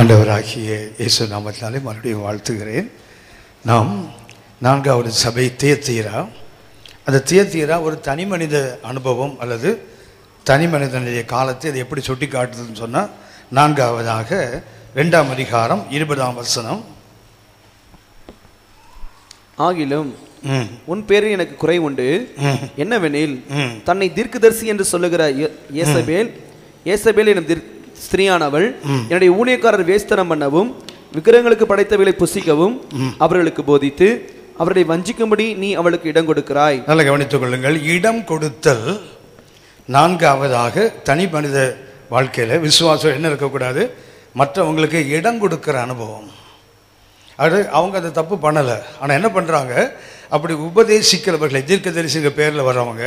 ஆண்டவராகிய இயேசு நாமத்தினாலே மறுபடியும் வாழ்த்துகிறேன். நான்காவது சபை தியத்தீரா. அந்த தியத்தீரா ஒரு தனி மனித அனுபவம் அல்லது தனி மனிதனுடைய காலத்தை அது எப்படி சுட்டி காட்டுதுன்னு சொன்னால், 4வது 2ஆம் அதிகாரம் 20ஆம் வசனம், ஆகிலும் உன் பேரில் எனக்கு குறை உண்டு, என்னவெனில் தன்னை தீர்க்கதரிசி என்று சொல்லுகிற ஏசபேல் எனும் ஸ்திரீயானவள் என்னுடைய ஊழியக்காரர் வேஸ்தனம் பண்ணவும் விக்கிரகங்களுக்கு படைத்தவைகளை புசிக்கவும் அவர்களுக்கு போதித்து அவர்களை வஞ்சிக்கும்படி நீ அவளுக்கு இடம் கொடுக்கிறாய். நல்லா கவனித்துக் கொள்ளுங்கள். இடம் கொடுத்தல் 4ஆவதாக தனி மனித வாழ்க்கையில் விசுவாசம் என்ன இருக்கக்கூடாது, மற்றவங்களுக்கு இடம் கொடுக்குற அனுபவம். அது அவங்க அதை தப்பு பண்ணலை, ஆனால் என்ன பண்ணுறாங்க, அப்படி உபதேசிக்கிறவர்களை தீர்க்கதரிசிங்கிற பேரில் வர்றவங்க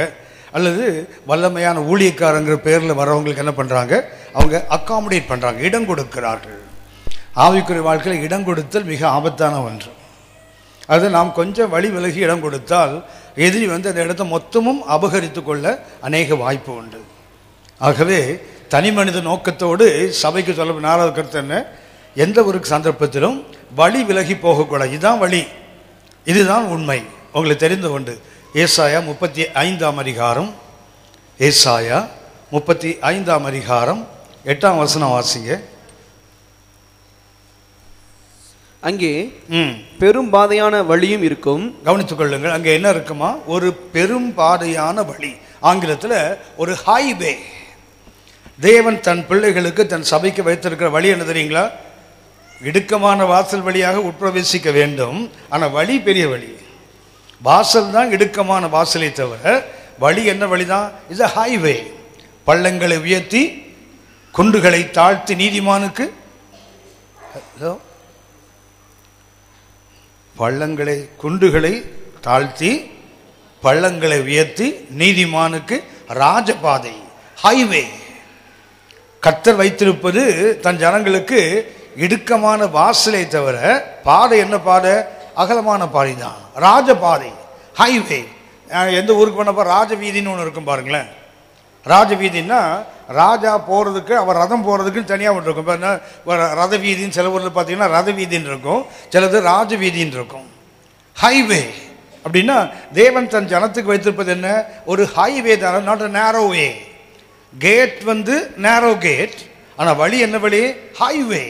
அல்லது வல்லமையான ஊழியக்காரங்கிற பேரில் வரவங்களுக்கு என்ன பண்ணுறாங்க, அவங்க அக்காமடேட் பண்ணுறாங்க, இடம் கொடுக்கிறார்கள். ஆவிக்குரிய வாழ்க்கையில் இடம் கொடுத்தல் மிக ஆபத்தான ஒன்று. அது நாம் கொஞ்சம் வழி விலகி இடம் கொடுத்தால் எதிரி வந்து அந்த இடத்த மொத்தமும் அபகரித்து கொள்ள அநேக வாய்ப்பு உண்டு. ஆகவே தனி மனித நோக்கத்தோடு சபைக்கு சொல்ல 4வது கருத்து என்ன, எந்த ஒரு சந்தர்ப்பத்திலும் வழி விலகி போகக்கூடாது. இதுதான் வழி, இதுதான் உண்மை, உங்களுக்கு தெரிந்த ஒன்று. ஏசாயா 35ஆம் அதிகாரம், ஏசாயா 35ஆம் அதிகாரம் 8ஆம் வசனம் வாசிங்க. அங்கே பெரும் பாதையான வழியும் இருக்கும். கவனித்துக் கொள்ளுங்கள், அங்கே என்ன இருக்குமா, ஒரு பெரும் பாதையான வழி, ஆங்கிலத்தில் ஒரு ஹைவே. தேவன் தன் பிள்ளைகளுக்கு தன் சபைக்கு வைத்திருக்கிற வழி என்ன தெரியுங்களா, இடுக்கமான வாசல் வழியாக உட்பிரவேசிக்க வேண்டும். ஆனால் வழி பெரிய வழி, வாசல் தான் இடுக்கமான வாசலை தவிர வழி என்ன வழி தான், இது ஹைவே. பள்ளங்களை உயர்த்தி குன்றுகளை தாழ்த்தி நீதிமானுக்கு, பள்ளங்களை குன்றுகளை தாழ்த்தி பள்ளங்களை உயர்த்தி நீதிமானுக்கு ராஜபாதை, ஹைவே. கர்த்தர் வைத்திருப்பது தன் ஜனங்களுக்கு இடுக்கமான வாசலை தவிர பாதை என்ன பாதை, அகலமான பாதை தான், ராஜபாதை, ஹைவே. எந்த ஊருக்கு போனப்போ ராஜவீதின்னு ஒன்று இருக்கும் பாருங்களேன். ராஜவீதின்னா ராஜா போகிறதுக்கு அவர் ரதம் போகிறதுக்குன்னு தனியாக ஒன்று இருக்கும். இப்போ ரத வீதின்னு சில ஊரில் பார்த்தீங்கன்னா ரத வீதின்னு இருக்கும், சிலது ராஜவீதின்னு இருக்கும். ஹைவே அப்படின்னா தேவன் தன் ஜனத்துக்கு வைத்திருப்பது என்ன, ஒரு ஹைவே தான், நாட் அ நேரோ வே. கேட் வந்து நேரோ கேட், ஆனால் வழி என்ன வழி, ஹைவே.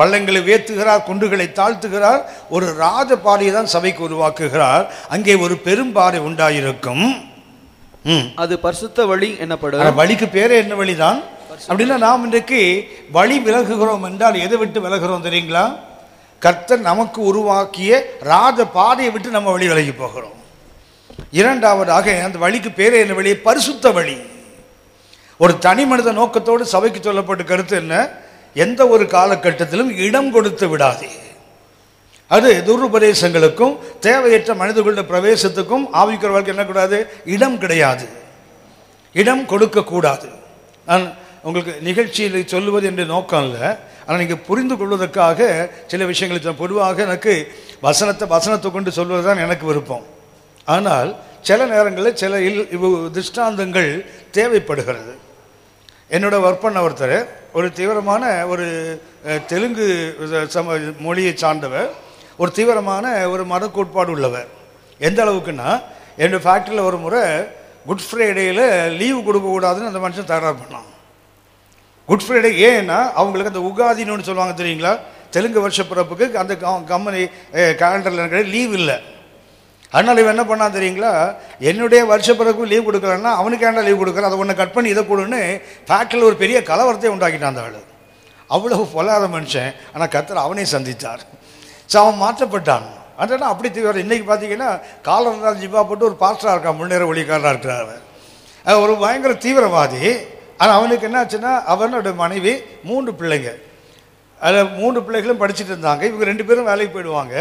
பள்ளங்களை உயர்த்துகிறார், குண்டுகளை தாழ்த்துகிறார், ஒரு ராஜபாதையை தான் சபைக்கு உருவாக்குகிறார். அங்கே ஒரு பெரும் பாறை உண்டாயிருக்கும், அது பரிசுத்த வழி என்னப்படும். வழிக்கு பேரே என்ன வழிதான் அப்படின்னா, நாம் இன்றைக்கு வழி விலகுகிறோம் என்றால் எதை விட்டு விலகிறோம் தெரியுங்களா, கர்த்தர் நமக்கு உருவாக்கிய ராஜபாதையை விட்டு நம்ம வழி விலகி போகிறோம். 2ஆவதாக அந்த வழிக்கு பேரே என்ன வழி, பரிசுத்த வழி. ஒரு தனி மனித நோக்கத்தோடு சபைக்கு சொல்லப்பட்ட கருத்து என்ன, எந்த ஒரு காலகட்டத்திலும் இடம் கொடுத்து விடாதே. அது துருபதேசங்களுக்கும் தேவையற்ற மனிதர்களுடைய பிரவேசத்துக்கும் ஆவிக்கிறவர்களுக்கு என்ன கூடாது, இடம் கிடையாது, இடம் கொடுக்கக்கூடாது. நான் உங்களுக்கு நிகழ்ச்சியில் சொல்லுவது என்று நோக்கம் இல்லை, ஆனால் நீங்கள் புரிந்து கொள்வதற்காக சில விஷயங்களை பொதுவாக எனக்கு வசனத்தை கொண்டு சொல்வது தான் எனக்கு விருப்பம். ஆனால் சில நேரங்களில் சில திருஷ்டாந்தங்கள் தேவைப்படுகிறது. என்னோட ஒர்க் பண்ண ஒருத்தர், ஒரு தீவிரமான ஒரு தெலுங்கு மொழியை சார்ந்தவர், ஒரு தீவிரமான ஒரு மத கோட்பாடு உள்ளவர். எந்த அளவுக்குன்னா, என்னோட ஃபேக்ட்ரியில் ஒரு முறை குட் ஃப்ரைடேயில் லீவு கொடுக்கக்கூடாதுன்னு அந்த மனுஷன் தகராறு பண்ணான். குட் ஃப்ரைடே ஏன்னா அவங்களுக்கு அந்த உகாதின்னு சொல்லுவாங்க தெரியுங்களா, தெலுங்கு வருஷப்பிறப்புக்கு அந்த கம்பெனி கேலண்டரில் கிடையாது, லீவ் இல்லை. அதனால் இவன் என்ன பண்ணான் தெரியுங்களா, என்னுடைய வருஷப்பிறப்புக்கும் லீவ் கொடுக்கலன்னா அவனுக்கு ஏண்டா லீவ் கொடுக்குற, அதை ஒன்று கட் பண்ணி இதை கொடுன்னு ஃபேக்ட்ரியில் ஒரு பெரிய கலவரத்தை உண்டாக்கிட்டான் அந்த ஆள். அவ்வளவு பொல்லாத மனுஷன், ஆனால் கர்த்தர் அவனே சந்தித்தார். ஸோ அவன் மாற்றப்பட்டான். அதனால் அப்படி தீவிர இன்றைக்கி பார்த்தீங்கன்னா காலராஜ் ஜிப்பா போட்டு ஒரு பாஸ்டராக இருக்கான், முன்னேற ஒளிக்காரராக இருக்கிறார். அவர் ஒரு பயங்கர தீவிரவாதி. ஆனால் அவனுக்கு என்ன ஆச்சுன்னா, அவனோட மனைவி 3 பிள்ளைங்க, அதில் 3 பிள்ளைகளும் படிச்சுட்டு இருந்தாங்க. இவங்க 2 பேரும் வேலைக்கு போயிடுவாங்க.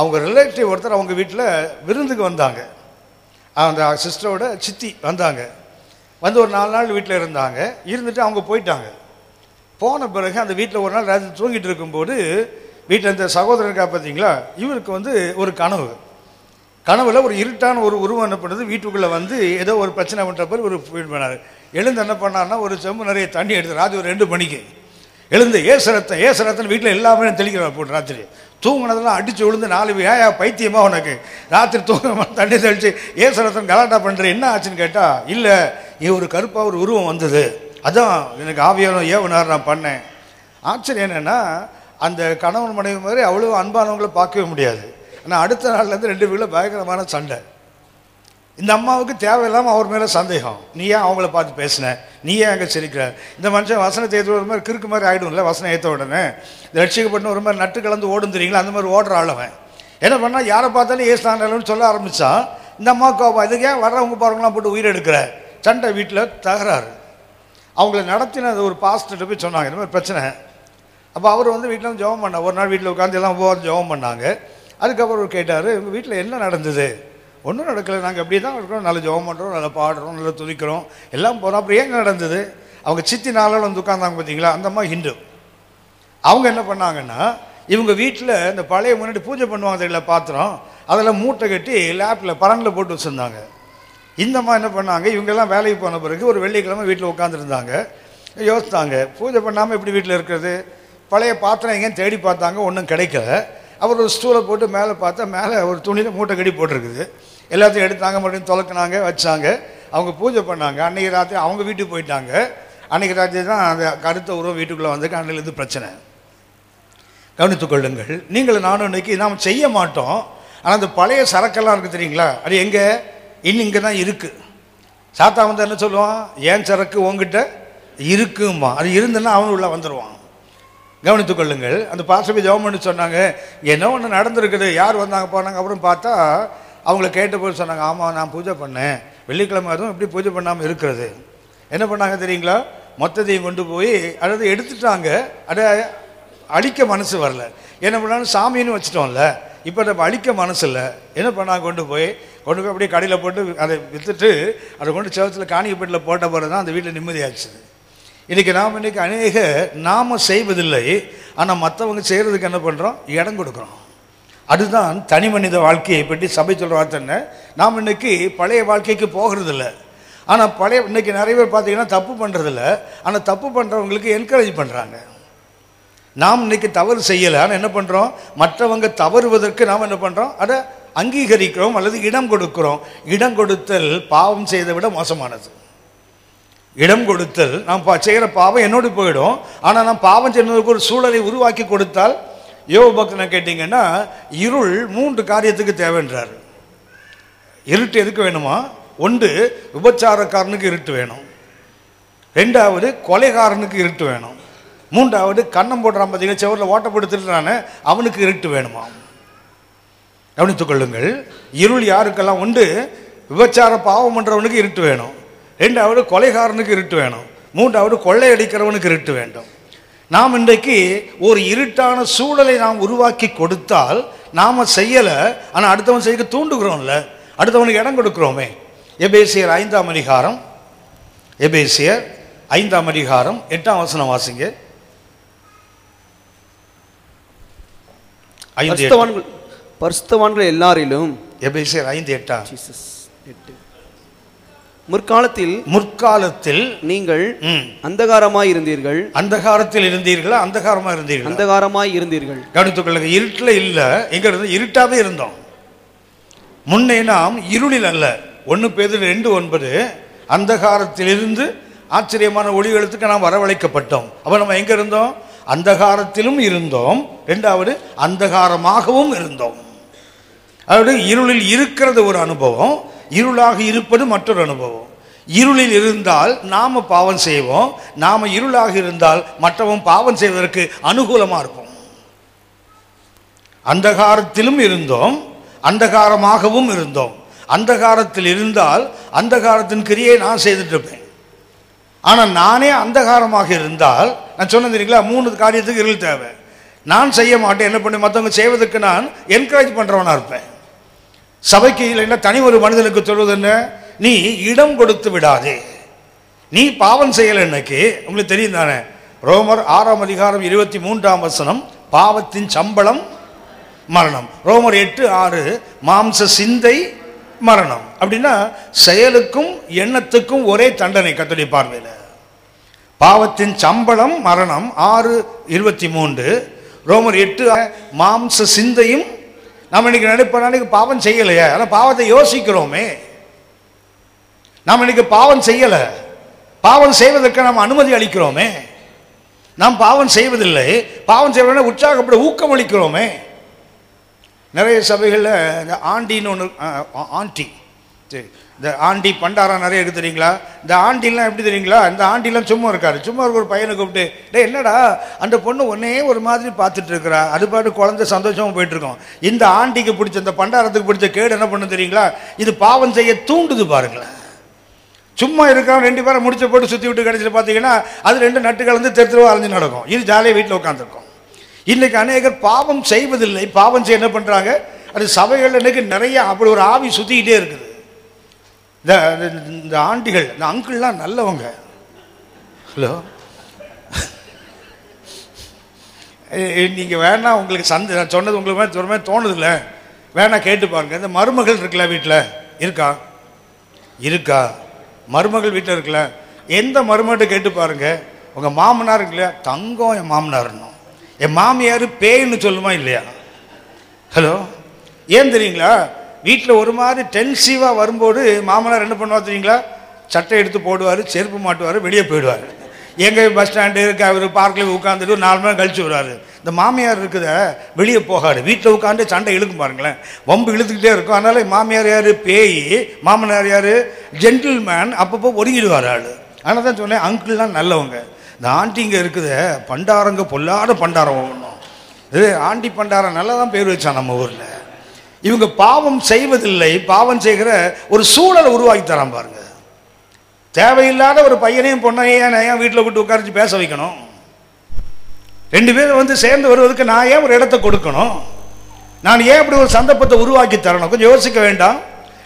அவங்க ரிலேட்டிவ் ஒருத்தர் அவங்க வீட்டில் விருந்துக்கு வந்தாங்க, அந்த சிஸ்டரோட சித்தி வந்தாங்க. வந்து ஒரு 4 நாள் வீட்டில் இருந்தாங்க. இருந்துட்டு அவங்க போயிட்டாங்க. போன பிறகு அந்த வீட்டில் ஒரு நாள் ராத்திரி தூங்கிட்டு இருக்கும்போது வீட்டில் இந்த சகோதரனுக்காக பார்த்தீங்களா, இவருக்கு வந்து ஒரு கனவு, கனவுல ஒரு இருட்டான ஒரு உருவம் என்ன பண்ணுறது, வீட்டுக்குள்ளே வந்து ஏதோ ஒரு பிரச்சனை பண்ணுறப்ப ஒரு ஃபீல் பண்ணார். எழுந்து என்ன பண்ணார்னா, ஒரு செம்பு நிறைய தண்ணி எடுத்து ராத்திரி 2 மணிக்கு எழுந்து ஏசுரத்தை ஏசுரத்தில் வீட்டில் எல்லாமே தெளிக்கிறார். போட்டு ராத்திரி தூங்கினதெல்லாம் அடித்து விழுந்து நாலு ஏயா பைத்தியமாக உனக்கு ராத்திரி தூங்க தண்ணி தெளித்து ஏசுரத்தன் கலாட்டா பண்ணுற என்ன ஆச்சுன்னு கேட்டால், இல்லை இது ஒரு கருப்பாக ஒரு உருவம் வந்தது, அதான் எனக்கு ஆவியாரும் ஏவனார் நான் பண்ணேன். ஆச்சரியம் என்னென்னா, அந்த கணவன் மனைவி மாதிரி அவ்வளோ அன்பானவங்கள பார்க்கவே முடியாது. ஆனால் அடுத்த நாள்லேருந்து ரெண்டு வீட்டில் பயங்கரமான சண்டை. இந்த அம்மாவுக்கு தேவையில்லாமல் அவர் மேலே சந்தேகம், நீ ஏன் அவங்கள பார்த்து பேசின, நீ ஏன் அங்கே சிரிக்கிற, இந்த மனுஷன் வசனத்தை ஏற்ற ஒரு மாதிரி கிறுக்கு மாதிரி ஆகிடும்ல, வசனம் ஏற்ற உடனே ரட்சிக்கப்பட்டு ஒரு மாதிரி நட்டு கலந்து ஓடுந்துறீங்களா, அந்த மாதிரி ஓடுற ஆளவன் என்ன பண்ணால் யாரை பார்த்தாலும் ஏசுனான்னு சொல்ல ஆரம்பித்தான். இந்த அம்மா கோபம், அதுக்கு ஏன் வர்றவங்க பாருங்களாம் போட்டு உயிரெடுக்கிற சண்டை வீட்டில் தகராறு. அவங்கள நடத்தின அது ஒரு பாஸ்டர்கிட்ட போய் சொன்னாங்க இந்த மாதிரி பிரச்சனை. அப்போ அவர் வந்து வீட்டில் ஜெபம் பண்ணார். ஒரு நாள் வீட்டில் உட்காந்து எல்லாம் போய் ஜெபம் பண்ணாங்க. அதுக்கப்புறம் அவர் கேட்டார், உங்கள் வீட்டில் என்ன நடந்தது? ஒன்றும் நடக்கலை, நாங்கள் அப்படியே தான் இருக்கிறோம், நல்லா ஜெபம் பண்ணுறோம், நல்லா பாடுறோம், நல்லா துதிக்கிறோம், எல்லாம் போகிறோம், அப்புறம் ஏங்க நடந்தது? அவங்க சித்தி நாளால் வந்து உட்காந்தாங்க பார்த்தீங்களா, அந்த அம்மா ஹிந்து. அவங்க என்ன பண்ணாங்கன்னா, இவங்க வீட்டில் இந்த பழைய முன்னாடி பூஜை பண்ணுவாங்க தெரியல பாத்திரம், அதெல்லாம் மூட்டை கட்டி லேப்பில் பரனில் போட்டு வச்சுருந்தாங்க. இந்த அம்மா என்ன பண்ணாங்க, இவங்கெல்லாம் வேலைக்கு போன பிறகு ஒரு வெள்ளிக்கிழமை வீட்டில் உட்காந்துருந்தாங்க. யோசித்தாங்க, பூஜை பண்ணாமல் எப்படி வீட்டில் இருக்கிறது? பழைய பாத்திரம் எங்கேயும் தேடி பார்த்தாங்க, ஒன்றும் கிடைக்கல. அவர் ஒரு ஸ்டூலை போட்டு மேலே பார்த்தா மேலே ஒரு துணியில் மூட்டை கட்டி போட்டிருக்குது. எல்லாத்தையும் எடுத்தாங்க, மறுபடியும் தொலைக்கினாங்க, வச்சாங்க. அவங்க பூஜை பண்ணாங்க. அன்றைக்கி ராத்திரி அவங்க வீட்டுக்கு போயிட்டாங்க. அன்றைக்கி ராத்திரி தான் அந்த கருத்த உருவம் வீட்டுக்குள்ளே வந்திருக்கு. அன்றையிலேருந்து பிரச்சனை. கவனித்துக்கொள்ளுங்கள், நீங்களும் நானும் இன்றைக்கி நாம் செய்ய மாட்டோம், ஆனால் அந்த பழைய சரக்கெல்லாம் இருக்குது தெரியுங்களா, அது எங்கே இன்னும் இங்கே தான் இருக்குது. சாத்தா வந்து என்ன சொல்லுவான், ஏன் சரக்கு உங்ககிட்ட இருக்குமா, அது இருந்துன்னா அவனு உள்ளே வந்துடுவான். கவனித்துக் கொள்ளுங்கள், அந்த பாசபி ஜெபம்னு சொன்னாங்க, என்ன ஒன்று நடந்திருக்குது, யார் வந்தாங்க போனாங்க, அப்புறம் பார்த்தா அவங்கள கேட்டபோது சொன்னாங்க, ஆமாம் நான் பூஜை பண்ணேன், வெள்ளிக்கிழமை அதுவும் இப்படி பூஜை பண்ணாமல் இருக்கிறது. என்ன பண்ணாங்க தெரியுங்களா, மொத்தத்தையும் கொண்டு போய் அதாவது எடுத்துட்டாங்க. அதை அழிக்க மனசு வரல, என்ன பண்ணாலும் சாமின்னு வச்சுட்டோம்ல, இப்போ நம்ம அழிக்க மனசு இல்லை. என்ன பண்ணாங்க, கொண்டு போய் அப்படியே கடையில் போட்டு அதை விற்றுட்டு அதை கொண்டு சேவத்தில் காணிக்கப்பட்டில் போட்ட பிறகு தான் அந்த வீட்டில் நிம்மதியாச்சு. இன்றைக்கி அநேக நாம் செய்வதில்லை, ஆனால் மற்றவங்க செய்கிறதுக்கு என்ன பண்ணுறோம், இடம் கொடுக்குறோம். அதுதான் தனி மனித வாழ்க்கையை பற்றி சபை சொல்கிற வார்த்தை என்ன, நாம் இன்றைக்கி பழைய வாழ்க்கைக்கு போகிறதில்ல. ஆனால் பழைய இன்றைக்கி நிறைய பேர் பார்த்திங்கன்னா தப்பு பண்ணுறதில்ல, ஆனால் தப்பு பண்ணுறவங்களுக்கு என்கரேஜ் பண்ணுறாங்க. நாம் இன்றைக்கி தவறு செய்யலை, ஆனால் என்ன பண்ணுறோம், மற்றவங்க தவறுவதற்கு நாம் என்ன பண்ணுறோம், அதை அங்கீகரிக்கிறோம் அல்லது இடம் கொடுக்குறோம். இடம் கொடுத்தல் பாவம் செய்தை விட மோசமானது. இடம் கொடுத்தல், நாம் செய்கிற பாவம் என்னோடு போயிடும், ஆனால் நாம் பாவம் செய்வதற்கு ஒரு சூழலை உருவாக்கி கொடுத்தால், யோவ பக்தனை கேட்டிங்கன்னா இருள் 3 காரியத்துக்கு தேவைன்றார். இருட்டு எதுக்கு வேணுமா, ஒன்று விபச்சாரக்காரனுக்கு இருட்டு வேணும், 2வது கொலைகாரனுக்கு இருட்டு வேணும், 3வது கண்ணம் போடுறான் பார்த்தீங்கன்னா செவரில் ஓட்டப்படுத்துறானே அவனுக்கு இருட்டு வேணுமா. கவனித்துக் கொள்ளுங்கள், இருள் யாருக்கெல்லாம், ஒன்று விபச்சார பாவம் பண்ணுறவனுக்கு இருட்டு வேணும், 2வது கொலைகாரனுக்கு இருட்டு வேணும், 3வது கொள்ளையடிக்கிறவனுக்கு இருட்டு வேண்டும். நாம் இன்றைக்கு ஒரு இருட்டான சூழலை நாம் உருவாக்கி கொடுத்தால், நாம் செய்யலை ஆனால் அடுத்தவன் செய்ய தூண்டுகிறோம்ல, அடுத்தவனுக்கு இடம் கொடுக்குறோமே. எபேசியர் 5ஆம் அதிகாரம் 8ஆம் வசனம் வாசிங்க. பரிசுத்தவான்கள் எல்லாரிலும் எபேசியர் 5:8. முற்காலத்தில் நீங்கள் அந்தகாரமாய் இருந்தீர்கள். கவனித்துக் கொள்ளுங்க, இருட்டில் இல்ல, எங்க இருந்து இருட்டாவே இருந்தோம். முன்னே நாம் இருளில் அல்ல. 1 பேதுரு 2:9 அந்தகாரத்திலிருந்து ஆச்சரியமான ஒளிகளுக்கு நாம் வரவழைக்கப்பட்டோம். அப்ப நம்ம எங்க இருந்தோம், அந்தகாரத்திலும் இருந்தோம், 2வது அந்தகாரமாகவும் இருந்தோம். அதாவது இருளில் இருக்கிறது ஒரு அனுபவம், இருளாக இருப்பது மற்றொரு அனுபவம். இருளில் இருந்தால் நாம் பாவம் செய்வோம், நாம் இருளாக இருந்தால் மற்றவன் பாவம் செய்வதற்கு அனுகூலமாக இருப்போம். அந்தகாரத்திலும் இருந்தோம், அந்தகாரமாகவும் இருந்தோம். அந்தகாரத்தில் இருந்தால் அந்தகாரத்தின் கிரியை நான் செய்துட்டு இருப்பேன். ஆனால் நானே அந்தகாரமாக இருந்தால், நான் சொன்னீங்களா 3 காரியத்துக்கு இருள் தேவை, நான் செய்ய மாட்டேன், என்ன பண்ணி மற்றவங்க செய்வதற்கு நான் என்கரேஜ் பண்ணுறவனாக இருப்பேன். சபைக்கு இல்லைன்னா தனி ஒரு மனிதனுக்கு சொல்வது என்ன, நீ இடம் கொடுத்து விடாதே, நீ பாவம் செய்யலை. இன்னைக்கு உங்களுக்கு தெரியும் தானே, ரோமர் 6:23 பாவத்தின் சம்பளம் மரணம். ரோமர் 8:6 மாம்ச சிந்தை மரணம். அப்படின்னா செயலுக்கும் எண்ணத்துக்கும் ஒரே தண்டனை கர்த்தருடைய பார்வையில். பாவத்தின் சம்பளம் மரணம் 6:23, ரோமர் 8. மாம்ச சிந்தையும் நாம் இன்னைக்கு நினைப்ப பாவம் செய்யலையே, ஆனால் பாவத்தை யோசிக்கிறோமே. நாம் இன்னைக்கு பாவம் செய்யலை, பாவம் செய்வதற்கு நாம் அனுமதி அளிக்கிறோமே. நாம் பாவம் செய்வதில்லை, பாவம் செய்வதுனா உற்சாகப்பட ஊக்கம் அளிக்கிறோமே. நிறைய சபைகளில் இந்த ஆண்டின்னு ஒன்று, ஆண்டி, சரி, இந்த ஆண்டி பண்டாரம் நிறைய எடுத்து தெரியுங்களா? இந்த ஆண்டிலாம் எப்படி தெரியுங்களா? இந்த ஆண்டிலாம் சும்மா இருக்காரு, சும்மா இருக்க ஒரு பையனை கூப்பிட்டு, டே என்னடா அந்த பொண்ணு ஒன்னே ஒரு மாதிரி பார்த்துட்டு இருக்கிறா, அது பாட்டு குழந்தை சந்தோஷமாக போயிட்டுருக்கோம். இந்த ஆண்டிக்கு பிடிச்ச, இந்த பண்டாரத்துக்கு பிடிச்ச கேடு என்ன பண்ண தெரியுங்களா? இது பாவம் செய்ய தூண்டுது. பாருங்களேன், சும்மா இருக்கான், ரெண்டு பேரை முடிச்ச போட்டு சுற்றி விட்டு கிடைச்சிட்டு பார்த்தீங்கன்னா அது ரெண்டு நட்டு கலந்து தெருவா அலைஞ்சு நடக்கும். இது ஜாலியாக வீட்டில் உட்காந்துருக்கும். இன்றைக்கி அநேகர் பாவம் செய்வதில்லை, பாவம் செய்ய என்ன பண்ணுறாங்க? அது சபைகள் இன்றைக்கி நிறைய அப்படி ஒரு ஆவி சுற்றிக்கிட்டே இருக்குது. இந்த ஆண்டிகள், இந்த அங்கிள்லாம் நல்லவங்க. ஹலோ, நீங்கள் வேணா உங்களுக்கு நான் சொன்னது உங்களுக்கு ஒரு மாதிரி தோணுதில்ல, வேணா கேட்டு பாருங்கள். இந்த மருமகள் இருக்குல்ல, வீட்டில் இருக்கா மருமகள் வீட்டில் இருக்குல்ல, எந்த மருமகிட்ட கேட்டு பாருங்கள். உங்கள் மாமனார் இருக்குல்ல, தங்கம் என் மாமனார்னு, என் மாமியார் பேய்னு சொல்லுமா இல்லையா? ஹலோ, ஏன் தெரியுங்களா? வீட்டில் ஒரு மாதிரி டென்சிவாக வரும்போது மாமனார் என்ன பண்ணுவார் தெரியுங்களா? சட்டை எடுத்து போடுவார், செருப்பு மாட்டுவார், வெளியே போயிடுவார். எங்கள் பஸ் ஸ்டாண்டு இருக்க அவர் பார்க்கில் உட்காந்துட்டு 4 மணி நேரம் கழிச்சு விடுவார். இந்த மாமியார் இருக்குத வெளியே போகாது, வீட்டில் உட்காந்து சண்டை இழுக்கும். பாருங்களேன், வம்பு இழுத்துக்கிட்டே இருக்கும். அதனால் மாமியார் யார் பேய், மாமனார் யார் ஜென்டில்மேன், அப்பப்போ ஒதுங்கிடுவார் ஆள். ஆனால் தான் சொன்னேன் அங்கிள்லாம் நல்லவங்க. இந்த ஆண்டிங்க இருக்குத பண்டாரங்க பொல்லாத பண்டாரம் ஒன்றும் இது, ஆண்டி பண்டாரம் நல்லா தான் பேர் வச்சான் நம்ம ஊரில். இவங்க பாவம் செய்வதில்லை, பாவம் செய்கிற ஒரு சூழலை உருவாக்கி தரான். பாருங்க, தேவையில்லாத ஒரு பையனையும் பொண்ணையும் நான் ஏன் வீட்டில் விட்டு உட்காரிச்சு பேச வைக்கணும்? 2 பேரும் வந்து சேர்ந்து வருவதற்கு நான் ஏன் ஒரு இடத்த கொடுக்கணும்? நான் ஏன் இப்படி ஒரு சந்தர்ப்பத்தை உருவாக்கி தரணும்? கொஞ்சம் யோசிக்க வேண்டாம்.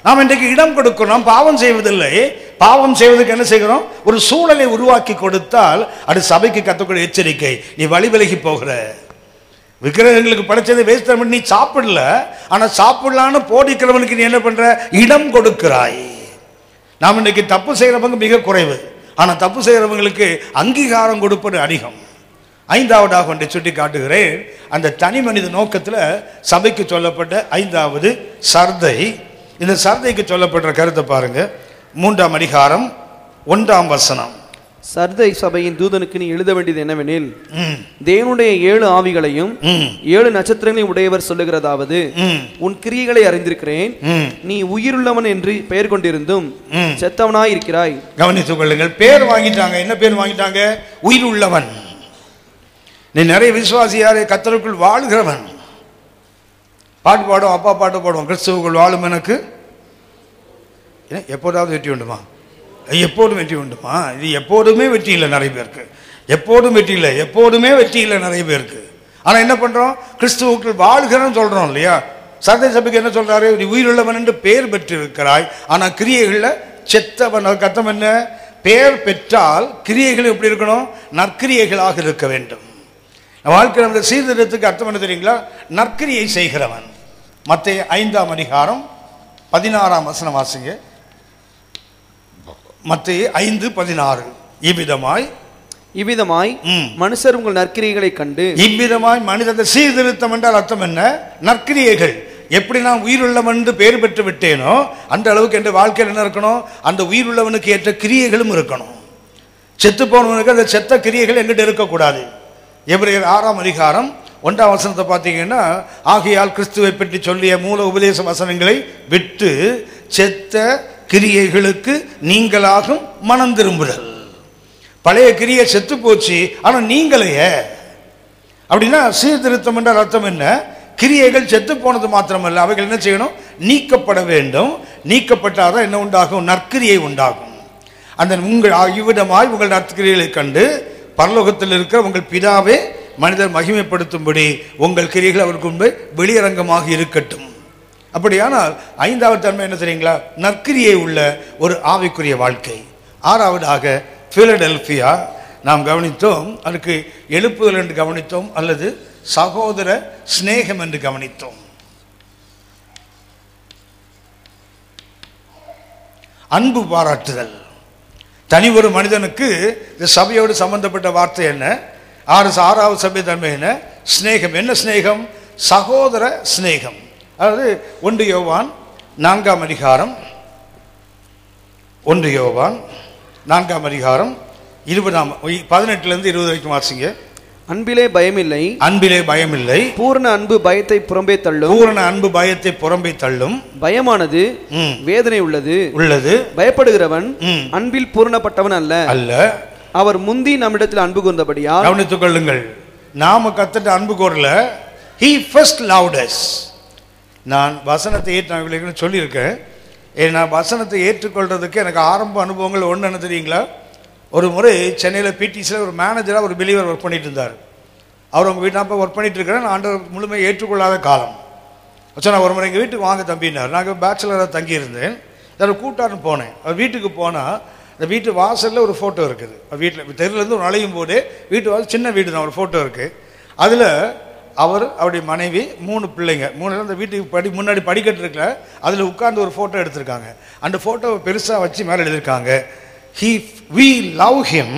நாம் இன்றைக்கு இடம் கொடுக்கணும், பாவம் செய்வதில்லை. பாவம் செய்வதற்கு என்ன செய்கிறோம்? ஒரு சூழலை உருவாக்கி கொடுத்தால் அது சபைக்கு கத்தக்கூடிய எச்சரிக்கை. நீ வழி விலகி போகிற விக்கிரகங்களுக்கு படைச்சதை வேஸ்ட் பண்ணி நீ சாப்பிடல, ஆனால் சாப்பிடலான்னு போடிக்கிறவனுக்கு நீ என்ன பண்ற? இடம் கொடுக்கிறாய். நாம் இன்னைக்கு தப்பு செய்கிறவங்க மிக குறைவு, ஆனால் தப்பு செய்கிறவங்களுக்கு அங்கீகாரம் கொடுப்பது அதிகம். 5வது ஒன்றை சுட்டி காட்டுகிறேன். அந்த தனி மனித நோக்கத்தில் சபைக்கு சொல்லப்பட்ட 5வது சர்தை. இந்த சர்தைக்கு சொல்லப்படுற கருத்தை பாருங்க, 3:1. சர்தை சபையின் தூதனுக்கு நீ எழுத வேண்டியது என்னவெனில், தேவனுடைய 7 ஆவிகளையும் 7 நட்சத்திரங்களையும் உடையவர் சொல்லுகிறதாவது, உன் கிரியைகளை அறிந்திருக்கிறேன், நீ உயிருள்ளவன் என்று பெயர் கொண்டிருந்தும் செத்தவனாய் இருக்கிறாய். கவனித்துக் கொள்ளுங்கள், பேர் வாங்கிட்டாங்க. என்ன பேர் வாங்கிட்டாங்க? உயிர் உள்ளவன். நீ நிறைய விசுவாசியாரே கர்த்தருக்குள் வாழ்கிறவன். பாட்டு பாடும், அப்பா பாட்டு பாடுவோம், கிறிஸ்துவுக்குள் வாழும் எனக்கு. எப்போதாவது வெற்றி உண்டுமா? எப்போதும் வெற்றி உண்டுமா? இது எப்போதுமே வெற்றி இல்லை நிறைய பேருக்கு, எப்போதுமே வெற்றி இல்லை நிறைய பேருக்கு. ஆனால் என்ன பண்ணுறோம்? கிறிஸ்துவுக்குள் வாழ்கிறன்னு சொல்கிறோம் இல்லையா? சர்தை சபைக்கு என்ன சொல்கிறாரு? நீ உயிருள்ளவன் என்று பேர் பெற்றிருக்கிறாய், ஆனால் கிரியைகளில் செத்தவன். கர்த்தம் என்ன? பேர் பெற்றால் கிரியைகள் எப்படி இருக்கணும்? நற்கிரியைகளாக இருக்க வேண்டும். வாழ்க்கையில் அந்த சீர்திருத்தத்துக்கு அர்த்தம் என்ன தெரியுங்களா? நற்கிரியை செய்கிறவன். மத்தேயு 5:16 வாசிங்க. மத்தேயு 5:16. இவ்விதமாய் மனுஷர் உங்கள் நற்கிரியைகளை கண்டு. இவ்விதமாய் மனித சீர்திருத்தம் என்றால் அர்த்தம் என்ன? நற்கிரியைகள். எப்படி நான் உயிருள்ளவன் என்று பெயர் பெற்று விட்டேனோ அந்த அளவுக்கு என்ற வாழ்க்கையில் என்ன இருக்கணும்? அந்த உயிருள்ளவனுக்கு ஏற்ற கிரியைகளும் இருக்கணும். செத்து போனவனுக்கு அந்த செத்த கிரியைகள் எங்கிட்ட இருக்கக்கூடாது. எபிரேயர் 6:1 பார்த்தீங்கன்னா, ஆகையால் கிறிஸ்துவை பற்றி சொல்லிய மூல உபதேச வசனங்களை விட்டு செத்த கிரியைகளுக்கு நீங்களாகும் மனம் திரும்புதல். பழைய கிரியை செத்து போச்சு, ஆனால் நீங்களையே. அப்படின்னா சீர்திருத்தம் என்றால் அர்த்தம் என்ன? கிரியைகள் செத்து போனது மாத்திரமல்ல, அவைகள் என்ன செய்யணும்? நீக்கப்பட வேண்டும். நீக்கப்பட்டாதான் என்ன உண்டாகும்? நற்கிரியை உண்டாகும். அந்த உங்கள் இவ்விடமாய் உங்கள் நற்கிரிகளை கண்டு பரலோகத்தில் இருக்கிற உங்கள் பிதாவே மனிதர் மகிமைப்படுத்தும்படி உங்கள் கிரியைகள் அவருக்கு முன்பு வெளியரங்கமாக இருக்கட்டும். அப்படியானால் 5வது தன்மை என்ன தெரியுங்களா? நற்கிரியை உள்ள ஒரு ஆவிக்குரிய வாழ்க்கை. 6வது ஃபிலடெல்ஃபியா நாம் கவனித்தோம். அதுக்கு எழுப்புதல் என்று கவனித்தோம், அல்லது சகோதர ஸ்நேகம் என்று கவனித்தோம். அன்பு பாராட்டுதல். தனி ஒரு மனிதனுக்கு இந்த சபையோடு சம்பந்தப்பட்ட வார்த்தை என்ன? ஆறாவது சபை தன்மை என்ன? ஸ்நேகம். என்ன ஸ்நேகம்? சகோதர ஸ்நேகம். அதாவது 1 யோவான் 4ஆம் அதிகாரம் 18-20 வரைக்கும் வாசிங்க. அன்பிலே பயமில்லை, அன்பிலே பயமில்லை. பூரண அன்பு பயத்தை புறம்பே தள்ளும், பூரண அன்பு பயத்தை புறம்பே தள்ளும். பயமானது வேதனை உள்ளது. பயப்படுகிறவன் அன்பில் பூரணப்பட்டவன் அல்ல. அவர் முந்தி நம்மிடத்தில் அன்பு கூர்ந்தபடியா. கவனித்துக் கொள்ளுங்கள், நாம கத்துட்டு அன்பு Korale. He first loved us. நான் வசனத்தை ஏற்றுக்கொள்கிறேன்னு சொல்லியிருக்கேன். ஏன்னா வசனத்தை ஏற்றுக்கொள்றதுக்கு எனக்கு ஆரம்ப அனுபவங்கள் ஒன்றுன்னு தெரியுங்களா? ஒரு முறை சென்னையில் பிடிசியில் ஒரு மேனேஜராக ஒரு பிலீவர் ஒர்க் பண்ணிட்டு இருந்தார். அவர் அவங்க வீட்டு அப்போ ஒர்க் பண்ணிட்டு இருக்கிறேன். நான் ஆண்டவர் முழுமையை ஏற்றுக்கொள்ளாத காலம். சொன்னால் ஒரு முறை எங்கள் வீட்டுக்கு வாங்க தம்பினார். நாங்கள் பேச்சுலராக தங்கியிருந்தேன். நான் கூட்டாருன்னு போனேன். அவர் வீட்டுக்கு போனால் அந்த வீட்டு வாசலில் ஒரு ஃபோட்டோ இருக்குது. வீட்டில் தெருலேருந்து நுழையும் போது வீட்டு வாசல் சின்ன வீடு தான், ஒரு ஃபோட்டோ இருக்குது. அதில் அவர், அவருடைய மனைவி, 3 பிள்ளைங்க, 3 அந்த வீட்டுக்கு முன்னாடி படிக்கட்டு இருக்கல, அதில் உட்கார்ந்து ஒரு ஃபோட்டோ எடுத்திருக்காங்க. அந்த ஃபோட்டோவை பெருசாக வச்சு மேலே எழுதியிருக்காங்க, we love him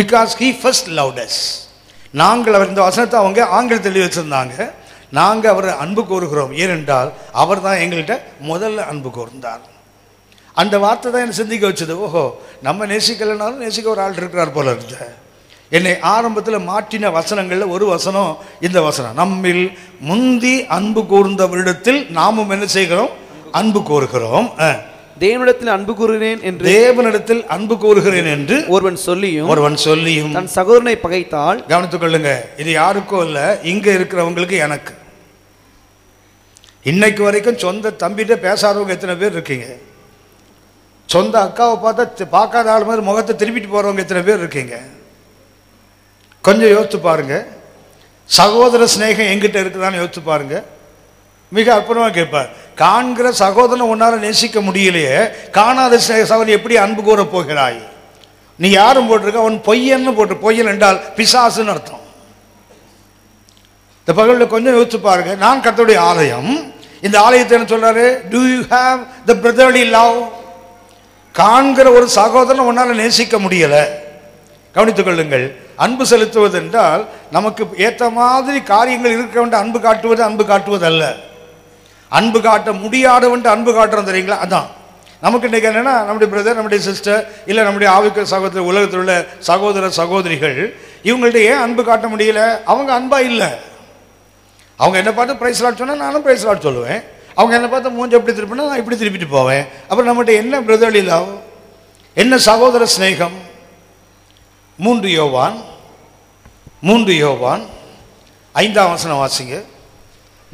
because he first loved us. நாங்கள் அவர், இந்த வசனத்தை அவங்க ஆங்கிலத்தில் எழுதி வச்சுருந்தாங்க, நாங்கள் அவரை அன்பு கோருகிறோம் ஏனென்றால் அவர் தான் எங்கள்கிட்ட முதல்ல அன்பு கோர்ந்தார். அந்த வார்த்தை தான் என்னை சிந்திக்க வச்சது. ஓஹோ, நம்ம நேசிக்கலைனாலும் நேசிக்க ஒரு ஆள் இருக்கிறார் போல இருந்த. என்னை ஆரம்பத்தில் மாற்றின வசனங்களில் ஒரு வசனம் இந்த வசனம், நம்மில் முந்தி அன்பு கூர்ந்தவரிடத்தில் நாமும் என்ன செய்கிறோம்? அன்பு கோருகிறோம். தேவனிடத்தில் அன்பு கூறுகிறேன் என்று, தேவனிடத்தில் அன்பு கூறுகிறேன் என்று ஒருவன் சொல்லியும் தன் சகோதரனை பகைத்தால். கவனித்துக் கொள்ளுங்க, இது யாருக்கோ இல்ல, இங்க இருக்கிறவங்களுக்கு, எனக்கு. இன்னைக்கு வரைக்கும் சொந்த தம்பிகிட்ட பேசாதவங்க எத்தனை பேர் இருக்கீங்க? சொந்த அக்காவை பார்த்தா பார்க்காத ஆள் மாதிரி முகத்தை திருப்பிட்டு போறவங்க எத்தனை பேர் இருக்கீங்க? கொஞ்சம் யோசித்து பாருங்க. சகோதர ஸ்நேகம் எங்கிட்ட இருக்குதான்னு யோசித்து பாருங்க. மிக அற்புதமாக கேட்பார், காண்கிற சகோதரன் உன்னால நேசிக்க முடியலையே, காணாத சகோதரன் எப்படி அன்பு கூற போகிறாய்? நீ யாரும் போட்டிருக்க, அவன் பொய்யன்னு போட்டு, பொய்யன் என்றால் பிசாசுன்னு அர்த்தம். இந்த பகலில் கொஞ்சம் யோசித்து பாருங்க. நான் கர்த்தருடைய ஆலயம். இந்த ஆலயத்தை என்ன சொல்றாரு? Do you have the brotherly love? காண்கிற ஒரு சகோதரன் உன்னால நேசிக்க முடியலை. கவனித்துக் கொள்ளுங்கள், அன்பு செலுத்துவது என்றால் நமக்கு ஏற்ற மாதிரி காரியங்கள் இருக்கிறவன் அன்பு காட்டுவது அல்ல, அன்பு காட்ட முடியாதவன் அன்பு காட்டுறோம். தெரியுங்களா? அதான் நமக்கு இன்றைக்கி என்னென்னா, நம்முடைய பிரதர், நம்முடைய சிஸ்டர், இல்லை நம்முடைய ஆவிக்க சகோதரர், உலகத்தில் உள்ள சகோதர சகோதரிகள், இவங்கள்ட்ட ஏன் அன்பு காட்ட முடியல? அவங்க அன்பாக இல்லை. அவங்க என்னை பார்த்து பிரைஸ் லாட் சொன்னால் நானும் பிரைஸ் லாட் சொல்லுவேன். அவங்க என்னை பார்த்து மூஞ்ச எப்படி திருப்பினா நான் இப்படி திருப்பிட்டு போவேன். அப்புறம் நம்மகிட்ட என்ன பிரதர் இல்லாவ், என்ன சகோதர ஸ்நேகம்? 3 யோவான் 5ஆம் வசனம் வாசிங்க.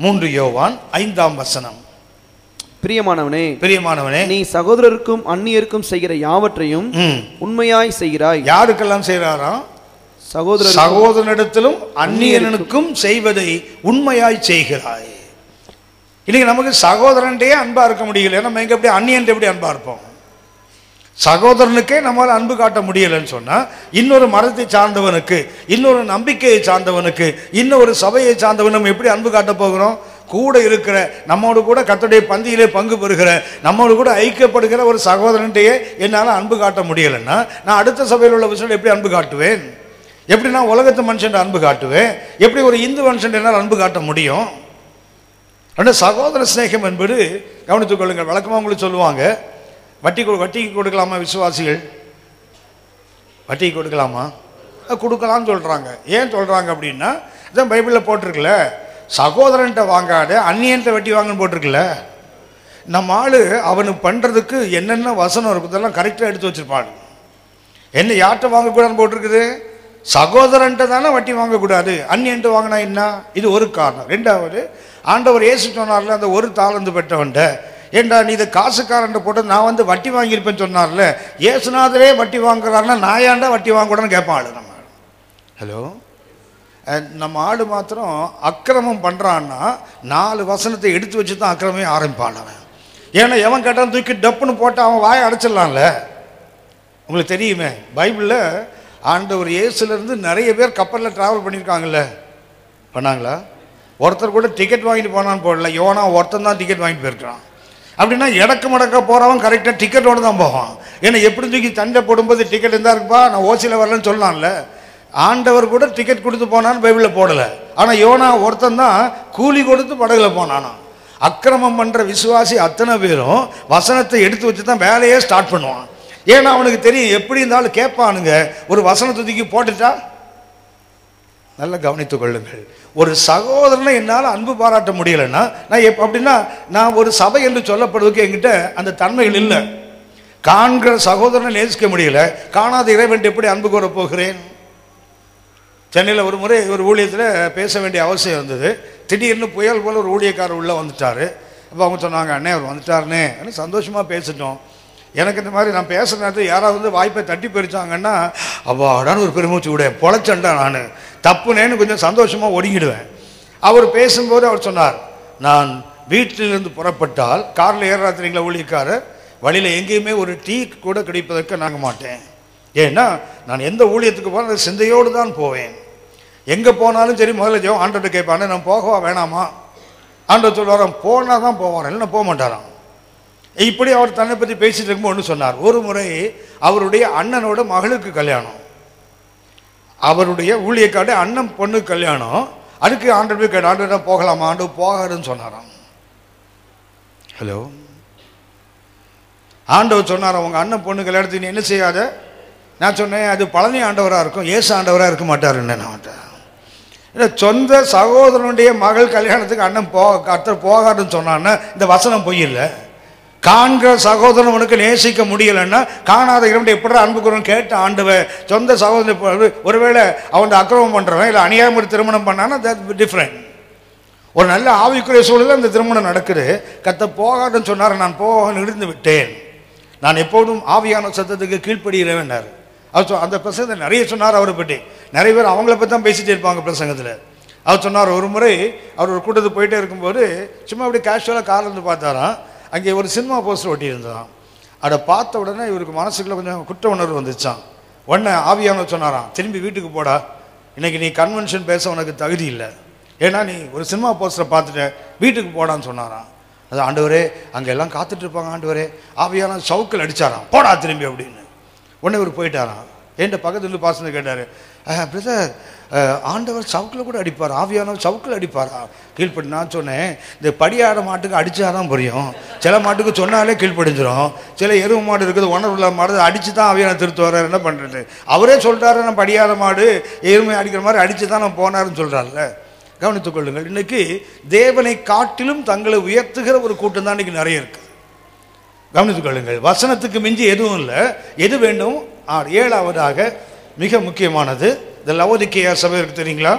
3 யோவான் 5ஆம் வசனம். பிரியமானவனே, நீ சகோதரருக்கும் அந்நியருக்கும் செய்கிற யாவற்றையும் உண்மையாய் செய்கிறாய். யாருக்கெல்லாம் செய்கிறாராம்? சகோதரனிடத்திலும் அந்நியனுக்கும் செய்வதை உண்மையாய் செய்கிறாய். இன்னைக்கு நமக்கு சகோதரன்டே அன்பா இருக்க முடியல, நம்ம எங்க எப்படி அந்நியன் எப்படி அன்பா இருப்போம்? சகோதரனுக்கே நம்மளால் அன்பு காட்ட முடியலைன்னு சொன்னால், இன்னொரு மதத்தை சார்ந்தவனுக்கு, இன்னொரு நம்பிக்கையை சார்ந்தவனுக்கு, இன்னொரு சபையை சார்ந்தவனும் எப்படி அன்பு காட்ட போகிறோம்? கூட இருக்கிற, நம்மோடு கூட கர்த்தருடைய பந்தியிலே பங்கு பெறுகிற, நம்மோடு கூட ஐக்கியப்படுகிற ஒரு சகோதரன்ட்டையே என்னால் அன்பு காட்ட முடியலைன்னா, நான் அடுத்த சபையில் உள்ள விஷயம் எப்படி அன்பு காட்டுவேன்? எப்படி நான் உலகத்து மனுஷன் அன்பு காட்டுவேன்? எப்படி ஒரு இந்து மனுஷன் என்னால் அன்பு காட்ட முடியும்? ஆனால் சகோதர ஸ்நேகம் என்பது, கவனித்துக் கொள்ளுங்கள், வழக்கமாக உங்களுக்கு சொல்லுவாங்க, வட்டிக்கு கொடுக்கலாமா விசுவாசிகள்? வட்டிக்கு கொடுக்கலாமா? கொடுக்கலாம்னு சொல்கிறாங்க. ஏன் சொல்கிறாங்க அப்படின்னா, இதான் பைபிளில் போட்டிருக்குல்ல, சகோதரன்ட்ட வாங்காத அந்நியன்ட்ட வட்டி வாங்கன்னு போட்டிருக்குல்ல. நம்ம ஆள் அவனுக்கு பண்ணுறதுக்கு என்னென்ன வசனம் இருக்குது அதெல்லாம் கரெக்டாக எடுத்து வச்சுருப்பான். என்ன யார்கிட்ட வாங்கக்கூடாதுன்னு போட்டிருக்குது? சகோதரன்ட்ட தானே வட்டி வாங்கக்கூடாது, அந்நியன்ட்ட வாங்கினா என்ன? இது ஒரு காரணம். ரெண்டாவது, ஆண்டவர் இயேசு சொன்னார்ல, அந்த 1 தாலந்து பெற்றவன்ட்ட, ஏண்டா நீ இதை காசுக்காரன்ட்ட போட்டு நான் வந்து வட்டி வாங்கியிருப்பேன்னு சொன்னார்ல, ஏசுநாதரே வட்டி வாங்குறாருன்னா நான் ஏன்டா வட்டி வாங்கக்கூடாதுன்னு கேட்பான் ஆள். நம்ம ஹலோ, நம்ம ஆள் மாத்திரம் அக்கிரமம் பண்ணுறான்னா 4 வசனத்தை எடுத்து வச்சு தான் அக்கிரமே ஆரம்பிப்பான் அவன். ஏன்னா எவன் கேட்டான் தூக்கி டப்புன்னு போட்டு அவன் வாயை அடைச்சிடலாம்ல. உங்களுக்கு தெரியுமே, பைபிளில் ஆண்டவர் இயேசுலேருந்து நிறைய பேர் கப்பலில் ட்ராவல் பண்ணியிருக்காங்கல்ல, பண்ணாங்களா? ஒருத்தர் கூட டிக்கெட் வாங்கிட்டு போனான்னு போடல, யோனா ஒருத்தன் தான் டிக்கெட் வாங்கிட்டு போயிருக்கிறான். அப்படின்னா இடக்கு மடக்க போகிறவன் கரெக்டாக டிக்கெட்டோடு தான் போவான். ஏன்னா எப்படி தூக்கி சண்டை போடும்போது டிக்கெட் இருந்தா இருக்குப்பா, நான் ஓசியில் வரலன்னு சொல்லலாம்ல. ஆண்டவர் கூட டிக்கெட் கொடுத்து போனான்னு பைபிளில் போடலை. ஆனால் யோனா ஒருத்தன் தான் கூலி கொடுத்து படகுல போனானா. அக்கிரமம் பண்ணுற விசுவாசி அத்தனை பேரும் வசனத்தை எடுத்து வச்சு தான் வேலையே ஸ்டார்ட் பண்ணுவான். ஏன்னா அவனுக்கு தெரியும் எப்படி இருந்தாலும் கேட்பானுங்க. ஒரு வசனத்தை தூக்கி போட்டுட்டா நல்லா கவனித்துக் கொள்ளுங்கள். ஒரு சகோதரனை என்னால் அன்பு பாராட்ட முடியலைன்னா நான் அப்படின்னா நான் ஒரு சபை என்று சொல்லப்படுவதுக்கு என்கிட்ட அந்த தன்மைகள் இல்லை. காண்கிற சகோதரனை நேசிக்க முடியலை, காணாத இறைவன் எப்படி அன்பு கூற போகிறேன்? சென்னையில் ஒரு முறை ஒரு ஊழியத்தில் பேச வேண்டிய அவசியம் இருந்தது. திடீர்னு புயல் போல் ஒரு ஊழியக்காரர் உள்ளே வந்துட்டார். அப்போ அவங்க சொன்னாங்க, அண்ணே அவர் வந்துட்டாருனே சந்தோஷமாக பேசிட்டோம். எனக்கு இந்த மாதிரி நான் பேசுகிற நேரத்தில் யாராவது வந்து வாய்ப்பை தட்டி போயிடுச்சாங்கன்னா அவ்வாடான்னு ஒரு பெருமூச்சு விடுவேன், பொழைச்சண்டா நான் தப்புனேன்னு கொஞ்சம் சந்தோஷமாக ஒடுங்கிடுவேன். அவர் பேசும்போது அவர் சொன்னார், நான் வீட்டிலிருந்து புறப்பட்டால் காரில் ஏறாத்திரிங்களா ஊழியக்காரர், வழியில் எங்கேயுமே ஒரு டீ கூட கிடைப்பதற்கு நாங்கள் மாட்டேன். ஏன்னா நான் எந்த ஊழியத்துக்கு போனால் அது சிந்தையோடு தான் போவேன். எங்கே போனாலும் சரி முதல்ல ஜெவம் ஆண்டர்கிட்ட கேட்பானே, நான் போகவா வேணாமா? ஆண்டர் சொல்லுவாராம், போனால் தான் போவான், இல்லைன்னா போக மாட்டாராம். இப்படி அவர் தன்னை பற்றி பேசிட்டு இருக்கும்போது ஒன்று சொன்னார். ஒரு முறை அவருடைய அண்ணனோட மகளுக்கு கல்யாணம், அவருடைய ஊழியக்காடு அண்ணன் பொண்ணுக்கு கல்யாணம். அதுக்கு ஆண்டர் போய் கேட்ட, ஆண்டர் போகலாமா? ஆண்டு போகாதுன்னு சொன்னாராம். ஹலோ, ஆண்டவர் சொன்னாராம், உங்கள் அண்ணன் பொண்ணு கல்யாணத்துக்கு நீ என்ன செய்யாத. நான் சொன்னேன், அது பழனி ஆண்டவராக இருக்கும், ஏசு ஆண்டவராக இருக்க மாட்டாருன்னு. இல்லை, சொந்த சகோதரனுடைய மகள் கல்யாணத்துக்கு அண்ணன் கர்த்தர் போகாதுன்னு சொன்னான்னா இந்த வசனம் பொய் இல்லை. காண்கிற சகோதரன் உனக்கு நேசிக்க முடியலைன்னா காணாத இடம் எப்படி அன்புக்குறோன்னு கேட்ட ஆண்டவன் சொந்த சகோதரன். ஒருவேளை அவன் அக்கிரமம் பண்ணுறவன் இல்லை அநியாயம் ஒரு திருமணம் பண்ணான்னா தட் டிஃப்ரெண்ட். ஒரு நல்ல ஆவிக்குரிய சூழலில் அந்த திருமணம் நடக்குது. கர்த்தர் போகாதுன்னு சொன்னார், நான் போக இருந்து விட்டேன், நான் எப்போதும் ஆவியான சத்தத்துக்கு கீழ்ப்படுகிறேன்னார். அவர் அந்த பிரசங்கத்தை நிறைய சொன்னார். அவரை பற்றி நிறைய பேர் அவங்கள பற்றி தான் பேசிகிட்டே இருப்பாங்க பிரசங்கத்தில். அவர் சொன்னார், ஒரு முறை அவர் ஒரு கூட்டத்துக்கு போயிட்டே இருக்கும்போது சும்மா அப்படி கேஷுவலாக கார்லேருந்து பார்த்தாராம். அங்கே ஒரு சினிமா போஸ்டர் ஒட்டி இருந்தாராம். அதை பார்த்த உடனே இவருக்கு மனசுக்குள்ள கொஞ்சம் குற்ற உணர்வு வந்துச்சான். உடனே ஆவியானவர் சொன்னாராம், திரும்பி வீட்டுக்கு போடா, இன்றைக்கி நீ கன்வென்ஷன் பேச உனக்கு தகுதி இல்லை, ஏன்னா நீ ஒரு சினிமா போஸ்டரை பார்த்துட்ட, வீட்டுக்கு போடான்னு சொன்னாராம். அது ஆண்டவரே அங்கே எல்லாம் காத்துட்ருப்பாங்க, ஆண்டவரே ஆவியானவர் சவுக்கில் அடித்தாராம், போடா திரும்பி அப்படின்னு. உடனே இவர் போயிட்டாராம். என்கிட்ட பக்கத்தில் பாசனை கேட்டார், பிரதர் ஆண்டவர் சவுக்கில் கூட அடிப்பார், ஆவியானவர் சவுக்கில் அடிப்பாரா? கீழ்பட்டு நான் சொன்னேன், இந்த படியாட மாட்டுக்கு அடித்தா தான் புரியும், சில மாட்டுக்கு சொன்னாலே கீழ்ப்படிஞ்சிடும், சில எருவு மாடு இருக்குது உணர்வு இல்லாத மாடு அடித்து தான் ஆவியானவர் திருத்து வர்றார், என்ன பண்ணுறது? அவரே சொல்கிறாரு, நான் படியாத மாடு எருமை அடிக்கிற மாதிரி அடித்து தான் நான் போனார்னு சொல்கிறார்ல. கவனித்துக் கொள்ளுங்கள், இன்றைக்கி தேவனை காட்டிலும் தங்களை உயர்த்துகிற ஒரு கூட்டம் தான் இன்றைக்கி நிறைய இருக்குது. கவனித்துக் கொள்ளுங்கள், வசனத்துக்கு மிஞ்சி எதுவும் இல்லை, எது வேண்டும்? ஏழாவதாக மிக முக்கியமானது இந்த லவோதிக்கேயா சபை இருக்கு தெரியுங்களா?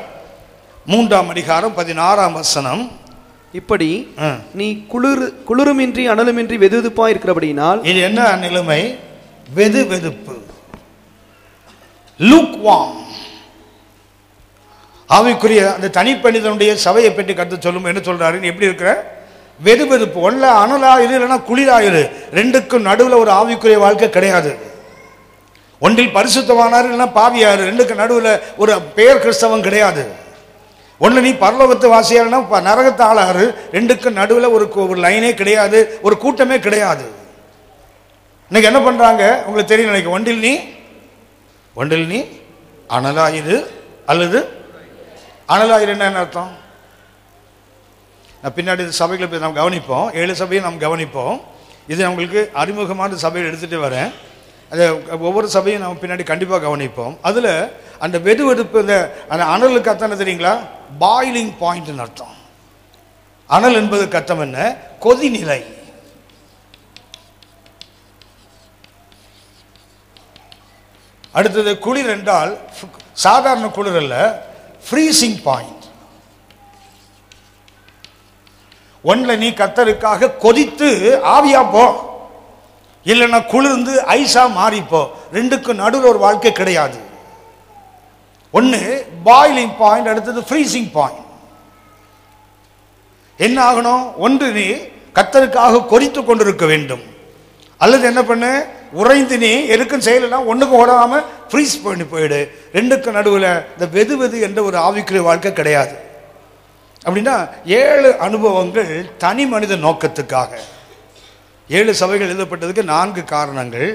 3ஆம் அதிகாரம் 16ஆம் வசனம், இப்படி நீ குளிருமின்றி அனலுமின்றி வெதுவெதுப்பா இருக்கிறபடினால். இது என்ன நிலைமை? வெது வெதுப்பு, லூக்வார்ம். ஆவிக்குரிய அந்த தனிப்பனிதனுடைய சபையை பற்றி கருத்து சொல்லும் என்ன சொல்றாருன்னு, எப்படி இருக்கிற வெது வெதுப்பு, ஒன்ல அனலாயிரு இல்லைன்னா குளிராயிரு, ரெண்டுக்கும் நடுவில் ஒரு ஆவிக்குரிய வாழ்க்கை கிடையாது. ஒன்றில் பரிசுத்தமானார் இல்லைன்னா பாவியாரு, ரெண்டுக்கும் நடுவில் ஒரு பேர் கிறிஸ்தவம் கிடையாது. ஒன்று நீ பரலோகத்து வாசியாருன்னா நரகத்து ஆளாரு, ரெண்டுக்கும் நடுவில் ஒரு லைனே கிடையாது, ஒரு கூட்டமே கிடையாது. இன்னைக்கு என்ன பண்ணுறாங்க உங்களுக்கு தெரியும் நினைக்க, ஒன்றில் நீ அனலாயிரு அல்லது அனலாயிரு என்ன அர்த்தம்? நான் பின்னாடி சபைகளை போய் நாம் கவனிப்போம், 7 சபையும் நாம் கவனிப்போம். இது அவங்களுக்கு அறிமுகமான சபையில் எடுத்துகிட்டு வரேன், அதை ஒவ்வொரு சபையும் நம்ம பின்னாடி கண்டிப்பாக கவனிப்போம். அதில் அந்த வெதுவெடுப்பு இந்த அந்த அனலுக்கு அர்த்தம் என்ன தெரியுங்களா? பாயிலிங் பாயிண்ட்னு அர்த்தம். அனல் என்பதுக்கு அர்த்தம் என்ன? கொதிநிலை. அடுத்தது குளிர் என்றால் சாதாரண குளிர் அல்ல, ஃப்ரீசிங் பாயிண்ட். ஒன்ல நீ கர்த்தருக்காக கொதித்து ஆவியா போ, இல்லைன்னா குளிர்ந்து ஐஸா மாறிப்போ, ரெண்டுக்கும் நடுவில் ஒரு வாழ்க்கை கிடையாது. ஒன்று பாயிலிங் பாயிண்ட், அடுத்தது ஃப்ரீசிங் பாயிண்ட். என்ன ஆகணும்? ஒன்று நீ கர்த்தருக்காக கொதித்து கொண்டிருக்க வேண்டும், அல்லது என்ன பண்ண உறைந்து நீ எதுக்கும் செயலாம் ஒன்றுக்கும் ஓடாமல் ஃப்ரீஸ் பண்ணி போயிடு. ரெண்டுக்கும் நடுவில் இந்த வெது வெது என்ற ஒரு ஆவிக்குரிய வாழ்க்கை கிடையாது. அப்படின்னா 7 அனுபவங்கள் தனி மனித நோக்கத்துக்காக. 7 சபைகள் எழுதப்பட்டதுக்கு 4 காரணங்கள்.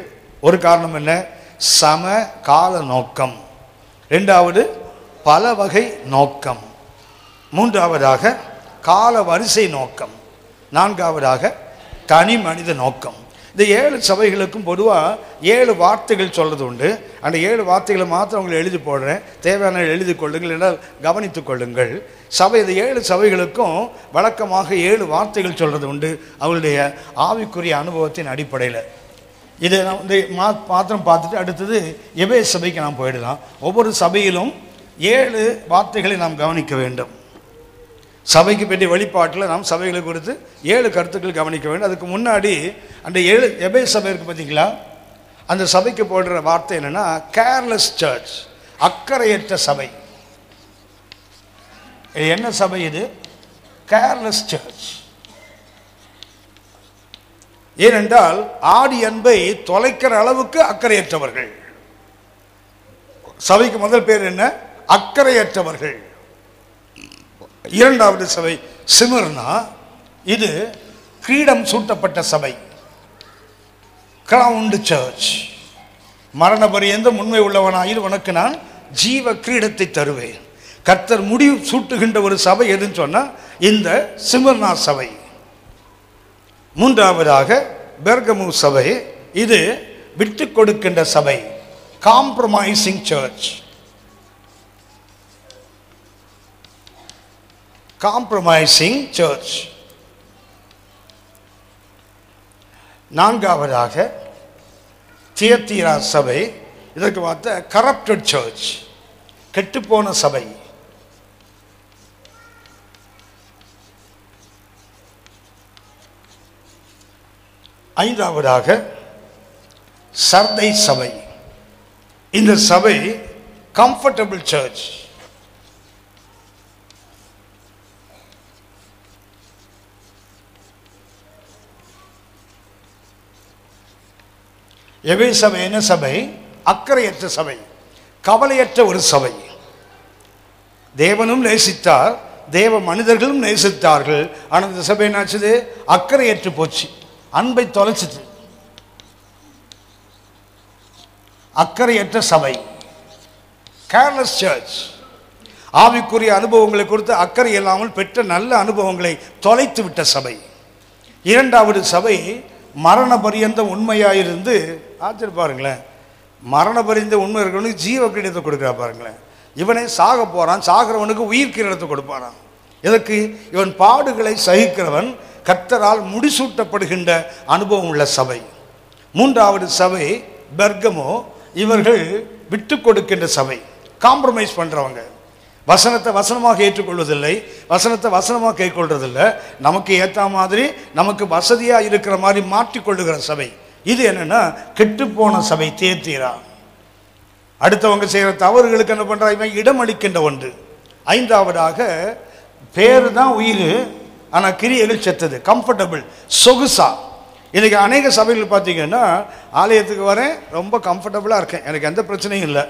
ஒரு காரணம் என்ன? சம கால நோக்கம். ரெண்டாவது பல வகை நோக்கம். மூன்றாவதாக கால வரிசை நோக்கம். நான்காவதாக தனி மனித நோக்கம். இந்த ஏழு சபைகளுக்கும் பொதுவாக 7 வார்த்தைகள் சொல்கிறது உண்டு. அந்த 7 வார்த்தைகளை மாத்திரம் அவங்களை எழுதி போடுறேன், தேவையான எழுதி கொள்ளுங்கள், இல்லை கவனித்து கொள்ளுங்கள். சபை இந்த 7 சபைகளுக்கும் வழக்கமாக 7 வார்த்தைகள் சொல்கிறது உண்டு, அவங்களுடைய ஆவிக்குரிய அனுபவத்தின் அடிப்படையில். இதை நான் இந்த மாத்திரம் பார்த்துட்டு அடுத்தது எபேசு சபைக்கு நாம் போயிடலாம். ஒவ்வொரு சபையிலும் 7 வார்த்தைகளை நாம் கவனிக்க வேண்டும். சபைக்கு பெரிய வழிபாட்டில் நாம் சபைகளை குறித்து 7 கருத்துக்கள் கவனிக்க வேண்டும். அதுக்கு முன்னாடி அந்த எபேசு சபை இருக்குது பார்த்தீங்களா, அந்த சபைக்கு போடுற வார்த்தை என்னென்னா கேர்லெஸ் சர்ச், அக்கறையற்ற சபை. என்ன சபை இது? Careless church. ஏனென்றால் ஆடி அன்பை தொலைக்கிற அளவுக்கு அக்கறையற்றவர்கள். சபைக்கு முதல் பேர் என்ன? அக்கறையற்றவர்கள். இரண்டாவது சபை சிமர்னா, இது கிரீடம் சூட்டப்பட்ட சபை, கிரவுண்டு சர்ச். மரண பரியந்தம் உண்மை உள்ளவனாயில் உனக்கு நான் ஜீவ கிரீடத்தை தருவேன், கர்த்தர் முடிவு சூட்டுகின்ற ஒரு சபை எதுன்னு சொன்னால் இந்த சிமர்னா சபை. மூன்றாவதாக பெர்கமோ சபை, இது விட்டு கொடுக்கின்ற சபை, காம்ப்ரமைசிங் சர்ச். Compromising church. நான்காவதாக தியத்தீரா சபை, இதற்கு பார்த்த கரப்டட் சர்ச், கெட்டுப்போன சபை. ஐந்தாவதாக சர்தை சபை, இந்த சபை கம்ஃபர்டபுள் சர்ச். எபேசு சபை என்ன சபை? அக்கறையற்ற சபை, கவலையற்ற ஒரு சபை. தேவனும் நேசித்தார், தேவ மனிதர்களும் நேசித்தார்கள். ஆனால் இந்த சபை என்னாச்சுது? அக்கறையற்று போச்சு, அன்பை தொலைச்சிது. அக்கறையற்ற சபை, கேர்லெஸ் சர்ச். ஆவிக்குரிய அனுபவங்களை குறித்து அக்கறை இல்லாமல் பெற்ற நல்ல அனுபவங்களை தொலைத்து விட்ட சபை. இரண்டாவது சபை மரண பரியந்தம் உண்மையாயிருந்து, ஆச்சரிய பாருங்களேன், மரண பரியந்தம் உண்மை இருக்கிறவனுக்கு ஜீவ கிரீடத்தை கொடுக்குறா பாருங்களேன். இவனே சாக போகிறான், சாகிறவனுக்கு உயிர் கிரீடத்தை கொடுப்பாரான். இதற்கு இவன் பாடுகளை சகிக்கிறவன், கர்த்தரால் முடிசூட்டப்படுகின்ற அனுபவம் உள்ள சபை. மூன்றாவது சபை பெர்கமோ, இவர்கள் விட்டு கொடுக்கின்ற சபை, காம்ப்ரமைஸ் பண்ணுறவங்க. வசனத்தை வசனமாக ஏற்றுக்கொள்வதில்லை, வசனத்தை வசனமாக கைக்கொள்வதில்லை, நமக்கு ஏற்ற மாதிரி நமக்கு வசதியாக இருக்கிற மாதிரி மாற்றிக்கொள்ளுகிற சபை. இது என்னென்னா கெட்டுப்போன சபை, தியத்தீரா. அடுத்தவங்க செய்கிற தவறுகளுக்கு என்ன பண்ணுறாங்க? இடம் அளிக்கின்ற ஒன்று. ஐந்தாவதாக பேர் தான் உயிர், ஆனால் கிரியைகள் செத்தது, கம்ஃபர்டபுள் சொகுசா. இன்றைக்கி அநேக சபைகள் பார்த்தீங்கன்னா, ஆலயத்துக்கு வரேன், ரொம்ப கம்ஃபர்டபுளாக இருக்கேன், எனக்கு எந்த பிரச்சனையும் இல்லை,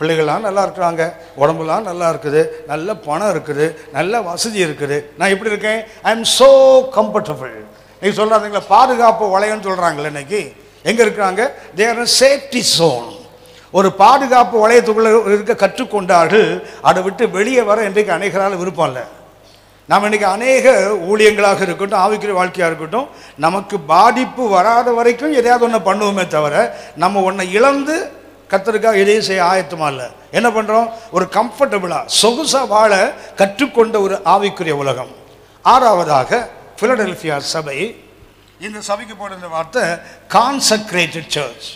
பிள்ளைகள்லாம் நல்லா இருக்கிறாங்க, உடம்புலாம் நல்லா இருக்குது, நல்ல பணம் இருக்குது, நல்ல வசதி இருக்குது, நான் எப்படி இருக்கேன்? I am so comfortable. இன்றைக்கி சொல்கிறாங்களா பாதுகாப்பு வளையம்னு சொல்கிறாங்களே, இன்றைக்கி எங்கே இருக்கிறாங்க? தேர் இஸ் சேஃப்டி ஜோன், ஒரு பாதுகாப்பு வளையத்துக்குள்ளே இருக்க கற்றுக்கொண்டார்கள். அதை விட்டு வெளியே வர இன்றைக்கு அநேகரால் விருப்பம் இல்லை. நாம் இன்றைக்கி அநேக ஊழியங்களாக இருக்கட்டும், ஆவிக்குரிய வாழ்க்கையாக இருக்கட்டும், நமக்கு பாதிப்பு வராத வரைக்கும் எதையாவது ஒன்று பண்ணுவோமே தவிர நம்ம ஒன்றை இழந்து கர்த்தருக்காக எதையும் செய்ய ஆயத்தமாக இல்லை. என்ன பண்ணுறோம்? ஒரு கம்ஃபர்டபுளாக சொகுசாக வாழ கற்றுக்கொண்ட ஒரு ஆவிக்குரிய உலகம். ஆறாவதாக ஃபிலடெல்ஃபியா சபை, இந்த சபைக்கு போடுற வார்த்தை கான்சக்ரேட்டட் சர்ச்.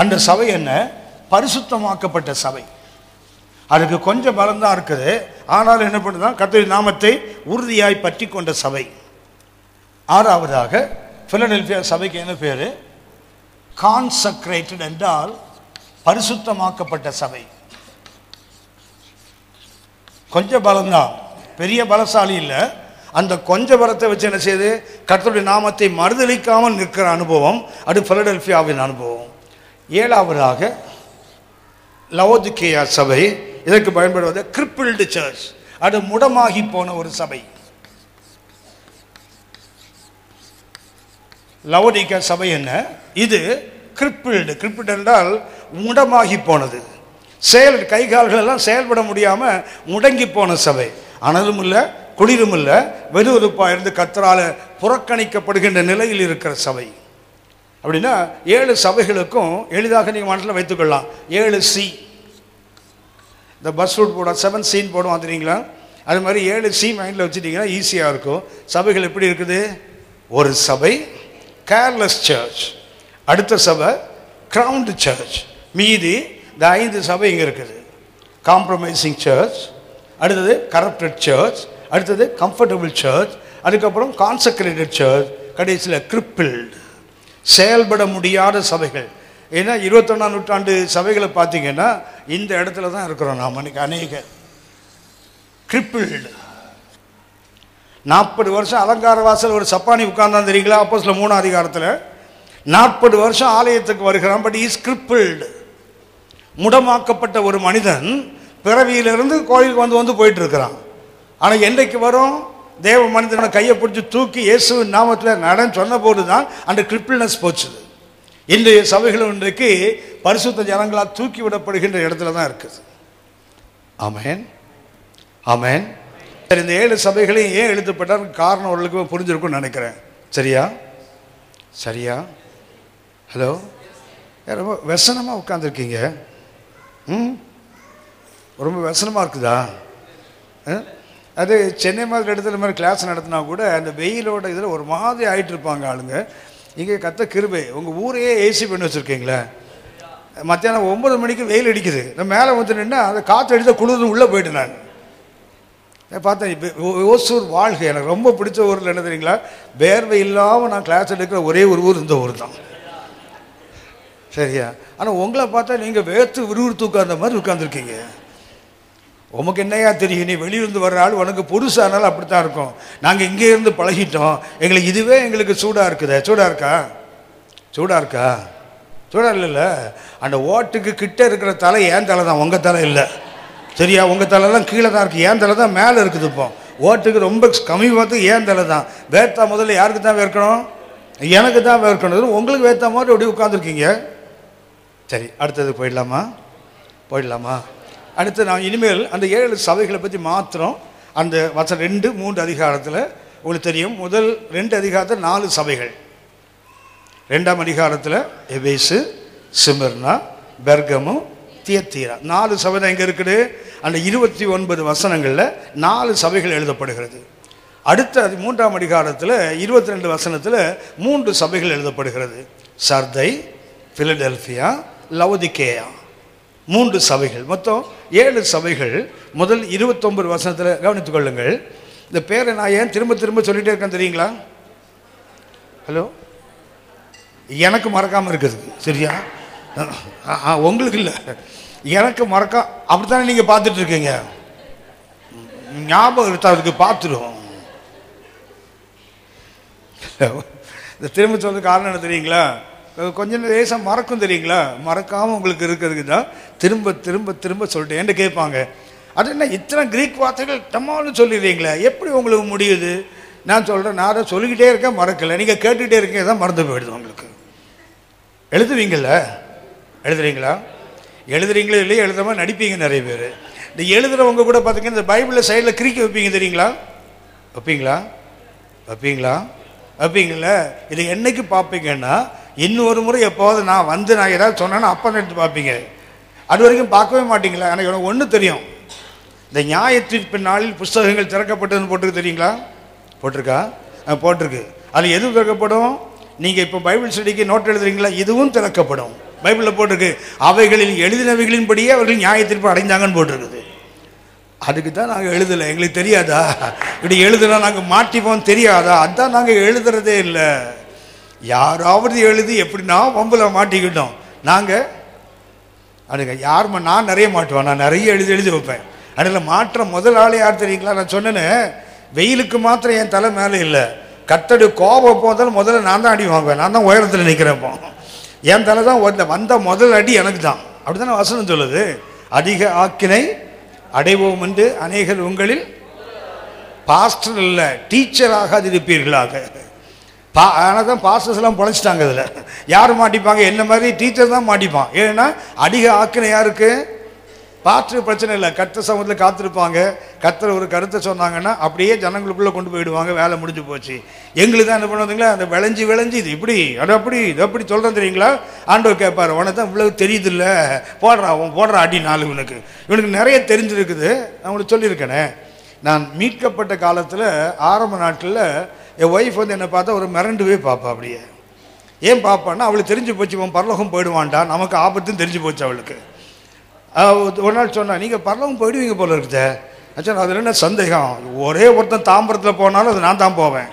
அந்த சபை என்ன? பரிசுத்தமாக்கப்பட்ட சபை. அதுக்கு கொஞ்சம் பலம்தான் இருக்குது, ஆனாலும் என்ன பண்ணுதான்? கர்த்தரின் நாமத்தை உறுதியாய் பற்றி கொண்ட சபை. ஆறாவதாக ஃபிலடெல்ஃபியா சபைக்கு என்ன பேர்? கான்சக்ரேட்டட் என்றால் பரிசுத்தமாக்கப்பட்ட சபை. கொஞ்சம் பலம்தான், பெரிய பலசாலி இல்லை. அந்த கொஞ்ச பலத்தை வச்சு என்ன செய்யுது? கர்த்தருடைய நாமத்தை மறுதளிக்காமல் நிற்கிற அனுபவம், அது ஃபிலடெல்ஃபியாவின் அனுபவம். ஏழாவதாக லவோதிக்கேயா சபை, இதற்கு பயன்படுவது கிரிப்பிள்டு சர்ச், அது முடமாகி போன ஒரு சபை. லவோதிக்கேயா சபை என்ன? இது கிரிப்பிள்டு, கிரிப்பிட் என்றால் முடமாகி போனது, செயல் கைகால்கள் எல்லாம் செயல்பட முடியாமல் முடங்கி போன சபை. அனலும் இல்லை, குளிரும் இல்லை, வெதுவெதுப்பாக இருந்து கர்த்தரால் புறக்கணிக்கப்படுகின்ற நிலையில் இருக்கிற சபை. அப்படின்னா 7 சபைகளுக்கும் எளிதாக நீங்கள் மனசில் வைத்துக்கொள்ளலாம். 7C, இந்த பஸ் ரூட் போடும் 7Cன்னு போடுவோம் தெரியுங்களா, அது மாதிரி 7C மைண்டில் வச்சுட்டிங்கன்னா ஈஸியாக இருக்கும். சபைகள் எப்படி இருக்குது? ஒரு சபை கேர்லெஸ் சர்ச், அடுத்த சபை கிரவுண்டு சர்ச், மீதி இந்த 5 சபை இங்கே இருக்குது. காம்ப்ரமைசிங் சர்ச், அடுத்தது கரப்டட் சர்ச், அடுத்தது கம்ஃபர்டபுள் சர்ச், அதுக்கப்புறம் கான்சக்ரேட்டட் சர்ச், கடைசியில் கிரிப்பிள்டு, செயல்பட முடியாத சபைகள். ஏன்னா 21ஆம் நூற்றாண்டு சபைகளை பார்த்திங்கன்னா இந்த இடத்துல தான் இருக்கிறோம் நாம். அன்றைக்கி அநேக கிரிப்பிள்டு, 40 வருஷம் அலங்கார வாசல் ஒரு சப்பானி உட்கார்ந்தான் தெரியுங்களா, அப்போ சில 3ஆம் அதிகாரத்தில் 40 வருஷம் ஆலயத்துக்கு வருகிறான். பட் இஸ் கிரிப்பிள்டு, முடமாக்கப்பட்ட ஒரு மனிதன் பிறவியிலிருந்து கோயிலுக்கு வந்து வந்து போயிட்டு இருக்கிறான். ஆனால் என்றைக்கு வரும்? தேவ மனிதனோட கையை பிடிச்சி தூக்கி இயேசுவின் நாமத்தில் நடன்னு சொன்ன போது தான் அந்த கிரிப்பிள்னஸ் போச்சுது. இன்றைய சபைகள் ஒன்றைக்கு பரிசுத்த ஜனங்களாக தூக்கி விடப்படுகின்ற இடத்துல தான் இருக்குது. ஆமேன், ஆமேன். சரி, இந்த 7 சபைகளையும் ஏன் எழுதப்பட்டார் காரணம் அவர்களுக்கு புரிஞ்சிருக்கும்னு நினைக்கிறேன். சரியா? சரியா? ஹலோ, ரொம்ப வசனமாக உட்காந்துருக்கீங்க. ரொம்ப வசனமாக இருக்குதா? அது சென்னை மாதிரி இடத்துல மாதிரி கிளாஸ் நடத்தினா கூட அந்த வெயிலோட இதில் ஒரு மாதிரி ஆகிட்டு இருப்பாங்க ஆளுங்க. இங்கே கத்த கிருபை, உங்கள் ஊரையே ஏசி பண்ணி வச்சுருக்கீங்களே. மத்தியானம் 9 மணிக்கு வெயில் அடிக்குது, நான் மேலே வந்துட்டேன்னா அந்த காற்று அடித்த குளிர்ந்து உள்ளே போயிட்டேன். நான் பார்த்தேன் இப்போ ஓசூர் வாழ்க்கை எனக்கு ரொம்ப பிடிச்ச ஊரில் என்ன தெரியுங்களா, வேர்வை இல்லாமல் நான் கிளாஸ் எடுக்கிற ஒரே ஒரு ஊர் இந்த ஊர் தான். சரியா? ஆனால் உங்களை பார்த்தா நீங்கள் வேர்த்து விறுவிறுத்து உட்கார்ந்த மாதிரி உட்காந்துருக்கீங்க. உமக்கு என்னையா தெரியும், நீ வெளியிருந்து வர்ற ஆள், உனக்கு புதுசானாலும் அப்படித்தான் இருக்கும். நாங்கள் இங்கே இருந்து பழகிட்டோம், எங்களுக்கு இதுவே எங்களுக்கு சூடாக இருக்குதே. சூடாக இருக்கா? சூடாக இருக்கா? சூடாக இல்லைல்ல. அந்த ஓட்டுக்கு கிட்டே இருக்கிற தலை ஏன் தலை தான், உங்கள் தலை இல்லை. சரியா? உங்கள் தலைலாம் கீழே தான் இருக்குது, ஏன் தலை தான் மேலே இருக்குது. இப்போ ஓட்டுக்கு ரொம்ப கம்மி பார்த்து ஏன் தலை தான். வேர்த்தா முதல்ல யாருக்கு தான் வேர்க்கணும்? எனக்கு தான் வேர்க்கணும். உங்களுக்கு வேர்த்தா மாதிரி அப்படி உட்காந்துருக்கீங்க. சரி, அடுத்தது போயிடலாமா? போயிடலாமா? அடுத்து நான் இனிமேல் அந்த 7 சபைகளை பற்றி மாத்திரம் அந்த வசனம் 2, 3 அதிகாரத்தில் உங்களுக்கு தெரியும். முதல் 2 அதிகாரத்தில் 4 சபைகள். 2ஆம் அதிகாரத்தில் எபேசு, சிமர்னா, பெர்கமோ, தியத்தீரா, 4 சபை தான் இங்கே இருக்குது. அந்த 29 வசனங்களில் 4 சபைகள் எழுதப்படுகிறது. அடுத்த 3ஆம் அதிகாரத்தில் 22 வசனத்தில் 3 சபைகள் எழுதப்படுகிறது. சர்தை, ஃபிலடெல்ஃபியா, லவோதிக்கேயா, 3 சபைகள். மொத்தம் 7 சபைகள். முதல் 29 வசனத்தில் கவனித்துக் கொள்ளுங்கள். இந்த பேரை நான் ஏன் திரும்ப திரும்ப சொல்லிகிட்டே இருக்கேன் தெரியுங்களா? ஹலோ, எனக்கு மறக்காமல் இருக்குது. சரியா? உங்களுக்கு இல்லை, எனக்கு மறக்கா. அப்படித்தானே நீங்கள் பார்த்துட்டு இருக்கீங்க, ஞாபகம் அதுக்கு பார்த்துருவோம். இந்த திரும்ப சொல்ல காரணம் என்ன தெரியுங்களா, கொஞ்சம் லேசாக மறக்கும் தெரியுங்களா, மறக்காமல் உங்களுக்கு இருக்கிறதுக்கு தான் திரும்ப திரும்ப திரும்ப சொல்லிட்டேன். என்ன கேட்பாங்க, அது என்ன இத்தனை கிரீக் வார்த்தைகள் டம்மாலும் சொல்லிடுறீங்களே, எப்படி உங்களுக்கு முடியுது? நான் சொல்கிறேன், நான் அதை சொல்லிக்கிட்டே இருக்கேன், மறக்கலை. நீங்கள் கேட்டுக்கிட்டே இருக்கீங்க தான் மறந்து போயிடுது உங்களுக்கு. எழுதுவீங்கள? எழுதுறீங்களா? எழுதுறீங்களே இல்லையே, எழுதுறமா நடிப்பீங்க நிறைய பேர். இந்த எழுதுகிறவங்க கூட பார்த்திங்கன்னா இந்த பைபிளில் சைடில் கிரிக்கி வைப்பீங்க தெரியுங்களா? வைப்பீங்களா? வைப்பீங்களா? வைப்பீங்கள. இது என்றைக்கு பார்ப்பீங்கன்னா, இன்னொரு முறை எப்போது நான் வந்து நான் ஏதாவது சொன்னேன்னா அப்போ எடுத்து பார்ப்பீங்க. அது வரைக்கும் பார்க்கவே மாட்டிங்களா? எனக்கு எனக்கு ஒன்று தெரியும், இந்த நியாயத்திற்கு நாளில் புஸ்தகங்கள் திறக்கப்பட்டதுன்னு போட்டிருக்கு தெரியுங்களா? போட்டிருக்கா? போட்டிருக்கு. அது எதுவும் திறக்கப்படும். நீங்கள் இப்போ பைபிள் ஸ்டடிக்கு நோட் எழுதுறீங்களா, இதுவும் திறக்கப்படும். பைபிளில் போட்டிருக்கு, அவைகளில் எழுதினவைகளின்படியே அவர்கள் நியாயத்திற்கு அடைந்தாங்கன்னு போட்டிருக்குது. அதுக்கு தான் நாங்கள் எழுதலை. எங்களுக்கு தெரியாதா இப்படி எழுதுனா நாங்கள் மாட்டிப்போம், தெரியாதா? அதுதான் நாங்கள் எழுதுறதே இல்லை. யாராவது எழுதி எப்படின்னா வம்புல மாட்டிக்கிட்டோம் நாங்கள். அதுங்க யாருமே, நான் நிறைய மாட்டுவேன், நான் நிறைய எழுதி எழுதி வைப்பேன். அதில் மாற்ற முதல் ஆள் யார் தெரியுங்களா? நான் சொன்னேன்னு வெயிலுக்கு மாத்திரம் என் தலை மேலே இல்லை, கத்தடு கோபம் போதாலும் முதல்ல நான் தான் அடி வாங்குவேன். நான் தான் உயரத்தில் நிற்கிறப்போ என் தலை தான் வந்த முதல் அடி எனக்கு தான். அப்படித்தானே வசனம் சொல்லுது, அதிக ஆக்கினை அடைவோம் என்று அநேகர் உங்களில் பாஸ்டர் இல்லை டீச்சராக இருப்பீர்களாக. ஆனால் தான் பாஸ்டர்ஸ்லாம் பொழைச்சிட்டாங்க. இதில் யார் மாட்டிப்பாங்க? என்ன மாதிரி டீச்சர் தான் மாட்டிப்பான். ஏன்னா அதிக ஆக்கினை யாருக்கு? பாற்று பிரச்சனை இல்லை, கர்த்த சமூகத்தில் காத்திருப்பாங்க. கர்த்தர் ஒரு கருத்தை சொன்னாங்கன்னா அப்படியே ஜனங்களுக்குள்ளே கொண்டு போயிடுவாங்க, வேலை முடிஞ்சு போச்சு. எங்களுக்கு தான் என்ன பண்ணுவீங்களா, அந்த விளைஞ்சி விளைஞ்சி இது இப்படி அது அப்படி இது அப்படி சொல்கிறேன் தெரியுங்களா. ஆண்டவர் கேட்பார், உனக்கு தான் இவ்வளவு தெரியுது இல்லை, போடுறான் அடி நாலு. இவனுக்கு நிறைய தெரிஞ்சிருக்குது. நான் உங்களுக்கு சொல்லியிருக்கேனே, நான் மீட்கப்பட்ட காலத்தில் ஆரம்ப நாட்களில் என் ஒய்ஃப் வந்து என்னை பார்த்தா ஒரு மிரண்டுவே பார்ப்பா. அப்படியே ஏன் பார்ப்பான்னா, அவளுக்கு தெரிஞ்சு போச்சு இவன் பரலோகம் போயிடுவான்டா, நமக்கு ஆபத்துன்னு தெரிஞ்சு போச்சு அவளுக்கு. ஒரு நாள் சொன்னால், நீங்கள் பரலோகம் போயிடுவீங்க போல இருக்குதே. ஆச்சா, அதில் என்ன சந்தேகம்? ஒரே ஒருத்தன் தாம்பரத்தில் போனாலும் அது நான் தான் போவேன்.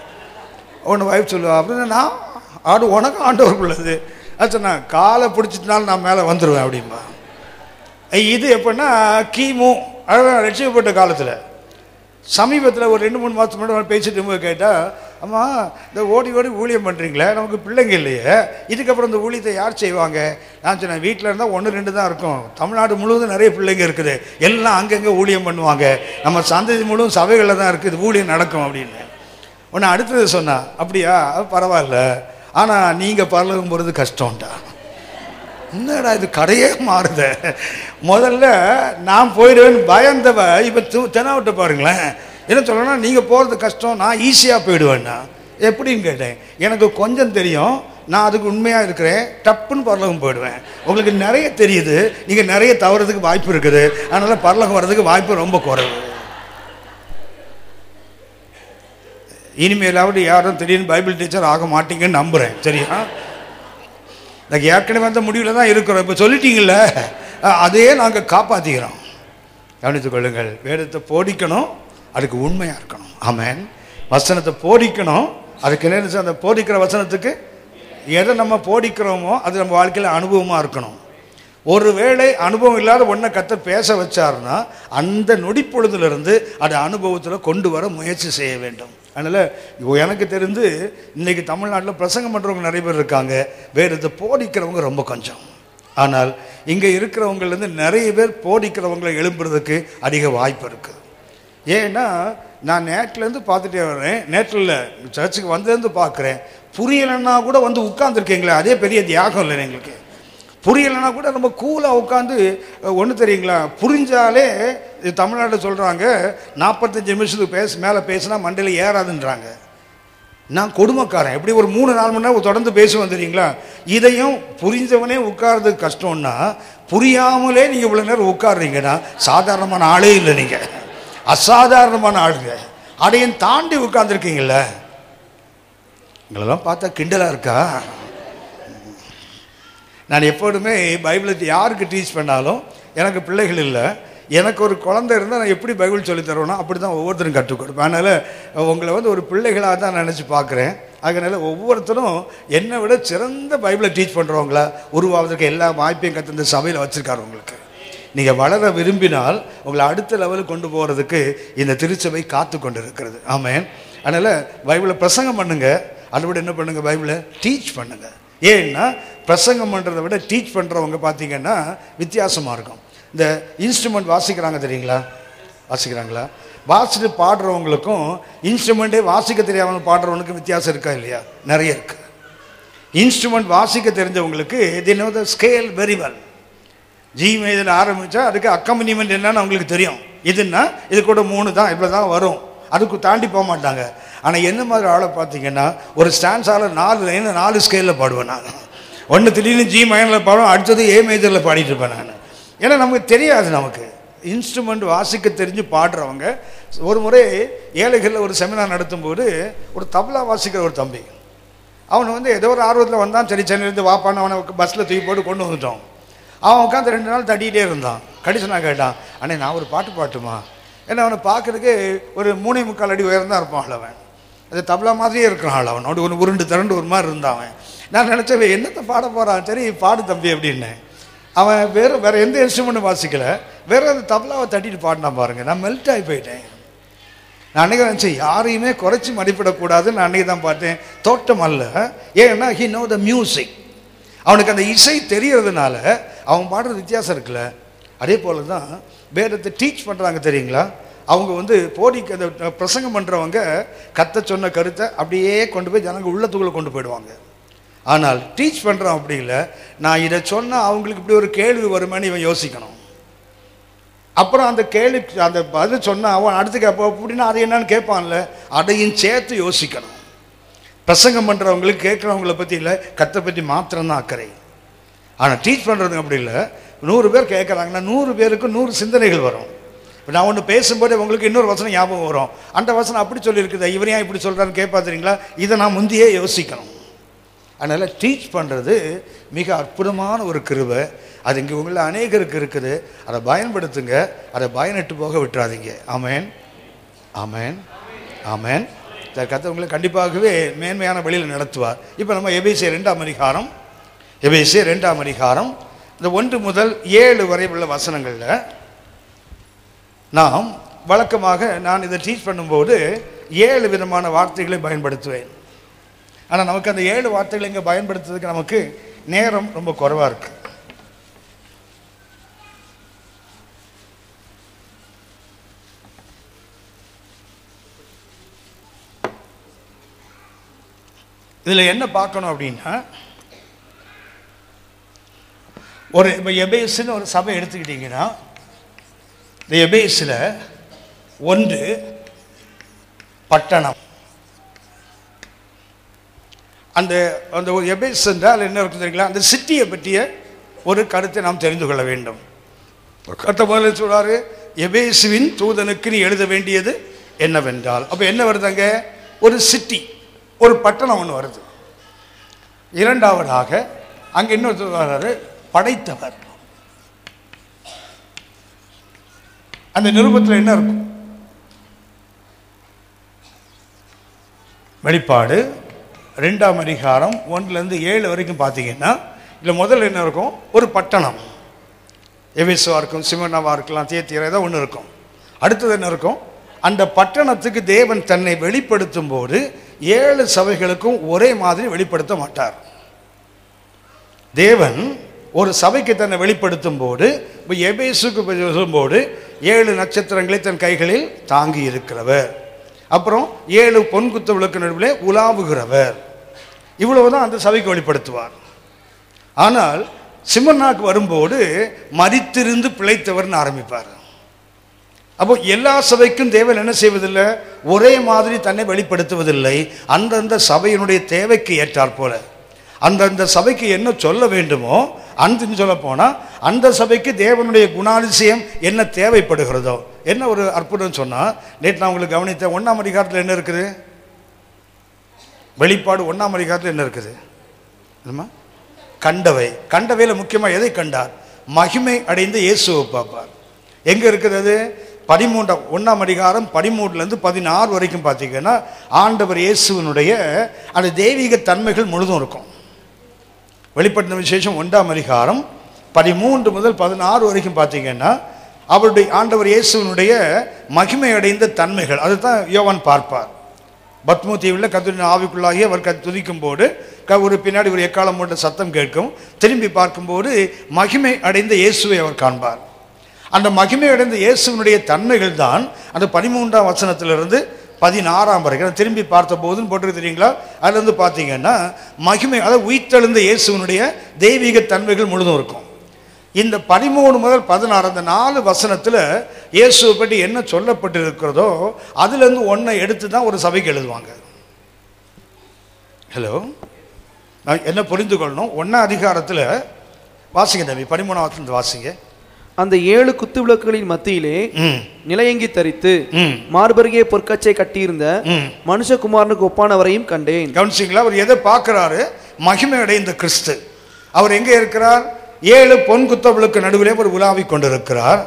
ஒன்று ஒய்ஃப் சொல்லுவேன், அப்படின்னா நான் ஆடு உனக்கு ஆண்டவருக்குள்ளது. ஆச்சா, நான் காலை பிடிச்சிட்டனால நான் மேலே வந்துடுவேன் அப்படிம்பா. இது எப்படின்னா கிமு அழகாக ரட்சிக்கப்பட்ட காலத்தில். சமீபத்தில் ஒரு 2-3 மாதத்துக்கு முன்னாடி பேசிட்டு இருக்கும்போது கேட்டால், அம்மா இந்த ஓடி ஊழியம் பண்ணுறீங்களே, நமக்கு பிள்ளைங்க இல்லையே, இதுக்கப்புறம் இந்த ஊழியத்தை யார் செய்வாங்க? நான் சொன்னேன், வீட்டில் இருந்தால் 1-2 தான் இருக்கும், தமிழ்நாடு முழுவதும் நிறைய பிள்ளைங்க இருக்குது, எல்லாம் அங்கங்கே ஊழியம் பண்ணுவாங்க, நம்ம சந்ததி முழுவதும் சபைகளில் தான் இருக்குது, ஊழியம் நடக்கும் அப்படின்னு உன்னை அடுத்தது சொன்னேன். அப்படியா, பரவாயில்ல, ஆனால் நீங்கள் பரலோகம் போகிறது கஷ்டம்டா. என்னடா இது கடையே மாறுது. முதல்ல நான் போயிடுவேன்னு பயந்தவ இப்போ தெனாவிட்ட பாருங்களேன். என்ன சொல்லணும்னா, நீங்கள் போகிறது கஷ்டம், நான் ஈஸியாக போயிடுவேன்னா எப்படின்னு கேட்டேன். எனக்கு கொஞ்சம் தெரியும், நான் அதுக்கு உண்மையாக இருக்கிறேன், டப்புன்னு பரலகம் போயிடுவேன். உங்களுக்கு நிறைய தெரியுது, நீங்கள் நிறைய தவறதுக்கு வாய்ப்பு இருக்குது, அதனால் பரலகம் வர்றதுக்கு வாய்ப்பு ரொம்ப குறைவு. இனிமேலாவது யாரும் திடீர்னு பைபிள் டீச்சர் ஆக மாட்டீங்கன்னு நம்புகிறேன். சரியா, எனக்கு ஏற்கனவே அந்த முடிவில் தான் இருக்கிறோம். இப்போ சொல்லிட்டீங்கள, அதையே நாங்கள் காப்பாற்றிக்கிறோம். கவனித்துக் கொள்ளுங்கள், வேதத்தை போதிக்கணும், அதுக்கு உண்மையாக இருக்கணும். ஆமேன். வசனத்தை போதிக்கணும், அதுக்கு என்ன? அந்த போதிக்கிற வசனத்துக்கு எதை நம்ம போதிக்கிறோமோ அது நம்ம வாழ்க்கையில் அனுபவமாக இருக்கணும். ஒரு வேளை அனுபவம் இல்லாத ஒன்றை கற்று பேச வச்சாருன்னா அந்த நொடிப்பொழுதுலேருந்து அதை அனுபவத்தில் கொண்டு வர முயற்சி செய்ய வேண்டும். அதனால் எனக்கு தெரிந்து இன்றைக்கி தமிழ்நாட்டில் பிரசங்கம் பண்ணுறவங்க நிறைய பேர் இருக்காங்க, வேதத்தை போதிக்கிறவங்க ரொம்ப கொஞ்சம். ஆனால் இங்கே இருக்கிறவங்கலேருந்து நிறைய பேர் போதிக்கிறவங்களை எழும்புறதுக்கு அதிக வாய்ப்பு இருக்குது. ஏன்னா நான் நேட்டிலேருந்து பார்த்துட்டே வரேன், நேட்டில் சர்ச்சுக்கு வந்ததுலேருந்து பார்க்குறேன். புரியலைன்னா கூட வந்து உட்கார்ந்துருக்கீங்களே, அதே பெரிய தியாகம் இல்லை எங்களுக்கு. புரியலைன்னா கூட நம்ம கூலாக உட்காந்து ஒன்று தெரியுங்களா, புரிஞ்சாலே தமிழ்நாட்டில் சொல்கிறாங்க 45 நிமிஷத்துக்கு மேலே பேசினா மண்டையில் ஏறாதுன்றாங்க. நான் கொடுமைக்காரன், எப்படி ஒரு 3-4 மணி நேரம் தொடர்ந்து பேசுவேன் தெரியுங்களா. இதையும் புரிஞ்சவனே உட்கார்றது கஷ்டம்னா, புரியாமலே நீங்கள் இவ்வளோ நேரம் உட்காருறீங்கன்னா சாதாரணமான ஆளே இல்லை, நீங்கள் அசாதாரணமான ஆளுங்க. அதையும் தாண்டி உட்கார்ந்துருக்கீங்கள, உங்களெல்லாம் பார்த்தா கிண்டலாக இருக்கா? நான் எப்போதுமே பைபிளை யாருக்கு டீச் பண்ணாலும், எனக்கு பிள்ளைகள் இல்லை, எனக்கு ஒரு குழந்தை இருந்தால் நான் எப்படி பைபிள் சொல்லித்தருவேன்னா அப்படி தான் ஒவ்வொருத்தரும் கற்றுக் கொடுப்பேன். அதனால் உங்களை வந்து ஒரு பிள்ளைகளாக தான் நினச்சி பார்க்குறேன். அதனால் ஒவ்வொருத்தரும் என்னை விட சிறந்த பைபிளை டீச் பண்ணுறவங்களா உருவாவதற்கு எல்லா வாய்ப்பையும் கற்று இந்த சபையில் வச்சுருக்காரு. உங்களுக்கு நீங்கள் வளர விரும்பினால் உங்களை அடுத்த லெவலுக்கு கொண்டு போகிறதுக்கு இந்த திருச்சபை காத்து கொண்டு இருக்கிறது. ஆமாம். அதனால் பைபிளை பிரசங்கம் பண்ணுங்கள், அதை விட என்ன பண்ணுங்கள், பைபிளை டீச் பண்ணுங்கள். ஏன்னா பிரசங்கம் பண்ணுறதை விட டீச் பண்ணுறவங்க பார்த்திங்கன்னா வித்தியாசமாக இருக்கும். இந்த இன்ஸ்ட்ருமெண்ட் வாசிக்கிறாங்க தெரியுங்களா, வாசிக்கிறாங்களா, வாசிட்டு பாடுறவங்களுக்கும் இன்ஸ்ட்ருமெண்ட்டே வாசிக்க தெரியாமல் பாடுறவங்களுக்கும் வித்தியாசம் இருக்கா இல்லையா? நிறைய இருக்குது. இன்ஸ்ட்ருமெண்ட் வாசிக்க தெரிஞ்சவங்களுக்கு இது என்ன, the scale very well, G மேதில் ஆரம்பித்தா அதுக்கு அக்கம்பனிமெண்ட் என்னன்னு அவங்களுக்கு தெரியும். இதுன்னா இது கூட 3 தான், இவ்வளோ தான் வரும், அதுக்கு தாண்டி போக மாட்டாங்க. ஆனால் என்ன மாதிரி ஆளை பார்த்தீங்கன்னா, ஒரு ஸ்டான்ஸால் 4 லைன் 4 ஸ்கேலில் பாடுவேன் நான். ஒன்று திடீர்னு ஜி மைனரில் பாடுவேன், அடுத்தது ஏ மேஜரில் பாடிட்டு இருப்பேன் நான். ஏன்னா நமக்கு தெரியாது. நமக்கு இன்ஸ்ட்ருமெண்ட் வாசிக்க தெரிஞ்சு பாடுறவங்க, ஒரு முறை ஏழைகளில் ஒரு செமினார் நடத்தும்போது ஒரு தபலா வாசிக்கிற ஒரு தம்பி, அவன் வந்து ஏதோ ஒரு ஆர்வத்தில் வந்தான். சரி, சென்னையிலேருந்து வாப்பான்னு அவனை பஸ்ஸில் தூக்கி போட்டு கொண்டு வந்துட்டோம். அவன் உட்காந்து 2 நாள் தட்டிகிட்டே இருந்தான். கடைசி நான் கேட்டான், அண்ணே நான் ஒரு பாட்டு பாட்டுமா? ஏன்னா அவனை பார்க்குறதுக்கு ஒரு 3.25 அடி உயர்ந்தான் இருப்பான் ஆளவன், அது தபலா மாதிரியே இருக்கிறான் ஆள். அவன் அப்படி ஒரு உருண்டு திரண்டு ஒரு மாதிரி இருந்தான். அவன் நான் நினச்சவன் என்னத்தை பாட போகிறான், சரி பாடு தம்பி அப்படின்னேன். அவன் வேறு எந்த இன்ஸ்ட்ருமெண்ட்டும் வாசிக்கலை, வேற அந்த தபலாவை தட்டிட்டு பாடினான். பாருங்கள், நான் மெல்ட் ஆகி போயிட்டேன். நான் அன்றைக்கி நினச்சேன், யாரையுமே குறைச்சி மதிப்பிடக்கூடாதுன்னு நான் அன்றைக்கி தான் பார்த்தேன். தோட்டம் அல்ல, ஏன்னா ஹி நோ த மியூசிக், அவனுக்கு அந்த இசை தெரியறதுனால அவன் பாடுறது வித்தியாசம் இருக்குல்ல. அதே போல் தான் வேதத்தை டீச் பண்ணுறாங்க தெரியுங்களா, அவங்க வந்து போடிக்கு அந்த பிரசங்கம் பண்ணுறவங்க கத்த சொன்ன கருத்தை அப்படியே கொண்டு போய் ஜனங்கள் உள்ளத்துக்குள்ளே கொண்டு போயிடுவாங்க. ஆனால் டீச் பண்ணுறான் அப்படி இல்லை, நான் இதை சொன்னால் அவங்களுக்கு இப்படி ஒரு கேள்வி வருமானு இவன் யோசிக்கணும். அப்புறம் அந்த கேள்வி அந்த பதில் சொன்னால் அவன் அடுத்து கேட்பா அப்படின்னா அது என்னன்னு கேட்பான்ல, அதையும் சேர்த்து யோசிக்கணும். பிரசங்கம் பண்ணுறவங்களுக்கு கேட்குறவங்கள பற்றி இல்லை, கத்தை பற்றி மாத்திரம்தான் அக்கறை. ஆனால் டீச் பண்ணுறதுங்க அப்படி இல்லை, 100 பேர் கேட்குறாங்கன்னா 100 பேருக்கும் 100 சிந்தனைகள் வரும். இப்போ நான் ஒன்று பேசும்போது உங்களுக்கு இன்னொரு வசனம் ஞாபகம் வரும், அந்த வசனம் அப்படி சொல்லியிருக்குது, இவர் ஏன் இப்படி சொல்கிறான்னு கேட்பாத்துறீங்களா, இதை நான் முந்தையே யோசிக்கணும். அதனால் டீச் பண்ணுறது மிக அற்புதமான ஒரு கிருபை. அது இங்கே உங்களை அநேகருக்கு இருக்குது, அதை பயன்படுத்துங்க, அதை பயனிட்டு போக விட்டுறாதீங்க. ஆமேன் ஆமேன் ஆமேன். கர்த்தவங்களை கண்டிப்பாகவே மேன்மையான வழியில் நடத்துவார். இப்போ நம்ம எபேசு 2ஆம் அதிகாரம் இந்த 1 முதல் 7 வரை உள்ள வசனங்களில் நாம் வழக்கமாக நான் இதை டீச் பண்ணும்போது 7 விதமான வார்த்தைகளை பயன்படுத்துவேன். ஆனால் நமக்கு அந்த 7 வார்த்தைகளை இங்கே பயன்படுத்துறதுக்கு நமக்கு நேரம் ரொம்ப குறைவாக இருக்குது. இதில் என்ன பார்க்கணும் அப்படின்னா, ஒரு இப்போ எபேசுன்னு ஒரு சபை எடுத்துக்கிட்டிங்கன்னா, இந்த எபேஸில் 1 பட்டணம். அந்த அந்த ஒரு எபேஸ் என்றால் என்ன இருக்குது தெரியுங்களா, அந்த சிட்டியை பற்றிய ஒரு கருத்தை நாம் தெரிந்து கொள்ள வேண்டும். கர்த்தர் முதல்ல சொல்றாரு, எபேசுவின் தூதனுக்கு நீ எழுத வேண்டியது என்னவென்றால், அப்போ என்ன வருதுங்க, ஒரு சிட்டி, ஒரு பட்டணம் ஒன்று வருது. இரண்டாவதாக அங்கே இன்னொருத்தர் வர்றாரு, படைத்தவர். அந்த நிருபத்தில் என்ன இருக்கும், வெளிப்பாடு 2ஆம் அதிகாரம் 1லேருந்து 7 வரைக்கும் பார்த்தீங்கன்னா இல்லை, முதல்ல என்ன இருக்கும், ஒரு பட்டணம். எபேசுவா இருக்கும், சிமர்னாவாக இருக்கலாம், தியத்தீரா ஏதோ ஒன்று இருக்கும். அடுத்தது என்ன இருக்கும், அந்த பட்டணத்துக்கு தேவன் தன்னை வெளிப்படுத்தும் போது 7 சபைகளுக்கும் ஒரே மாதிரி வெளிப்படுத்த மாட்டார். தேவன் ஒரு சபைக்கு தன்னை வெளிப்படுத்தும் போது இப்போ எபேசுக்கு சொல்லும்போது 7 நட்சத்திரங்களை தன் கைகளில் தாங்கி இருக்கிறவர், அப்புறம் 7 பொன்குத்துகளுக்கு நடுவில் உலாவுகிறவர், இவ்வளவுதான் அந்த சபைக்கு வெளிப்படுத்துவார். ஆனால் சிமர்னாக்கு வரும்போது மரித்திருந்து பிழைத்தவர்னு ஆரம்பிப்பார். அப்போ எல்லா சபைக்கும் தேவன் என்ன செய்வதில்லை, ஒரே மாதிரி தன்னை வெளிப்படுத்துவதில்லை. அந்தந்த சபையினுடைய தேவைக்கு ஏற்றாற் போல அந்தந்த சபைக்கு என்ன சொல்ல வேண்டுமோ அந்த சொல்ல போனால், அந்த சபைக்கு தேவனுடைய குணாதிசயம் என்ன தேவைப்படுகிறதோ. என்ன ஒரு அற்புதம் சொன்னால், நேற்று நான் உங்களுக்கு கவனித்த 1ஆம் அதிகாரத்தில் என்ன இருக்குது, வெளிப்பாடு 1ஆம் அதிகாரத்தில் என்ன இருக்குது, என்னம்மா கண்டவை. கண்டவையில் முக்கியமாக எதை கண்டார், மகிமை அடைந்த இயேசுவை பார்ப்பார். எங்கே இருக்கிறது, 13ஆம் அதிகாரம் 13லேருந்து 16 வரைக்கும் பார்த்தீங்கன்னா ஆண்டவர் இயேசுவனுடைய அந்த தெய்வீக தன்மைகள் முழுதும் இருக்கும். வெளிப்பட்ட விசேஷம் 1ஆம் அதிகாரம் 13 முதல் 16 வரைக்கும் பார்த்தீங்கன்னா அவருடைய ஆண்டவர் இயேசுவனுடைய மகிமை அடைந்த தன்மைகள் அதை தான் யோவான் பார்ப்பார். பத்மோ தீவில் கத்துரின் ஆவிக்குள்ளாகி அவர் துதிக்கும் போது ஒரு பின்னாடி ஒரு எக்காலம் போன்ற சத்தம் கேட்கும். திரும்பி பார்க்கும்போது மகிமை அடைந்த இயேசுவை அவர் காண்பார். அந்த மகிமை அடைந்த இயேசுவனுடைய தன்மைகள் தான் அந்த 13ஆம் வசனத்திலிருந்து 16ஆம் வரைக்கும் திரும்பி பார்த்த போதுன்னு போட்டு தெரியுங்களா. அதுலேருந்து பார்த்தீங்கன்னா மகிமை, அதாவது உயிர்த்தெழுந்த இயேசுவனுடைய தெய்வீக தன்மைகள் முழுதும் இருக்கும். இந்த 13 முதல் 16 அந்த 4 வசனத்தில் இயேசுவை பற்றி என்ன சொல்லப்பட்டிருக்கிறதோ அதுலேருந்து ஒன்றை எடுத்து தான் ஒரு சபைக்கு எழுதுவாங்க. ஹலோ, நான் என்ன புரிந்து கொள்ளணும், 1ஆம் அதிகாரத்தில் வாசிங்க தம்பி, 13ஆம் வசனத்தை வாசிங்க. அந்த 7 குத்து விளக்குகளின் மத்தியிலே நிலையங்கி தரித்து மார்பருகே பொற்கச்சை கட்டியிருந்த மனுஷகுமாரனுக்கு ஒப்பானவரையும் கண்டேன். கவனிச்சிங்களா, அவர் எதை பார்க்கிறாரு, மகிமை அடைந்த கிறிஸ்து. அவர் எங்கே இருக்கிறார், 7 பொன் குத்தவிளக்கு நடுவிலே ஒரு உலாவி கொண்டிருக்கிறார்.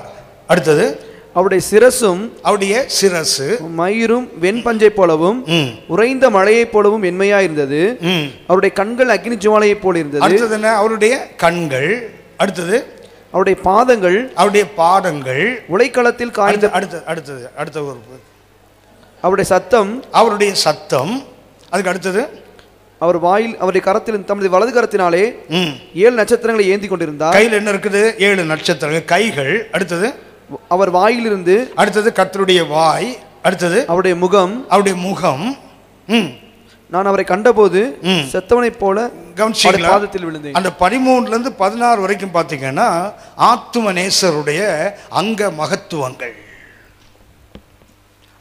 அடுத்தது அவருடைய சிரசும் அவருடைய சிரசு மயிரும் வெண்பஞ்சை போலவும் உறைந்த மழையை போலவும் வெண்மையா இருந்தது. அவருடைய கண்கள் அக்னி ஜுவாலையை போல இருந்தது. அடுத்தது என்ன, அவருடைய கண்கள். அடுத்தது அவருடைய பாதங்கள், அவருடைய பாதங்கள் உலைக்களத்தில் காய்ந்த. அடுத்தது அடுத்த ஒரு அவருடைய சத்தம், அவருடைய சத்தம். அதுக்கு அடுத்தது அவர் வாயில் அவருடைய கரத்தில் தமது வலது கரத்தினாலே 7 நட்சத்திரங்களை ஏந்தி கொண்டிருந்தார். கையில் என்ன இருக்குது, 7 நட்சத்திரங்கள் கைகள். அடுத்தது அவர் வாயிலிருந்து, அடுத்தது கர்த்தருடைய வாய், அடுத்தது அவருடைய முகம், அவருடைய முகம். நான் அவரை கண்டபோது செத்தவனை போல பாதத்தில் விழுந்தேன். அந்த 13ல இருந்து 16 வரைக்கும் பார்த்தீங்கன்னா ஆத்துமநேசருடைய அங்க மகத்துவங்கள்,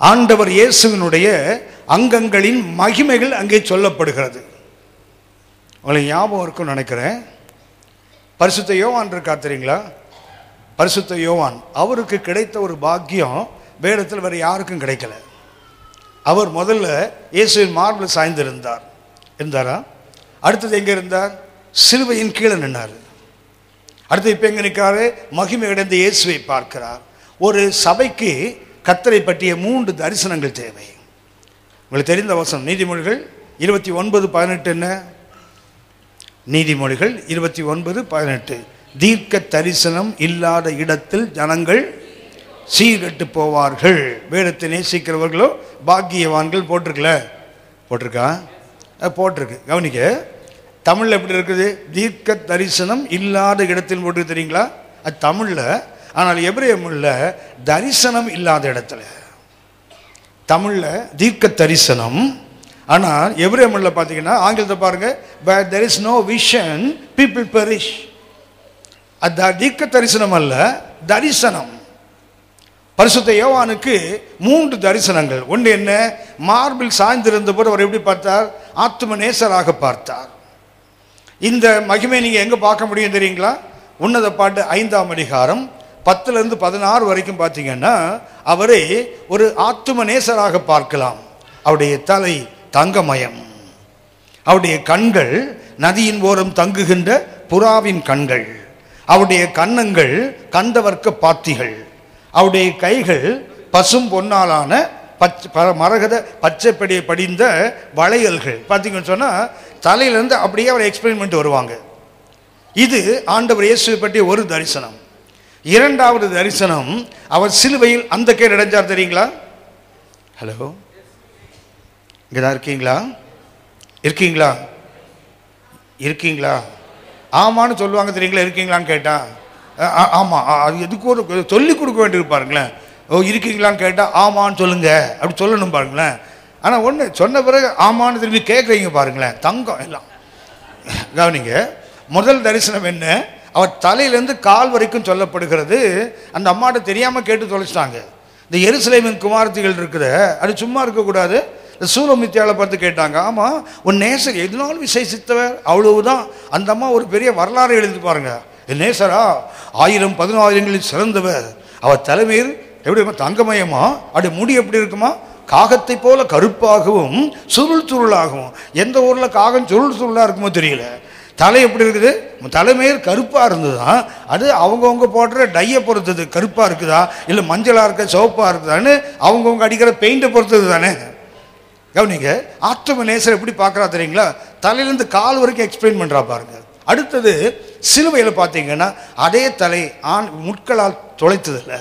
ஆண்டவர் இயேசுவினுடைய அங்கங்களின் மகிமைகள் அங்கே சொல்லப்படுகிறது. உங்களுக்கு ஞாபகம் இருக்குன்னு நினைக்கிறேன். பரிசுத்த யோவான் இருக்கா தெரியுங்களா? பரிசுத்த யோவான், அவருக்கு கிடைத்த ஒரு பாக்கியம் வேடத்தில் வேறு யாருக்கும் கிடைக்கல. அவர் முதல்ல இயேசுவின் மார்பில் சாய்ந்திருந்தார், இருந்தாரா? அடுத்தது எங்கே இருந்தார்? சிலுவையின் கீழே நின்றார். அடுத்து இப்போ எங்கே நிற்கிறாரு? மகிமை அடைந்த இயேசுவை பார்க்கிறார். ஒரு சபைக்கு கர்த்தரை பற்றிய 3 தரிசனங்கள் தேவை. உங்களுக்கு தெரிந்த வசனம் நீதிமொழிகள் 29:18. என்ன? நீதிமொழிகள் 29:18. தீர்க்க தரிசனம் இல்லாத இடத்தில் ஜனங்கள் சீர்கட்டு போவார்கள். வேடத்தை நேசிக்கிறவர்களோ பாக்கியவான்கள் போட்டிருக்கல, போட்டிருக்கா? போட்டிருக்கு. கவனிக்க, தமிழில் எப்படி இருக்குது? தீர்க்க தரிசனம் இல்லாத இடத்தில் போட்டிருக்கு, தெரியுங்களா? அது தமிழில். ஆனால் எபிரேய மொழியில் தரிசனம் இல்லாத இடத்துல, தமிழில் தீர்க்க தரிசனம். ஆனால் எபிரேய மொழியில் பார்த்தீங்கன்னா ஆங்கிலத்தை பாருங்கள், but there is no vision people perish. அது தீர்க்க தரிசனம் அல்ல, தரிசனம். பரிசுத்த யோவானுக்கு 3 தரிசனங்கள். ஒன்று என்ன? மார்பில் சாய்ந்திருந்த போது அவர் எப்படி பார்த்தார்? ஆத்மநேசராக பார்த்தார். இந்த மகிமை நீங்கள் எங்கே பார்க்க முடியும் தெரியுங்களா? உன்னத பாட்டு 5ஆம் அதிகாரம் 10ல இருந்து 16 வரைக்கும் பார்த்தீங்கன்னா அவரை ஒரு ஆத்மநேசராக பார்க்கலாம். அவருடைய தலை தங்கமயம், அவருடைய கண்கள் நதியின் ஓரம் தங்குகின்ற புறாவின் கண்கள், அவருடைய கன்னங்கள் கந்தவர்க்க பாத்திகள், அவருடைய கைகள் பசும் பொன்னாலான மரகத பச்சைப்படியை படிந்த வளையல்கள். பார்த்தீங்கன்னு சொன்னால் தலையிலேருந்து அப்படியே அவர் எக்ஸ்பிளைன் பண்ணிட்டு வருவாங்க. இது ஆண்டவர் இயேசுவை பற்றிய ஒரு தரிசனம். இரண்டாவது தரிசனம், அவர் சிலுவையில் அந்த கேர் அடைஞ்சார், தெரியுங்களா? ஹலோ, இங்கே தான் இருக்கீங்களா? இருக்கீங்களா? இருக்கீங்களா? ஆமான்னு சொல்லுவாங்க, தெரியுங்களா? இருக்கீங்களான்னு கேட்டால் ஆமாம், அது எதுக்கு ஒரு சொல்லிக் கொடுக்க வேண்டியிருக்கு பாருங்களேன். ஓ, இருக்கீங்களான்னு கேட்டால் ஆமான்னு சொல்லுங்கள், அப்படி சொல்லணும் பாருங்களேன். ஆனால் ஒன்று சொன்ன பிறகு ஆமான்னு திரும்பி கேட்குறீங்க பாருங்களேன், தங்கம் எல்லாம். கவனிங்க, முதல் தரிசனம் என்ன? அவர் தலையிலேருந்து கால் வரைக்கும் சொல்லப்படுகிறது. அந்த அம்மாட்ட தெரியாமல் கேட்டு தொலைச்சிட்டாங்க. இந்த எருசலேமின் குமாரத்திகள் இருக்குது, அது சும்மா இருக்கக்கூடாது. இந்த சூரமித்தியாவில் பார்த்து கேட்டாங்க. ஆமாம், உன் நேசர் எதுனாலும் விசேஷித்தவர், அவ்வளவுதான். அந்த அம்மா ஒரு பெரிய வரலாறு எழுதி பாருங்கள். நேசரா 1000 10,000ங்களில் சிறந்தவர், அவர் தலைமையில் எப்படி தங்கமயமா, அப்படி முடி எப்படி இருக்குமா? காகத்தை போல கருப்பாகவும் சுருள் சுருளாகவும். எந்த ஊரில் காகம் சுருள் சுருளாக இருக்குமோ தெரியல. தலை எப்படி இருக்குது? தலைமையில் கருப்பாக இருந்ததுதான். அது அவங்கவுங்க போடுற டையை பொறுத்தது. கருப்பாக இருக்குதா இல்லை மஞ்சளாக இருக்க சிவப்பாக இருக்குதான்னு அவங்கவுங்க அடிக்கிற பெயிண்டை பொறுத்தது தானே. கவனிங்க, ஆத்தும நேசர் எப்படி பார்க்குறா தெரியுங்களா? தலையிலேருந்து கால் வரைக்கும் எக்ஸ்பிளைன் பண்ணுறா பாருங்க. அடுத்தது சிலுவையில் பார்த்தீங்கன்னா அதே தலை ஆண் முட்களால் துளைத்ததில்லை.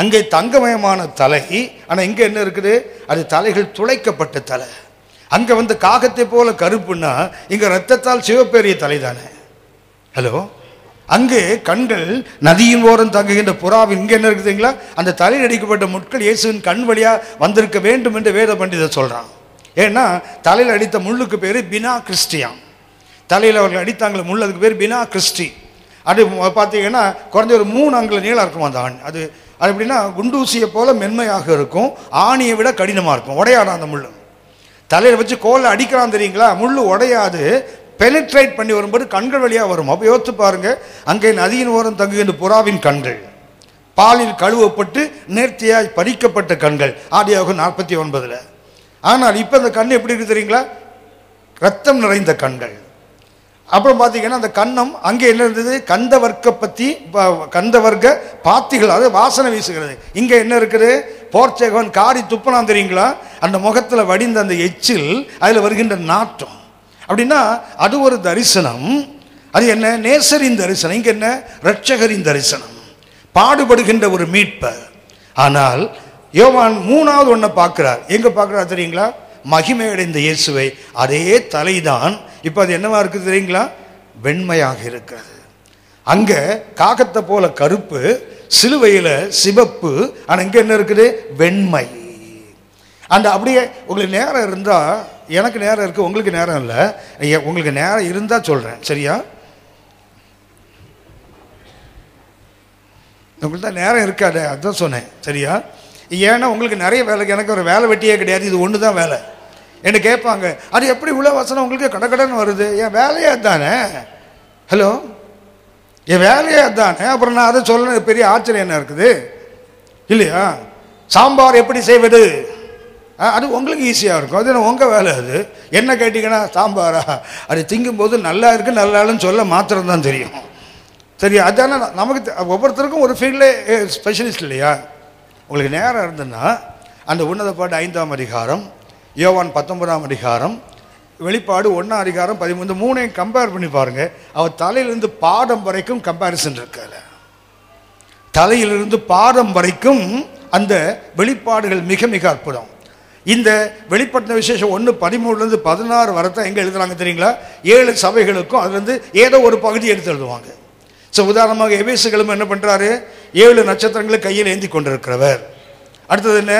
அங்கே தங்கமயமான தலை, ஆனால் இங்கே என்ன இருக்குது? அது தலைகள் துளைக்கப்பட்ட தலை. அங்கே வந்து காகத்தை போல கருப்புன்னா இங்கே ரத்தத்தால் சிவப்பேறிய தலை தானே. ஹலோ, அங்கே கண்கள் நதியின் ஓரம் தங்குகின்ற புறாவின். இங்கே என்ன இருக்குதுங்களா? அந்த தலையில் அடிக்கப்பட்ட முட்கள் இயேசுவின் கண் வழியாக வந்திருக்க வேண்டும் என்று வேத பண்டிதை சொல்கிறான். ஏன்னா தலையில் அடித்த முள்ளுக்கு பேர் பினா கிறிஸ்டியான். தலையில் அவர்கள் அடித்தாங்களே முள், அதுக்கு பேர் பினா கிறிஸ்டி. அது பார்த்தீங்கன்னா குறைஞ்ச ஒரு 3 அங்குல நீளாக இருக்கும் அந்த ஆண். அது அது எப்படின்னா குண்டூசியை போல் மென்மையாக இருக்கும், ஆணியை விட கடினமாக இருக்கும், உடையாடும். அந்த முள் தலையில் வச்சு கோலை அடிக்கிறான் தெரியுங்களா? முள் உடையாது, பெனிட்ரேட் பண்ணி வரும்போது கண்கள் வழியாக வரும். அப்போ யோசித்து பாருங்கள், அங்கே நதியின் ஓரம் தங்குகின்ற புறாவின் கண்கள், பாலில் கழுவப்பட்டு நேர்த்தியாய் பறிக்கப்பட்ட கண்கள், ஆதியாகமம் 49. ஆனால் இப்போ அந்த கண் எப்படி இருக்குது தெரியுங்களா? ரத்தம் நிறைந்த கண்கள். அப்புறம் பார்த்தீங்கன்னா அந்த கண்ணம் அங்கே என்ன இருந்தது? கந்தவர்க்க பாத்திகள், அது வாசனை வீசுகிறது. இங்கே என்ன இருக்குது? போர்ச்சேகவன் காரி துப்பனா தெரியுங்களா? அந்த முகத்தில் வடிந்த அந்த எச்சில், அதில் வருகின்ற நாற்றம். அப்படின்னா அது ஒரு தரிசனம். அது என்ன? நேசரின் தரிசனம். இங்கே என்ன? இரட்சகரின் தரிசனம், பாடுபடுகின்ற ஒரு மீட்பர். ஆனால் யோவான் 3வது ஒன்றை பார்க்குறார். எங்கே பார்க்குறார் தெரியுங்களா? மகிமையடைந்த இயேசுவை. அதே தலைதான் இப்போ அது என்னவா இருக்குது தெரியுங்களா? வெண்மையாக இருக்கிறது. அங்கே காகத்தை போல கருப்பு, சிலுவையில சிவப்பு, ஆனா இங்க என்ன இருக்குது? வெண்மை. அந்த அப்படியே உங்களுக்கு நேரம் இருந்தா, எனக்கு நேரம் இருக்கு, உங்களுக்கு நேரம் இல்லை, உங்களுக்கு நேரம் இருந்தா சொல்றேன், சரியா? உங்களுக்கு தான் நேரம் இருக்காது, அதுதான் சொன்னேன், சரியா? ஏன்னா உங்களுக்கு நிறைய வேலை, எனக்கு ஒரு வேலை வெட்டியே கிடையாது, இது ஒன்று தான் வேலை என்ன கேட்பாங்க. அது எப்படி இவ்வளோ வசனம் உங்களுக்கு கடக்கடன்னு வருது? என் வேலையே தானே. ஹலோ, என் வேலையே தானே. அப்புறம் நான் அதை சொல்ல பெரிய ஆச்சரியம் என்ன இருக்குது? இல்லையா? சாம்பார் எப்படி செய்வது, அது உங்களுக்கு ஈஸியாக இருக்கும், அது உங்கள் வேலை. அது என்ன கேட்டிங்கன்னா சாம்பாரா, அது திங்கும்போது நல்லா இருக்குது நல்லா இல்லைன்னு சொல்ல மாத்திரம்தான் தெரியும், சரியா? அதுதானே நமக்கு ஒவ்வொருத்தருக்கும் ஒரு ஃபீல்டே ஸ்பெஷலிஸ்ட், இல்லையா? உங்களுக்கு நேரம் இருந்ததுன்னா அந்த உன்னதப்பாட்டு 5ஆம் அதிகாரம், யோவான் 19ஆம் அதிகாரம், வெளிப்பாடு 1ஆம் அதிகாரம் 13, மூணையும் கம்பேர் பண்ணி பாருங்கள். அவர் தலையிலிருந்து பாடம் வரைக்கும் கம்பேரிசன் இருக்காது. தலையிலிருந்து பாடம் வரைக்கும் அந்த வெளிப்பாடுகள் மிக மிக அற்புதம். இந்த வெளிப்பட்ட விசேஷம் 1:13-16 வரத்தான் எங்கே எழுதுறாங்க தெரியுங்களா? 7 சபைகளுக்கும் அதுலேருந்து ஏதோ ஒரு பகுதி எடுத்து எழுதுவாங்க. ஸோ உதாரணமாக எபேசுகளும் என்ன பண்ணுறாரு? 7 நட்சத்திரங்களை கையில் ஏந்தி கொண்டிருக்கிறவர். அடுத்தது என்ன?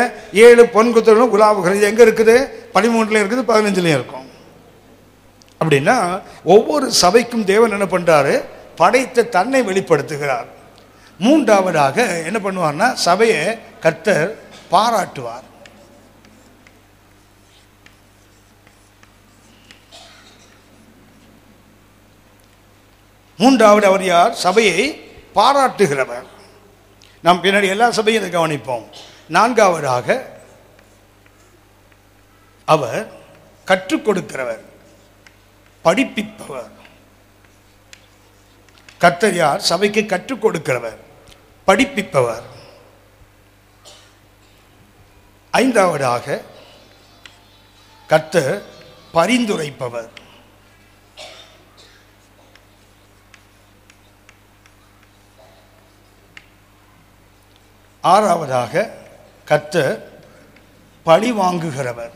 7 பொன்குத்தலும் குலாபுகள். இது எங்கே இருக்குது? 13லேயும் இருக்குது, 15லேயும் இருக்கும். அப்படின்னா ஒவ்வொரு சபைக்கும் தேவன் என்ன பண்ணுறாரு? படைத்த தன்னை வெளிப்படுத்துகிறார். மூன்றாவதாக என்ன பண்ணுவார்னா, சபையை கர்த்தர் பாராட்டுவார். மூன்றாவது அவர் யார்? சபையை பாராட்டுகிறவர். நாம் பின்னாடி எல்லா சபையும் இதை கவனிப்போம். 4ஆவதாக அவர் கற்றுக் கொடுக்கிறவர், படிப்பிப்பவர். கர்த்தர் யார்? சபைக்கு கற்றுக் கொடுக்கிறவர், படிப்பிப்பவர். 5ஆவதாக கர்த்தர் பரிந்துரைப்பவர். 6ஆவதாக கர்த்தர் பழி வாங்குகிறவர்.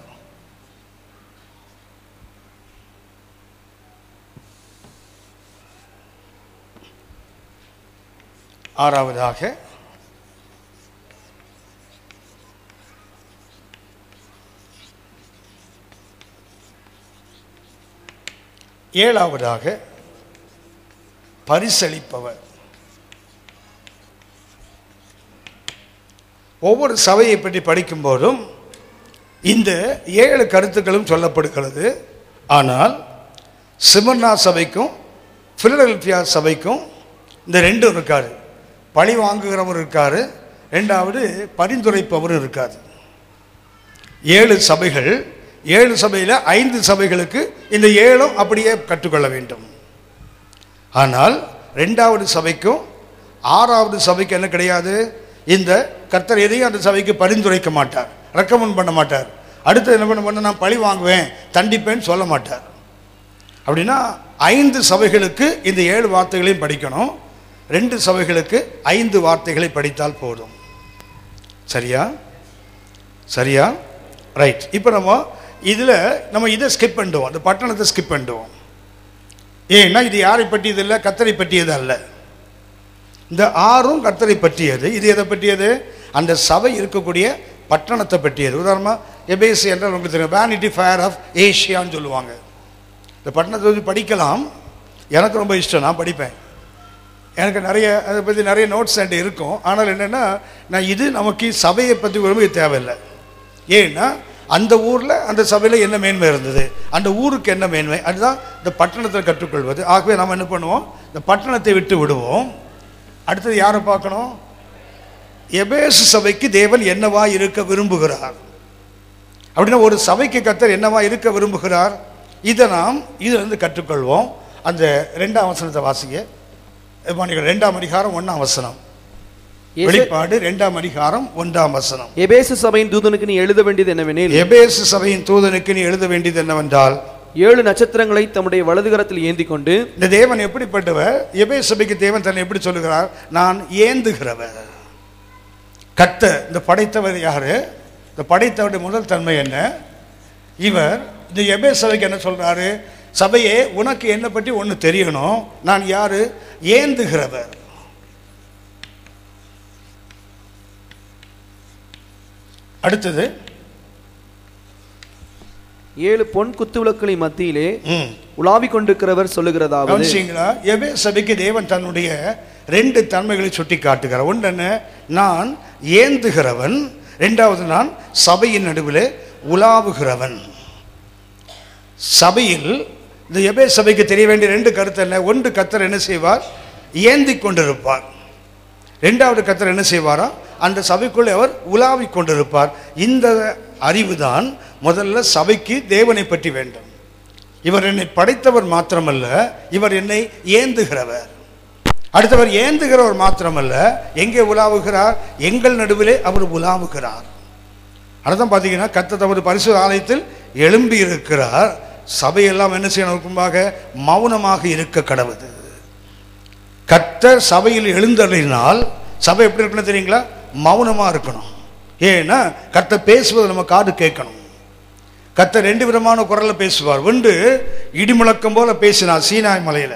6ஆவதாக பரிசளிப்பவர். ஒவ்வொரு சபையை பற்றி படிக்கும்போதும் இந்த 7 கருத்துக்களும் சொல்லப்படுகிறது. ஆனால் சிமர்னா சபைக்கும் ஃபிலடெல்ஃபியா சபைக்கும் இந்த ரெண்டும் இருக்காது. பழி வாங்குகிறவர் இருக்காரு, ரெண்டாவது பரிந்துரைப்பவரும் இருக்காது. 7 சபைகள், 7 சபையில் 5 சபைகளுக்கு இந்த 7ம் அப்படியே கற்றுக்கொள்ள வேண்டும். ஆனால் 2ஆவது சபைக்கும் 6ஆவது சபைக்கு என்ன கிடையாது? இந்த கர்த்தர் எதையும் அந்த சபைக்கு பரிந்துரைக்க மாட்டார், ரெக்கமெண்ட் பண்ண மாட்டார். அடுத்து என்ன பண்ண? நான் பழி வாங்குவேன், தண்டிப்பேன்னு சொல்ல மாட்டார். அப்படின்னா 5 சபைகளுக்கு இந்த 7 வார்த்தைகளையும் படிக்கணும், 2 சபைகளுக்கு 5 வார்த்தைகளை படித்தால் போதும், சரியா? சரியா? ரைட். இப்போ நம்ம இதில் நம்ம இதை ஸ்கிப் பண்ணுவோம், அந்த பட்டணத்தை ஸ்கிப் பண்ணுவோம். ஏன்னா இது யாரை பற்றியது இல்லை? கர்த்தரை பற்றியது அல்ல. இந்த 6ம் கர்த்தரை பற்றியது. இது எதை பற்றியது? அந்த சபை இருக்கக்கூடிய பட்டணத்தை பற்றியது. உதாரணமாக எபேசு என்றால் உங்களுக்கு தெரியும், வேனிட்டி ஃபயர் ஆஃப் ஏஷியான்னு சொல்லுவாங்க. இந்த பட்டணத்தை பற்றி படிக்கலாம், எனக்கு ரொம்ப இஷ்டம், நான் படிப்பேன். எனக்கு நிறைய அதை பற்றி நிறைய நோட்ஸ் என்கிட்ட இருக்கும். ஆனால் என்னென்னா, நான் இது நமக்கு சபையை பற்றி விரும்ப தேவையில்லை. ஏன்னா அந்த ஊரில் அந்த சபையில் என்ன மேன்மை இருந்தது, அந்த ஊருக்கு என்ன மேன்மை, அதுதான் இந்த பட்டணத்தை கற்றுக்கொள்வது. ஆகவே நம்ம என்ன பண்ணுவோம்? இந்த பட்டணத்தை விட்டு விடுவோம். அடுத்தது யாரை பார்க்கணும்? எபேசு சபைக்கு தேவன் என்னவா இருக்க விரும்புகிறார். அப்படின்னா ஒரு சபைக்கு கர்த்தர் என்னவா இருக்க விரும்புகிறார், இதை நாம் இதிலிருந்து கற்றுக்கொள்வோம். அந்த 2ஆம் வசனத்தை வாசிங்க. 2ஆம் அதிகாரம் 1ஆம் வசனம், வெளிப்பாடு 2ஆம் அதிகாரம் 1ஆம் வசனம். எபேசு சபையின் தூதனுக்கு நீ எழுத வேண்டியது என்னவெனில், எபேசு சபையின் தூதனுக்கு நீ எழுத வேண்டியது என்னவென்றால், 7 நட்சத்திரங்களை தம்முடைய வலதுகரத்தில் ஏந்தி கொண்டு. இந்த தேவன் எப்படிப்பட்டவர்? எபேசு சபைக்கு தேவன் தன்னை எப்படி சொல்லுகிறார்? நான் ஏந்துகிறவர். கர்த்தர் இந்த படைத்தவர் யாரு? இந்த படைத்தவருடைய முதல் தன்மை என்ன? இவர் இந்த எபேசு சபைக்கு என்ன சொல்றாரு? சபையே, உனக்கு என்னை பற்றி ஒன்று தெரியணும், நான் யாரு? ஏந்துகிறவர். அடுத்தது 7 பொன் குத்துவிளக்குகளின் மத்தியிலே உலாவிக் கொண்டிருக்கிறவர் சொல்லுகிறதாவது, எபேசு சபைக்கு தேவன் தன்னுடைய 2 தன்மைகளை சுட்டி காட்டுகிறார். ஒன்று, நான் ஏந்துகிறவன். ரெண்டாவது, நான் சபையின் நடுவில் உலாவுகிறவன். சபையில் இந்த எபேசு சபைக்கு தெரிய வேண்டிய 2 கருத்து என்ன? ஒன்று, கர்த்தர் என்ன செய்வார்? ஏந்தி கொண்டிருப்பார். ரெண்டாவது, கர்த்தர் என்ன செய்வாரா? அந்த சபைக்குள்ளே அவர் உலாவிக் கொண்டிருப்பார். இந்த அறிவு தான் முதல்ல சபைக்கு தேவனை பற்றி வேண்டும். இவர் என்னை படைத்தவர் மாத்திரமல்ல, இவர் என்னை ஏந்துகிறவர். அடுத்தவர் ஏந்துகிறவர் மாத்திரமல்ல, எங்கே உலாவுகிறார்? எங்கள் நடுவிலே அவர் உலாவுகிறார். அதான் பார்த்தீங்கன்னா கர்த்தர் தமது பரிசுத்த ஆலயத்தில் எழும்பி இருக்கிறார். சபையெல்லாம் என்ன செய்யணும்பாக மௌனமாக இருக்க கடவுது. கர்த்தர் சபையில் எழுந்தளினால் சபை எப்படி இருக்கணும் தெரியுங்களா? மௌனமாக இருக்கணும். ஏன்னா கர்த்தர் பேசுவது நம்ம காது கேட்கணும். கர்த்தர் 2 விதமான குரலில் பேசுவார். ஒன்று, இடிமுழக்கம் போல பேசினார் சீனாய் மலையில்.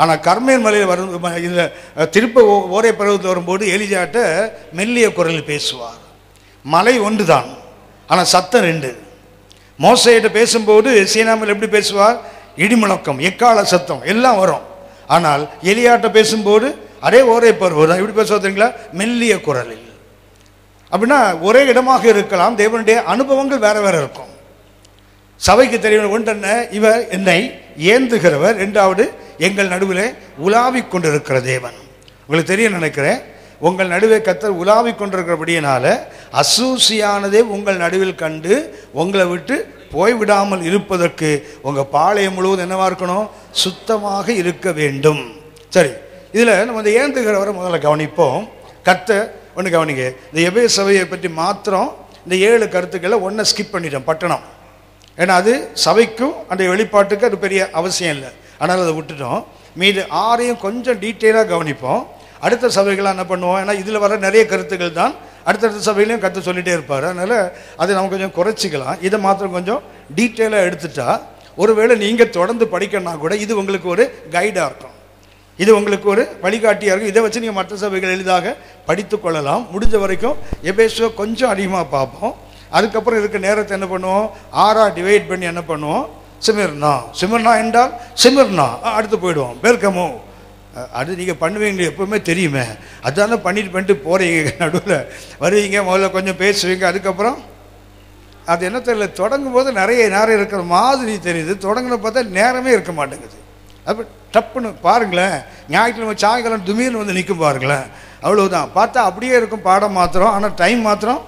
ஆனால் கர்மேல் மலையில் வரும் இதில் திருப்ப ஒரே பருவத்தில் வரும்போது எலிஜாட்ட மெல்லிய குரலில் பேசுவார். மலை ஒன்று தான், ஆனால் சத்தம் 2. மோசையிட்ட பேசும்போது சீனாமல் எப்படி பேசுவார்? இடிமுழக்கம், எக்கால சத்தம் எல்லாம் வரும். ஆனால் எலியாட்ட பேசும்போது அதே ஒரே பருவம் தான். எப்படி பேசுவதுங்களா? மெல்லிய குரலில். அப்படின்னா ஒரே இடமாக இருக்கலாம், தேவனுடைய அனுபவங்கள் வேறு வேறு இருக்கும். சபைக்கு தெரியவன் ஒன்றென்ன, இவர் என்னை ஏந்துகிறவர். ரெண்டாவது, எங்கள் நடுவில் உலாவிக் கொண்டிருக்கிற தேவன். உங்களுக்கு தெரிய நினைக்கிறேன், உங்கள் நடுவே கர்த்தர் உலாவிக் கொண்டிருக்கிறபடியினால அசூசியானதே உங்கள் நடுவில் கண்டு உங்களை விட்டு போய்விடாமல் இருப்பதற்கு உங்கள் பாளையம் முழுவதும் என்னவா இருக்கணும்? சுத்தமாக இருக்க வேண்டும். சரி, இதில் நம்ம இந்த ஏந்துகிறவரை முதல்ல கவனிப்போம். கர்த்தர் ஒன்று கவனிங்க, இந்த எபேசு சபையை பற்றி மாத்திரம் இந்த 7 கருத்துக்களை ஒன்றை ஸ்கிப் பண்ணிட்டோம், பட்டணம். ஏன்னா அது சபைக்கும் அந்த வெளிப்பாட்டுக்கு அது பெரிய அவசியம் இல்லை, ஆனால் அதை விட்டுட்டோம். மீது 6ஐயும் கொஞ்சம் டீட்டெயிலாக கவனிப்போம். அடுத்த சபைகளாக என்ன பண்ணுவோம்? ஏன்னா இதில் வர நிறைய கருத்துக்கள் தான் அடுத்தடுத்த சபையிலையும் கற்று சொல்லிகிட்டே இருப்பார். அதனால் அதை நம்ம கொஞ்சம் குறைச்சிக்கலாம். இதை மாத்திரம் கொஞ்சம் டீட்டெயிலாக எடுத்துட்டா ஒருவேளை நீங்கள் தொடர்ந்து படிக்கணும்னா கூட இது உங்களுக்கு ஒரு கைடாக இருக்கும், இது உங்களுக்கு ஒரு வழிகாட்டியாக இருக்கும். இதை வச்சு நீங்கள் மற்ற சபைகள் எளிதாக படித்து கொள்ளலாம். முடிஞ்ச வரைக்கும் எபேசுவை கொஞ்சம் அதிகமாக பார்ப்போம். அதுக்கப்புறம் இருக்க நேரத்தை என்ன பண்ணுவோம்? 6ஆ டிவைட் பண்ணி என்ன பண்ணுவோம்? சிமர்னா, சிமர்னா என்றால் சிமர்னா, அடுத்து போயிடுவோம். பெர்கமோ, அது நீங்கள் பண்ணுவீங்க எப்போவுமே தெரியுமே, அதானே பண்ணிட்டு போகிறீங்க. நடுவில் வருவீங்க, முதல்ல கொஞ்சம் பேசுவீங்க, அதுக்கப்புறம் அது என்ன தெரியல, தொடங்கும் போது நிறைய நேரம் இருக்கிற மாதிரி தெரியுது, தொடங்கின பார்த்தா நேரமே இருக்க மாட்டேங்குது. அப்போ டப்புன்னு பாருங்களேன், ஞாயிற்றுக்கிழமை சாயங்காலம் துமீர்னு வந்து நிற்கும் பாருங்களேன், அவ்வளோதான். பார்த்தா அப்படியே இருக்கும் பாடம் மாத்திரம், ஆனால் டைம் மாத்திரம்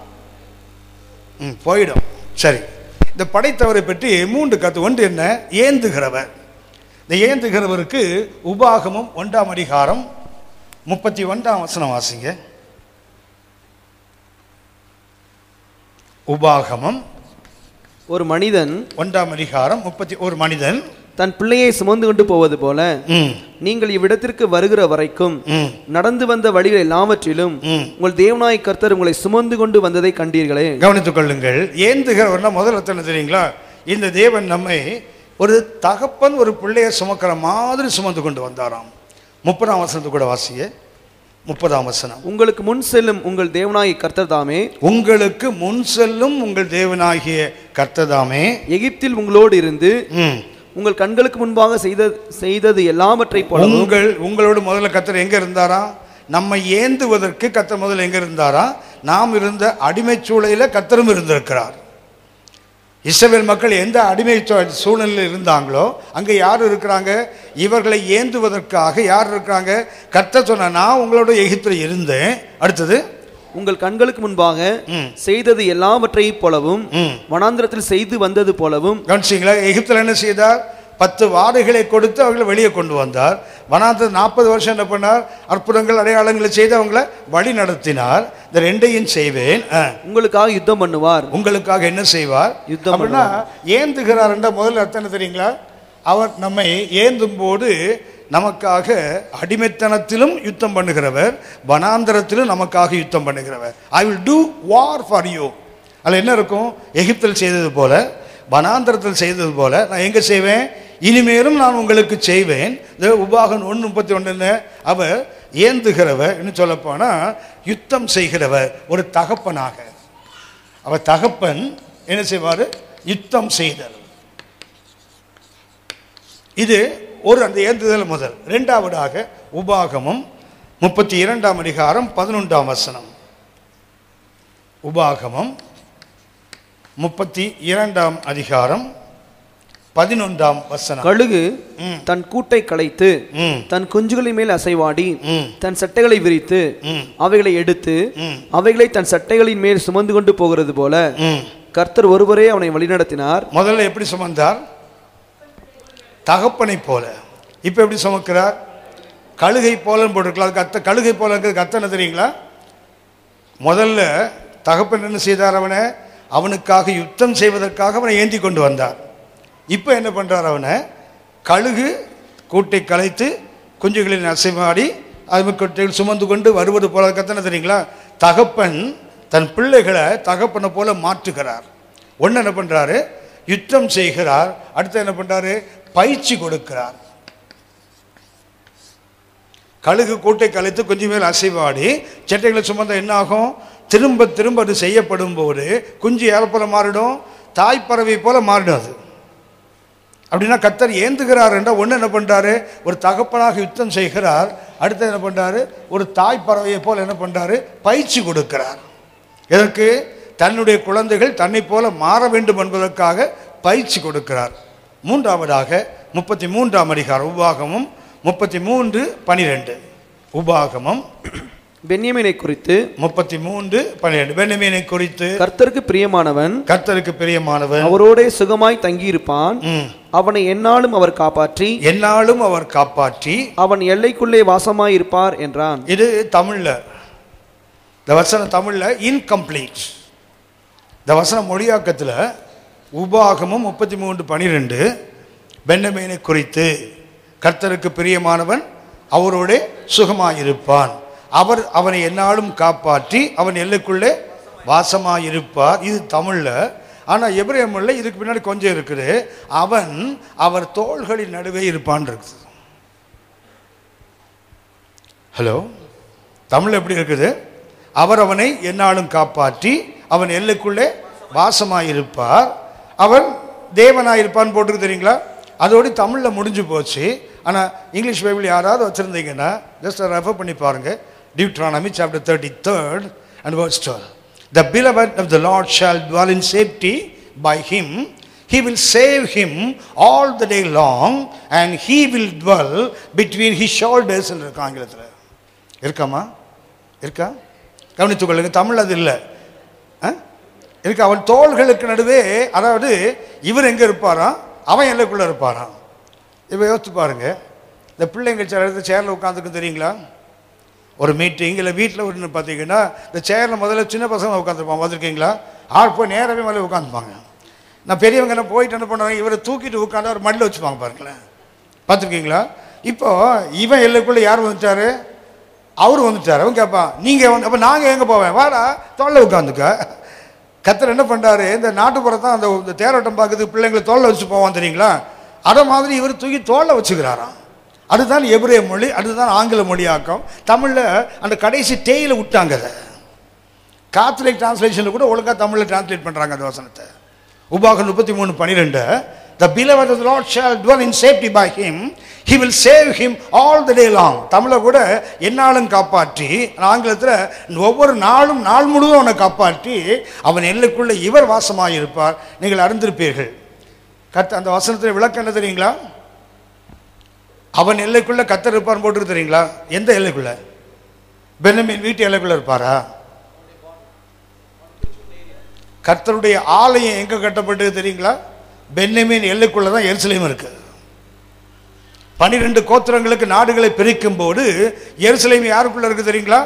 போயிடும். சரி, இந்த படைத்தவரை பற்றி 3 கருத்து. ஒன்று என்ன? ஏந்துகிறவர். இந்த ஏந்துகிறவருக்கு உபாகமம் 1ஆம் அதிகாரம் 31ஆம் வசனம் வாசிங்க. உபாகமம், ஒரு மனிதன், 1ஆம் அதிகாரம் 31 மனிதன் தன் பிள்ளையை சுமந்து கொண்டு போவது போல நீங்கள் இவ்விடத்திற்கு வருகிற வரைக்கும் நடந்து வந்த வழிகள் எல்லாவற்றிலும் உங்கள் தேவனாய் கர்த்தர் உங்களை சுமந்து கொண்டு வந்ததை கண்டீர்களே. கவனித்துக் கொள்ளுங்கள், ஏந்துகிறவர்னா முதல்ல தெரியுங்களா, இந்த தேவன் நம்மை ஒரு தகப்பன் ஒரு பிள்ளையை சுமக்கிற மாதிரி சுமந்து கொண்டு வந்தாராம். 30ஆம் வசனத்துக்கு கூட வாசியே. 30ஆம் வசனம், உங்களுக்கு முன் செல்லும் உங்கள் தேவனாகிய கர்த்தர் தாமே, உங்களுக்கு முன் செல்லும் உங்கள் தேவனாகிய கர்த்தர் தாமே எகிப்தில் உங்களோடு இருந்து உங்கள் கண்களுக்கு முன்பாக செய்தது எல்லாவற்றை போல உங்கள் உங்களோட முதல்ல கர்த்தர் எங்கே இருந்தாரா? நம்ம ஏந்துவதற்கு கர்த்தர் முதல்ல எங்கே இருந்தாரா? நாம் இருந்த அடிமை சூழலில் கர்த்தரும் இருந்திருக்கிறார். இஸ்ரவேல் மக்கள் எந்த அடிமை சூழலில் இருந்தாங்களோ அங்கே யார் இருக்கிறாங்க? இவர்களை ஏந்துவதற்காக யார் இருக்கிறாங்க? கர்த்தர் சொன்ன, நான் உங்களோட எகிப்தில் இருந்தேன். அடுத்தது, உங்கள் கண்களுக்கு முன்பாக செய்தது எல்லாவற்றை போலவும் வனாந்திரத்தில் செய்து வந்தது போலவும். கவனிச்சிங்களா, எகிப்தில் என்ன செய்தார்? 10 வாதைகளை கொடுத்து அவங்களை வெளியே கொண்டு வந்தார். வனாந்திரத்தில் 40 வருஷம் என்ன பண்ணார்? அற்புதங்கள் அடையாளங்களை செய்து அவங்களை வழி நடத்தினார். இந்த 2ஐயும் செய்வேன், உங்களுக்காக யுத்தம் பண்ணுவார். உங்களுக்காக என்ன செய்வார்? யுத்தம் பண்ணுவார். ஏந்துகிறார் என்ற முதல்ல அர்த்தம் என்ன தெரியுங்களா? அவர் நம்மை ஏந்தும் போது நமக்காக அடிமைத்தனத்திலும் யுத்தம் பண்ணுகிறவர், வனாந்திரத்திலும் நமக்காக யுத்தம் பண்ணுகிறவர். I will do war for you. அதில் என்ன இருக்கும்? எகிப்தில் செய்தது போல, வனாந்திரத்தில் செய்தது போல நான் எங்கே செய்வேன்? இனிமேலும் நான் உங்களுக்கு செய்வேன். இந்த உபாகன் 1:31 அவர் ஏந்துகிறவர், இன்னும் சொல்லப்போனால் யுத்தம் செய்கிறவர் ஒரு தகப்பனாக. அவர் தகப்பன் என்ன செய்வார்? யுத்தம் செய்தார். இது ஒரு அந்த ஏந்துதல் முதல். இரண்டாவதாக உபாகமம் 32:11. உபாகமம் 32:11. கழுகு தன் கூட்டை களைத்து தன் குஞ்சுகளின் மேல் அசைவாடி தன் சட்டைகளை விரித்து அவைகளை எடுத்து அவைகளை தன் சட்டைகளின் மேல் சுமந்து கொண்டு போகிறது போல கர்த்தர் ஒருவரே அவனை வழிநடத்தினார். முதல்ல எப்படி சுமந்தார்? தகப்பனை போல. இப்ப எப்படி சுமக்கிறார்? கழுகை போலன்னு போட்டிருக்கலாம். அதுக்கு அர்த்தம் கழுகை போலங்கிறதுக்கு அர்த்தம் என்ன தெரியுங்களா? முதல்ல தகப்பன் என்ன செய்தார்? அவனை அவனுக்காக யுத்தம் செய்வதற்காக அவனை ஏந்தி கொண்டு வந்தார். இப்போ என்ன பண்ணுறார்? அவனை கழுகு கூட்டை கலைத்து குஞ்சுகளின் அசைமாடி அது குட்டையில் சுமந்து கொண்டு வருவது போல கத்தனை தெரியுங்களா? தகப்பன் தன் பிள்ளைகளை தகப்பனை போல மாற்றுகிறார். ஒன்று என்ன பண்ணுறாரு? யுத்தம் செய்கிறார். அடுத்து என்ன பண்ணுறாரு? பயிற்சி கொடுக்கிறார். கழுகு கூட்டை கலைத்து குஞ்சு மேல் அசைவாடி சட்டைகளை சுமந்தால் என்ன ஆகும்? திரும்ப திரும்ப அது செய்யப்படும் போது குஞ்சு யாரை போல மாறிடும்? தாய்ப்பறவை போல மாறிடும். அது அப்படின்னா கர்த்தர் ஏந்துகிறார் என்றால் ஒன்று என்ன பண்ணுறாரு? ஒரு தகப்பனாக யுத்தம் செய்கிறார். அடுத்து என்ன பண்ணுறாரு? ஒரு தாய்ப்பறவையை போல் என்ன பண்ணுறாரு? பயிற்சி கொடுக்கிறார். இதற்கு தன்னுடைய குழந்தைகள் தன்னை போல மாற வேண்டும் என்பதற்காக பயிற்சி கொடுக்கிறார். மூன்றாவதாக 33:12. உபாகமம் 33:12. உபாகமம் பென்யமீனை குறித்து 33:12. பென்னமீனை குறித்து கர்த்தருக்கு பிரியமானவன், கர்த்தருக்கு பிரியமானவன் அவரோட சுகமாய் தங்கியிருப்பான். அவனை என்னாலும் அவர் காப்பாற்றி, என்னாலும் அவர் காப்பாற்றி அவன் எல்லைக்குள்ளே வாசமாயிருப்பார் என்றான். இது தமிழ்ல இந்த வசனம் தமிழ்ல இன்கம்ப்ளீட். இந்த வசனம் மொழியாக்கத்தில் உபாகமும் 33:12 பென்னமீனை குறித்து கர்த்தருக்கு பிரியமானவன் அவரோட சுகமாயிருப்பான், அவர் அவனை என்னாலும் காப்பாற்றி அவன் எல்லைக்குள்ளே வாசமாயிருப்பார். இது தமிழில். ஆனால் எபிரேய மொழியில் இதுக்கு பின்னாடி கொஞ்சம் இருக்குது, அவன் அவர் தோள்களின் நடுவே இருப்பான் இருக்குது. ஹலோ, தமிழ் எப்படி இருக்குது? அவர் அவனை என்னாலும் காப்பாற்றி அவன் எல்லைக்குள்ளே வாசமாயிருப்பார், அவன் தேவனாயிருப்பான்னு போட்டுருக்கு தெரியுங்களா? அதோடு தமிழில் முடிஞ்சு போச்சு. ஆனால் இங்கிலீஷ் பைபிள் யாராவது வச்சுருந்தீங்கன்னா ஜஸ்ட் ரெஃபர் பண்ணி பாருங்கள். Deuteronomy chapter 33 and verse 12. The beloved of the Lord shall dwell in safety by him. He will save him all the day long and he will dwell between his shoulders. In Kangilathra. Irkama? Irka? Kavanithukolunga. Tamil adu illa. Irka avan tholgalukku naduve, adhaadu ivar enga irpaara, avan ellakulla irpaara. Iva yothu paarenga. The pillenga chairla ukkandukku theriyengala? ஒரு meeting இல்லை வீட்டில் ஒன்று பார்த்தீங்கன்னா இந்த சேரில் முதல்ல சின்ன பசங்க உட்காந்துருப்பாங்க. பார்த்துருக்கீங்களா? ஆர்ப்போ நேரமே மேலே உட்காந்துப்பாங்க. நான் பெரியவங்க என்ன போயிட்டு என்ன பண்ணுறாங்க? இவரை தூக்கிட்டு உட்காந்து ஒரு மண்ணில் வச்சுப்பாங்க. பாருங்களேன், பார்த்துருக்கீங்களா? இப்போது இவன் எல்லைக்குள்ளே யார் வந்துட்டார்? அவர் வந்துட்டார். அவன் கேட்பான், நீங்கள் வந்து அப்போ நாங்கள் எங்கே போவேன்? வாடா தோளில் உட்காந்துக்க. கத்தர் என்ன பண்ணுறாரு? இந்த நாட்டுப்புறத்தான் அந்த தேரோட்டம் பார்க்குறதுக்கு பிள்ளைங்களை தோளில் வச்சு போவான் தெரியுங்களா? அதை மாதிரி இவர் தூக்கி தோளில் வச்சுக்கிறாராம். அதுதான் எபிரேய மொழி, அதுதான் ஆங்கில மொழியாக்கம். தமிழில் அந்த கடைசி டேயில் விட்டாங்க. அதை காத்தலிக் டிரான்ஸ்லேஷனில் கூட ஒழுங்காக தமிழில் டிரான்ஸ்லேட் பண்ணுறாங்க அந்த வசனத்தை. உபாகமம் 33:12. The beloved of the Lord shall dwell in safety by him. He will save him all the day long. தமிழில் கூட என்னாலும் காப்பாற்றி, ஆங்கிலத்தில் ஒவ்வொரு நாளும் நாள் முழுவதும் அவனை காப்பாற்றி அவன் எல்லைக்குள்ளே இவர் வாசமாயிருப்பார். நீங்கள் அறிந்திருப்பீர்கள். அந்த வசனத்தில் விளக்கம் என்ன தெரியுங்களா? அவன் எல்லைக்குள்ளே கத்தர் இருப்பான்னு போட்டு தெரியுங்களா? எந்த எல்லைக்குள்ளே? பென்னமீன் வீட்டு எல்லைக்குள்ளே இருப்பாரா? கர்த்தருடைய ஆலயம் எங்கே கட்டப்பட்டது தெரியுங்களா? பென்னமீன் எல்லைக்குள்ளே தான் எருசலேம் இருக்குது. 12 கோத்திரங்களுக்கு நாடுகளை பிரிக்கும் போது எருசலேம் யாருக்குள்ளே இருக்குது தெரியுங்களா?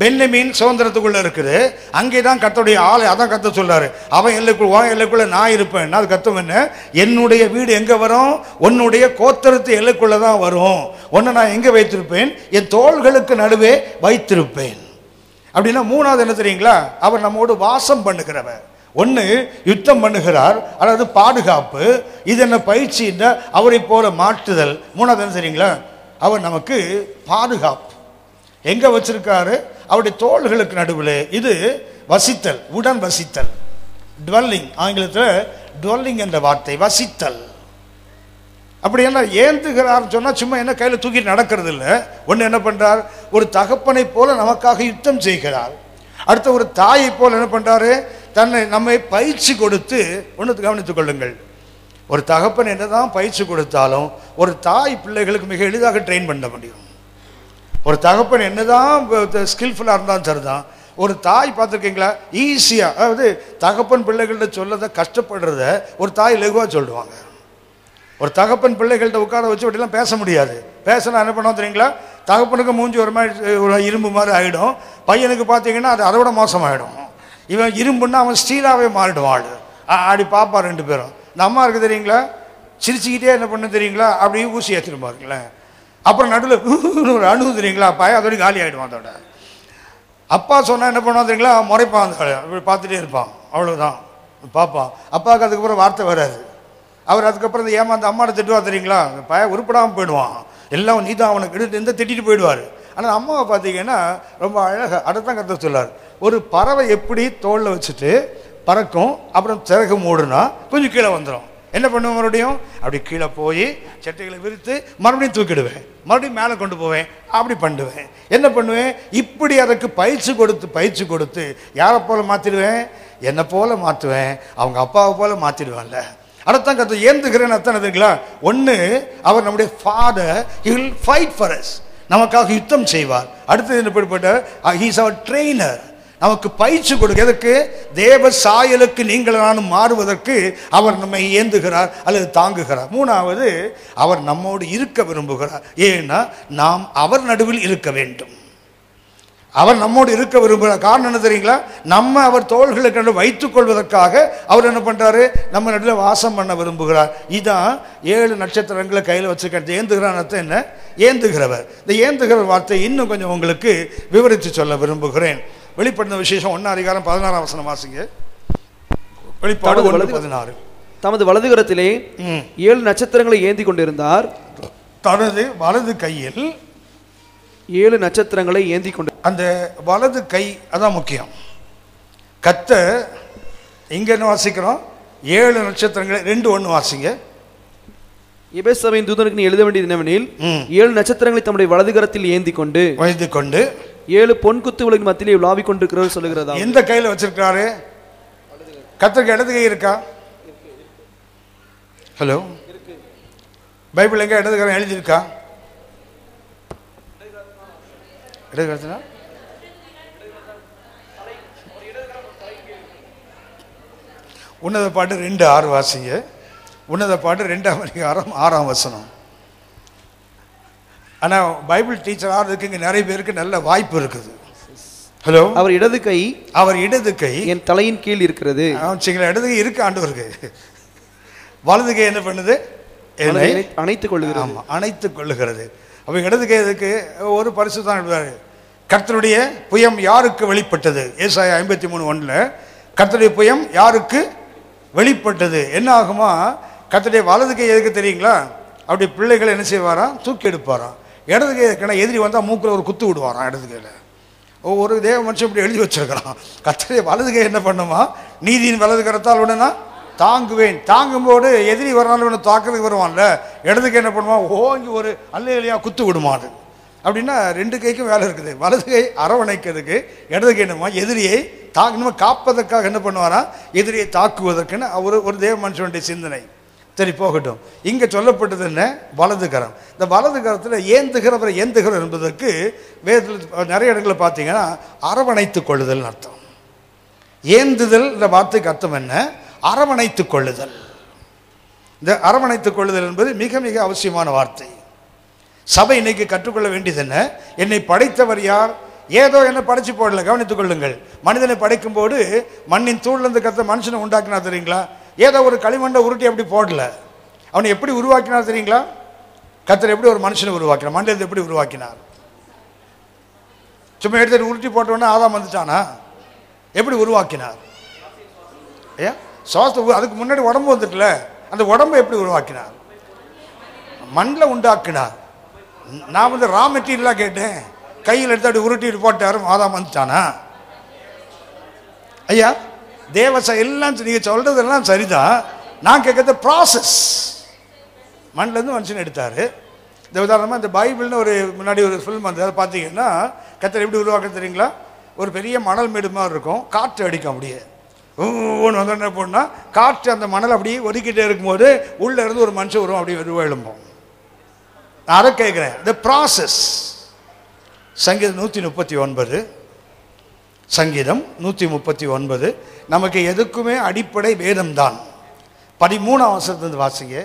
பென்னமீன் சுதந்திரத்துக்குள்ளே இருக்குது. அங்கே தான் கர்த்தருடைய ஆலயம். அதான் கர்த்தர் சொல்கிறாரு, அவன் எல்லைக்குள்ளே நான் இருப்பேன். அது கர்த்தம் என்ன? என்னுடைய வீடு எங்கே வரும்? உன்னுடைய கோத்திரத்து எல்லைக்குள்ளே தான் வரும். உன்னை நான் எங்கே வைத்திருப்பேன்? என் தோள்களுக்கு நடுவே வைத்திருப்பேன். அப்படின்னா மூணாவது என்ன தெரியுங்களா? அவர் நம்மோடு வாசம் பண்ணுகிறவர். ஒன்று யுத்தம் பண்ணுகிறார், அதாவது பாதுகாப்பு. இது என்ன பயிற்சின்னா அவரை போல மாற்றுதல். மூணாவது என்ன தெரியுங்களா? அவர் நமக்கு பாதுகாப்பு எங்கே வச்சிருக்காரு? அவருடைய தோள்களுக்கு நடுவில். இது வசித்தல், உடன் வசித்தல். டுவெல்லிங், ஆங்கிலத்தில் டுவெல்லிங் என்ற வார்த்தை வசித்தல். அப்படி என்ன ஏந்துகிறார் சொன்னால் சும்மா என்ன கையில் தூக்கிட்டு நடக்கிறது இல்லை. ஒன்று என்ன பண்ணுறார், ஒரு தகப்பனை போல நமக்காக யுத்தம் செய்கிறார். அடுத்த ஒரு தாயை போல் என்ன பண்ணுறாரு, தன்னை நம்மை பயிற்சி கொடுத்து. ஒன்று கவனித்துக் கொள்ளுங்கள், ஒரு தகப்பன் என்ன தான் பயிற்சி கொடுத்தாலும் ஒரு தாய் பிள்ளைகளுக்கு மிக எளிதாக ட்ரெயின் பண்ண முடியும். ஒரு தகப்பன் என்ன தான் ஸ்கில்ஃபுல்லாக இருந்தாலும் சரிதான், ஒரு தாய் பார்த்துருக்கீங்களா ஈஸியாக, அதாவது தகப்பன் பிள்ளைகள்கிட்ட சொல்லதை கஷ்டப்படுறத ஒரு தாய் லகுவாக சொல்லுவாங்க. ஒரு தகப்பன் பிள்ளைகள்கிட்ட உட்கார வச்சு அப்படிலாம் பேச முடியாது. பேசலாம் என்ன பண்ணுவோம் தெரியுங்களா, தகப்பனுக்கு மூஞ்சி ஒரு மாதிரி ஒரு இரும்பு மாதிரி ஆகிடும், பையனுக்கு பார்த்தீங்கன்னா அது அதை விட மோசமாகிடும். இவன் இரும்புன்னா அவன் ஸ்டீலாகவே மாறிடுவாள். அப்படி பாப்பா ரெண்டு பேரும். நம்ம இருக்குது தெரியுங்களா, சிரிச்சுக்கிட்டே என்ன பண்ண தெரியுங்களா, அப்படியே ஊசி ஏற்றிருப்பா இருக்குங்களேன். அப்புறம் நடுவில் ஒரு அணு தெரியுங்களா, பையன் அதோட காலி ஆகிடுவான். அதோட அப்பா சொன்னால் என்ன பண்ணுவான் தெரியுங்களா, முறைப்பான், இப்படி பார்த்துட்டே இருப்பான், அவ்வளோதான் பார்ப்பான். அப்பாவுக்கு அதுக்கப்புறம் வார்த்தை வராது. அவர் அதுக்கப்புறம் இந்த ஏமாந்த அம்மாவை திட்டுவா தெரியுங்களா, பையன் உருப்படாமல் போயிடுவான், எல்லாம் நீ தான் அவனுக்கு எடுத்து எந்த திட்டிட்டு போயிடுவார். ஆனால் அம்மாவை பார்த்தீங்கன்னா ரொம்ப அழகாக அடுத்தான் கற்று சொல்லார். ஒரு பறவை எப்படி தோளில் வச்சுட்டு பறக்கும், அப்புறம் சிறகு மூடுனா கொஞ்சம் கீழே வந்துடும், என்ன பண்ணுவேன் மறுபடியும் அப்படி கீழே போய் சட்டைகளை விரித்து மறுபடியும் தூக்கிடுவேன், மறுபடியும் மேலே கொண்டு போவேன், அப்படி பண்ணுவேன். என்ன பண்ணுவேன், இப்படி அதுக்கு பயிற்சி கொடுத்து யாரை போல் மாற்றிடுவேன், என்னை போல் மாற்றுவேன், அவங்க அப்பாவை போல் மாற்றிடுவேன்ல. அதைத்தான் கற்று ஏந்துக்கிறேன்னு அர்த்தம் இருக்குங்களா. ஒன்று, அவர் நம்முடைய father, he will fight for us, நமக்காக யுத்தம் செய்வார். அடுத்தது என்ன பிடிப்பட்ட, ஹி இஸ் அவர் ட்ரெயினர், நமக்கு பயிற்சி கொடுக்கிறதுக்கு, தேவ சாயலுக்கு நீங்கள் நானும் மாறுவதற்கு அவர் நம்மை ஏந்துகிறார் அல்லது தாங்குகிறார். மூணாவது, அவர் நம்மோடு இருக்க விரும்புகிறார். ஏன்னா நாம் அவர் நடுவில் இருக்க வேண்டும். அவர் நம்மோடு இருக்க விரும்புகிற காரணம் என்ன தெரியுங்களா, நம்ம அவர் தோள்களுக்கு வைத்துக் கொள்வதற்காக அவர் என்ன பண்ணுறாரு, நம்ம நடுவில் வாசம் பண்ண விரும்புகிறார். இதான் 7 நட்சத்திரங்களை கையில் வச்சுக்கிட்டு ஏந்துகிறார். அர்த்தம் என்ன, ஏந்துகிறவர். இந்த ஏந்துகிற வார்த்தை இன்னும் கொஞ்சம் உங்களுக்கு விவரித்து சொல்ல விரும்புகிறேன். வெளிப்படுத்த விசேஷம் 1 அதிகாரம் 16 வசனம் வாசிங்க. வெளிப்பாடு 1:16. தமது வலதுகரத்திலே 7 நட்சத்திரங்களை ஏந்தி கொண்டிருந்தார். தனது வலது கையில் 7 நட்சத்திரங்களை ஏந்தி கொண்டு, அந்த வலது கை அதான் முக்கியம். கர்த்தர் இங்கே என்ன வாசிக்கிறோம், 7 நட்சத்திரங்களை 2:1 வாசிங்க. எபேசுவின் தூதனுக்கு நீ எழுத வேண்டியது என்னவெனில், 7 நட்சத்திரங்களை தம்முடைய வலதுகரத்தில் ஏந்தி கொண்டு 7 பொன்குத்துகளின் மத்தியிலே உலாவிக் கொண்டிருக்கிறார் சொல்லுகிறதா. எந்த கையில் வச்சிருக்கிறாரு, கர்த்தருக்கு இடது கை இருக்கா? ஹலோ, பைபிள் எங்கே இடது கரம் எழுதியிருக்கா? உன்னதப்பாட்டு 2:6 வாசிங்க. உன்னதப்பாட்டு 2:6 ஆனால் பைபிள் டீச்சர் ஆகிறதுக்கு இங்கே நிறைய பேருக்கு நல்ல வாய்ப்பு இருக்குது. ஹலோ, அவர் இடது கை என் தலையின் கீழ் இருக்கிறது. இடது கை இருக்கு ஆண்டவருக்கு, வலது கை என்ன பண்ணுது, அணைத்துக் கொள்ளுகிறது. அப்போ இடது கை இதுக்கு ஒரு பரிசு தான் எழுதுவார். கர்த்தருடைய புயம் யாருக்கு வெளிப்பட்டது, ஏசாயா 53:1 கர்த்தருடைய புயம் யாருக்கு வெளிப்பட்டது. என்ன ஆகுமா, கர்த்தருடைய வலது கை எதுக்கு தெரியுங்களா, அப்படி பிள்ளைகளை என்ன செய்வாராம், தூக்கி எடுப்பாராம். இடது கை எதுக்குன்னா, எதிரி வந்தால் மூக்கில் ஒரு குத்து விடுவாராம் இடது கையில். ஒவ்வொரு தேவ மனுஷன் இப்படி எழுதி வச்சிருக்கிறான். கர்த்தருடைய வலது கை என்ன பண்ணுமா, நீதியின் வலது கரத்தால் உடனே தாங்குவேன். தாங்கும்போது எதிரி வரனாலும் ஒன்று தாக்கிறதுக்கு வருவான்ல, இடதுக்கு என்ன பண்ணுவான், ஓங்கி ஒரு அல்லையா குத்து விடுமாது. அப்படின்னா 2 கைக்கும் வேலை இருக்குது. வலது கை அரவணைக்கிறதுக்கு, இடது கை என்னமா எதிரியை தாக்கணுமா, காப்பதற்காக என்ன பண்ணுவாரா, எதிரியை தாக்குவதற்குன்னு ஒரு தேவ மனுஷனுடைய சிந்தனை. சரி போகட்டும், இங்கே சொல்லப்பட்டது என்ன, வலதுகரம். இந்த வலதுகரத்தில் ஏந்துகிறவரை ஏந்துகிறவர் என்பதற்கு வேதத்தில் நிறைய இடங்களில் பார்த்தீங்கன்னா அரவணைத்து கொள்ளுதல்னு அர்த்தம். ஏந்துதல் இந்த வார்த்தைக்கு அர்த்தம் என்ன, அரவணைத்துக் கொள்ளுதல். இந்த அரவணைத்துக் கொள்ளுதல் என்பது மிக மிக அவசியமான வார்த்தை. சபை இன்னைக்கு கற்றுக்கொள்ள வேண்டியது என்ன, என்னை படைத்தவர் யார். ஏதோ என்ன படைச்சு போடல, கவனித்துக் கொள்ளுங்கள். மனிதனை படைக்கும்போது மண்ணின் தூள்லேருந்து கற்று மனுஷனை உண்டாக்கினா தெரியுங்களா, ஏதோ ஒரு களிமண்டை உருட்டி அப்படி போடல. அவனை எப்படி உருவாக்கினா தெரியுங்களா, கர்த்தர் எப்படி ஒரு மனுஷனை உருவாக்கினார், மனிதத்தை எப்படி உருவாக்கினார். சும்மா எடுத்துட்டு உருட்டி போட்டோன்னா ஆதாம் வந்துட்டானா, எப்படி உருவாக்கினார். ஏன் சுவாசத்தை, அதுக்கு முன்னாடி உடம்பு வந்துட்டுல, அந்த உடம்பை எப்படி உருவாக்கினார், மண்ணில் உண்டாக்கினார். நான் வந்து ரா மெட்டீரியலாக கேட்டேன், கையில் எடுத்து அப்படி உருட்டிட்டு போட்டார், ஆதாம் வந்துட்டானா. ஐயா தேவ எல்லாம் நீங்கள் சொல்கிறதெல்லாம் சரிதான். நான் கேட்குறது ப்ராசஸ். மண்ணிலேருந்து மனுஷன் எடுத்தார். இந்த உதாரணமாக இந்த பைபிள்னு ஒரு முன்னாடி ஒரு ஃபில்ம் வந்தது, அதை பார்த்தீங்கன்னா கத்தர் எப்படி உருவாக்க தெரியுங்களா? ஒரு பெரிய மணல் மேடு மாதிரி இருக்கும், காற்று அடிக்கும். அப்படியே ஒன்று வந்து என்ன போனால் காற்று அந்த மணல் அப்படியே ஒதுக்கிட்டே இருக்கும்போது உள்ளே இருந்து ஒரு மனுஷன் உருவம் அப்படியே உருவம் எழும்போம். நான் அதை கேட்குறேன், இந்த ப்ராசஸ். சங்கீதம் 139, சங்கீதம் 139. நமக்கு எதுக்குமே அடிப்படை வேதம்தான். 13 வாசிங்க.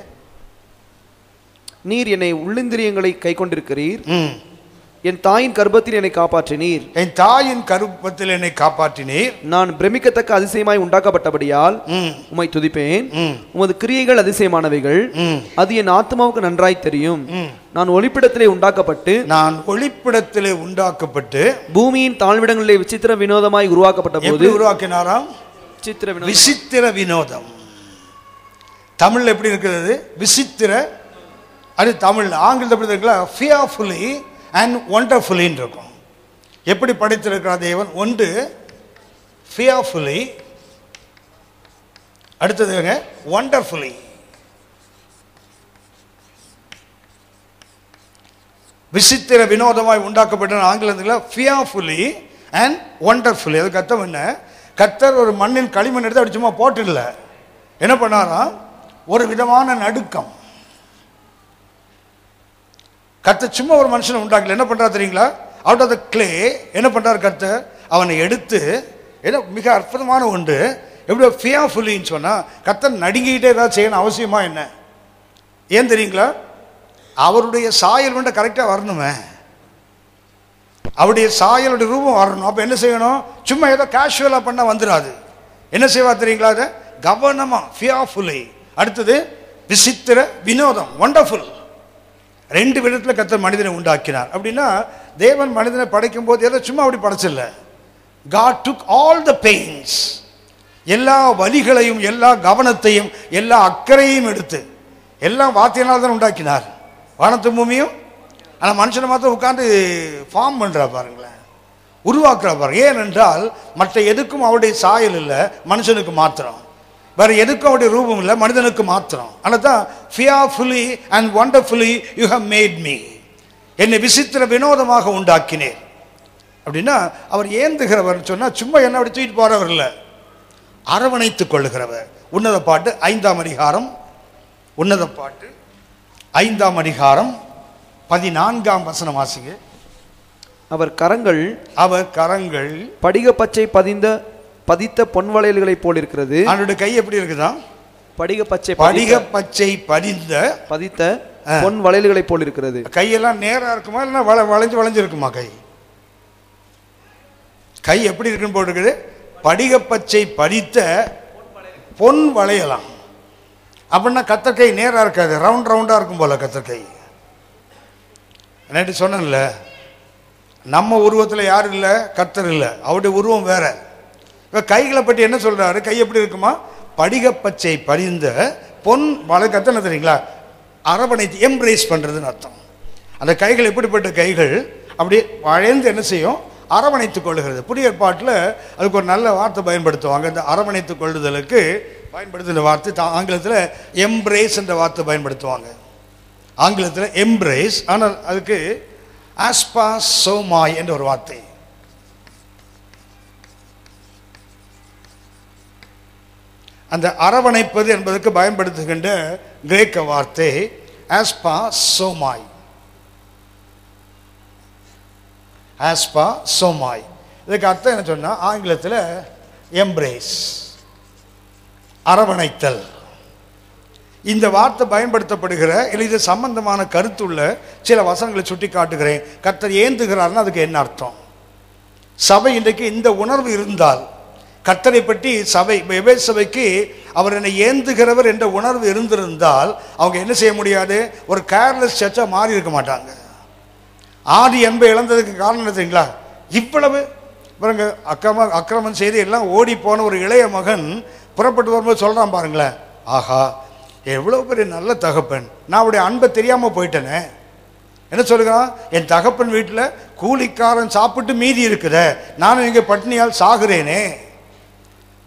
நீர் என்னை உள்ளிந்திரியங்களை கை கொண்டிருக்கிறீர், என் தாயின் கர்ப்பத்தில் என்னை காப்பாற்றினீர், என் தாயின் கர்ப்பத்தில் என்னை காப்பாற்றினீர். நான் பிரமிக்கத்தக்க அதிசயமாய் உண்டாக்கப்பட்டபடியால் உம்மை துதிப்பேன். உமது கிரியைகள் அதிசயமானவைகள், அது என் ஆத்மாவுக்கு நன்றாய் தெரியும். நான் ஒளிப்பிடத்திலே உண்டாக்கப்பட்டு, நான் ஒளிப்பிடத்திலே உண்டாக்கப்பட்டு பூமியின் தாழ்விடங்களிலே விசித்திர வினோதமாய் உருவாக்கப்பட்ட போது உருவாக்கினாராம். விசித்திர வினோதம் தமிழ் எப்படி இருக்கிறது? விசித்திர. அது தமிழ். ஆங்கிலத்தில் எப்படி இருக்குங்களா? ஃபியர்ஃபுல்லி அண்ட் ஒண்டர்ஃபுல்லின் இருக்கும். எப்படி படைத்திருக்கிறா தேவன்? ஒன்று ஃபியர்ஃபுல்லி, அடுத்ததுங்க ஒண்டர்ஃபுல்லி. விசித்திர வினோதமாய் உண்டாக்கப்பட்ட ஆங்கிலத்தில் ஃபியர்ஃபுல்லி அண்ட் ஒண்டர்ஃபுல்லி. அதுக்கு அர்த்தம் என்ன? கத்தர் ஒரு மண்ணின் களிமண் எடுத்து அப்படி சும்மா போட்டுடல. என்ன பண்ணாரா? ஒரு விதமான நடுக்கம். கர்த்தர் சும்மா ஒரு மனுஷனை உண்டாக்கல. என்ன பண்ணுறா தெரியுங்களா? அவுட் ஆஃப் த கிளே என்ன பண்ணுறார் கர்த்தர்? அவனை எடுத்து ஏதோ மிக அற்புதமான ஒன்று. எப்படியோ ஃபியாஃபுல்லின்னு சொன்னால் கர்த்தர் நடுங்கிக்கிட்டே ஏதாவது செய்யணும் அவசியமா என்ன? ஏன் தெரியுங்களா? அவருடைய சாயல் மட்டும் கரெக்டாக வரணுமே, அவருடைய சாயலுடைய ரூபம் வரணும். அப்போ என்ன செய்யணும்? சும்மா ஏதோ கேஷுவலாக பண்ணால் வந்துடாது. என்ன செய்வா தெரியுங்களா? அதை கவனமாக ஃபியாஃபுல்லி. அடுத்தது விசித்திர வினோதம், ஒண்டர்ஃபுல். ரெண்டு விதத்தில் கர்த்தர் மனிதனை உண்டாக்கினார். அப்படின்னா தேவன் மனிதனை படைக்கும் போது ஏதோ சும்மா அப்படி படைச்சில்ல. God took all the pains, எல்லா வலிகளையும் எல்லா கவனத்தையும் எல்லா அக்கறையும் எடுத்து எல்லாம் வார்த்தையினால் தான் உண்டாக்கினார் வானத்து பூமியும். ஆனால் மனுஷனை மாத்திரம் உட்காந்து ஃபார்ம் பண்ணுறா பாருங்களேன், உருவாக்குறா பாருங்க. ஏனென்றால் மற்ற எதுக்கும் அவருடைய சாயல் இல்லை, மனுஷனுக்கு மாத்திரம். வேறு எதுக்கும் அவருடைய ரூபம் இல்லை, மனிதனுக்கு மாத்திரம். ஆனால் தான் fearfully and wonderfully you have made me, என்னை விசித்திர வினோதமாக உண்டாக்கினேன். அப்படின்னா அவர் ஏந்துகிறவர் சொன்னால் சும்மா என்ன அப்படி தூக்கிட்டு போகிறவர் இல்லை, அரவணைத்து கொள்ளுகிறவர். உன்னத பாட்டு 5 அதிகாரம், உன்னத பாட்டு 5 அதிகாரம் 14 வசனம் வாசிங்க. அவர் கரங்கள் படிக பச்சை பதித்த பொன் வளையல்களை போல் இருக்கிறது. அவருடைய கை எப்படி இருக்குதான்? படிக பச்சை பதித்த பொன் வளையல்களை போல் இருக்கிறது. கையெல்லாம் நேரா இருக்குமா இல்ல வளைஞ்சு வளைஞ்சு இருக்குமா? கை எப்படி இருக்குன்னு போல் இருக்குது. படிக பச்சை பதித்த பொன் வளையலாம் அப்படின்னா கத்தற்கை நேரா இருக்காது, ரவுண்ட் ரவுண்டா இருக்கும் போல கத்தற்கை. நேற்று சொன்னல, நம்ம உருவத்தில் யாரும் இல்லை, கத்தர் இல்லை, அவருடைய உருவம் வேற. இப்போ கைகளை பற்றி என்ன சொல்கிறாரு? கை எப்படி இருக்குமா? படிகப்பச்சை பறிந்த பொன் வழக்கத்தை என்ன தெரியுங்களா? அரவணைத்து எம்ப்ரேஸ் பண்ணுறதுன்னு அர்த்தம். அந்த கைகள் எப்படிப்பட்ட கைகள்? அப்படி வளைந்து என்ன செய்யும்? அரவணைத்து கொள்ளுகிறது. புதிய ஏற்பாட்டில் அதுக்கு ஒரு நல்ல வார்த்தை பயன்படுத்துவாங்க. இந்த அரவணைத்து கொள்ளுதலுக்கு பயன்படுத்துகிற வார்த்தை ஆங்கிலத்தில் எம்ப்ரேஸ் என்ற வார்த்தை பயன்படுத்துவாங்க. ஆங்கிலத்தில் எம்ப்ரேஸ், ஆனால் அதுக்கு ஆஸ்பா சோமாய் என்ற ஒரு வார்த்தை. அந்த அரவணைப்பது என்பதற்கு பயன்படுத்துகின்ற கிரேக்க வார்த்தை ஆஸ்பா சோமாய். ஆஸ்பா சோமாய் இதுக்கு அர்த்தம் என்ன சொன்னால் ஆங்கிலத்தில் எம்ப்ரேஸ், அரவணைத்தல். இந்த வார்த்தை பயன்படுத்தப்படுகிற இல்லை இது சம்பந்தமான கருத்துள்ள சில வசனங்களை சுட்டி காட்டுகிறேன். கர்த்தர் ஏந்துகிறார்னா அதுக்கு என்ன அர்த்தம்? சபை இன்றைக்கு இந்த உணர்வு இருந்தால் கர்த்தரை பற்றி சபை, எபேசு சபைக்கு அவர் என்னை ஏந்துகிறவர் என்ற உணர்வு இருந்திருந்தால் அவங்க என்ன செய்ய முடியாது? ஒரு கேர்லெஸ் சர்ச்சாக மாறி இருக்க மாட்டாங்க. ஆதி அன்பை இழந்ததுக்கு காரணம் என்ன தெரியுங்களா? இவ்வளவு பாருங்க, அக்கிரமம் செய்து எல்லாம் ஓடி போன ஒரு இளைய மகன் புறப்பட்டு வரும்போது சொல்கிறான் பாருங்களேன், ஆஹா எவ்வளோ பெரிய நல்ல தகப்பன், நான் அவருடைய அன்பை தெரியாமல் போயிட்டேனே. என்ன சொல்லுகிறான்? என் தகப்பன் வீட்டில் கூலிக்காரன் சாப்பிட்டு மீதி இருக்குத, நானும் இங்கே பட்டினியால் சாகுறேனே.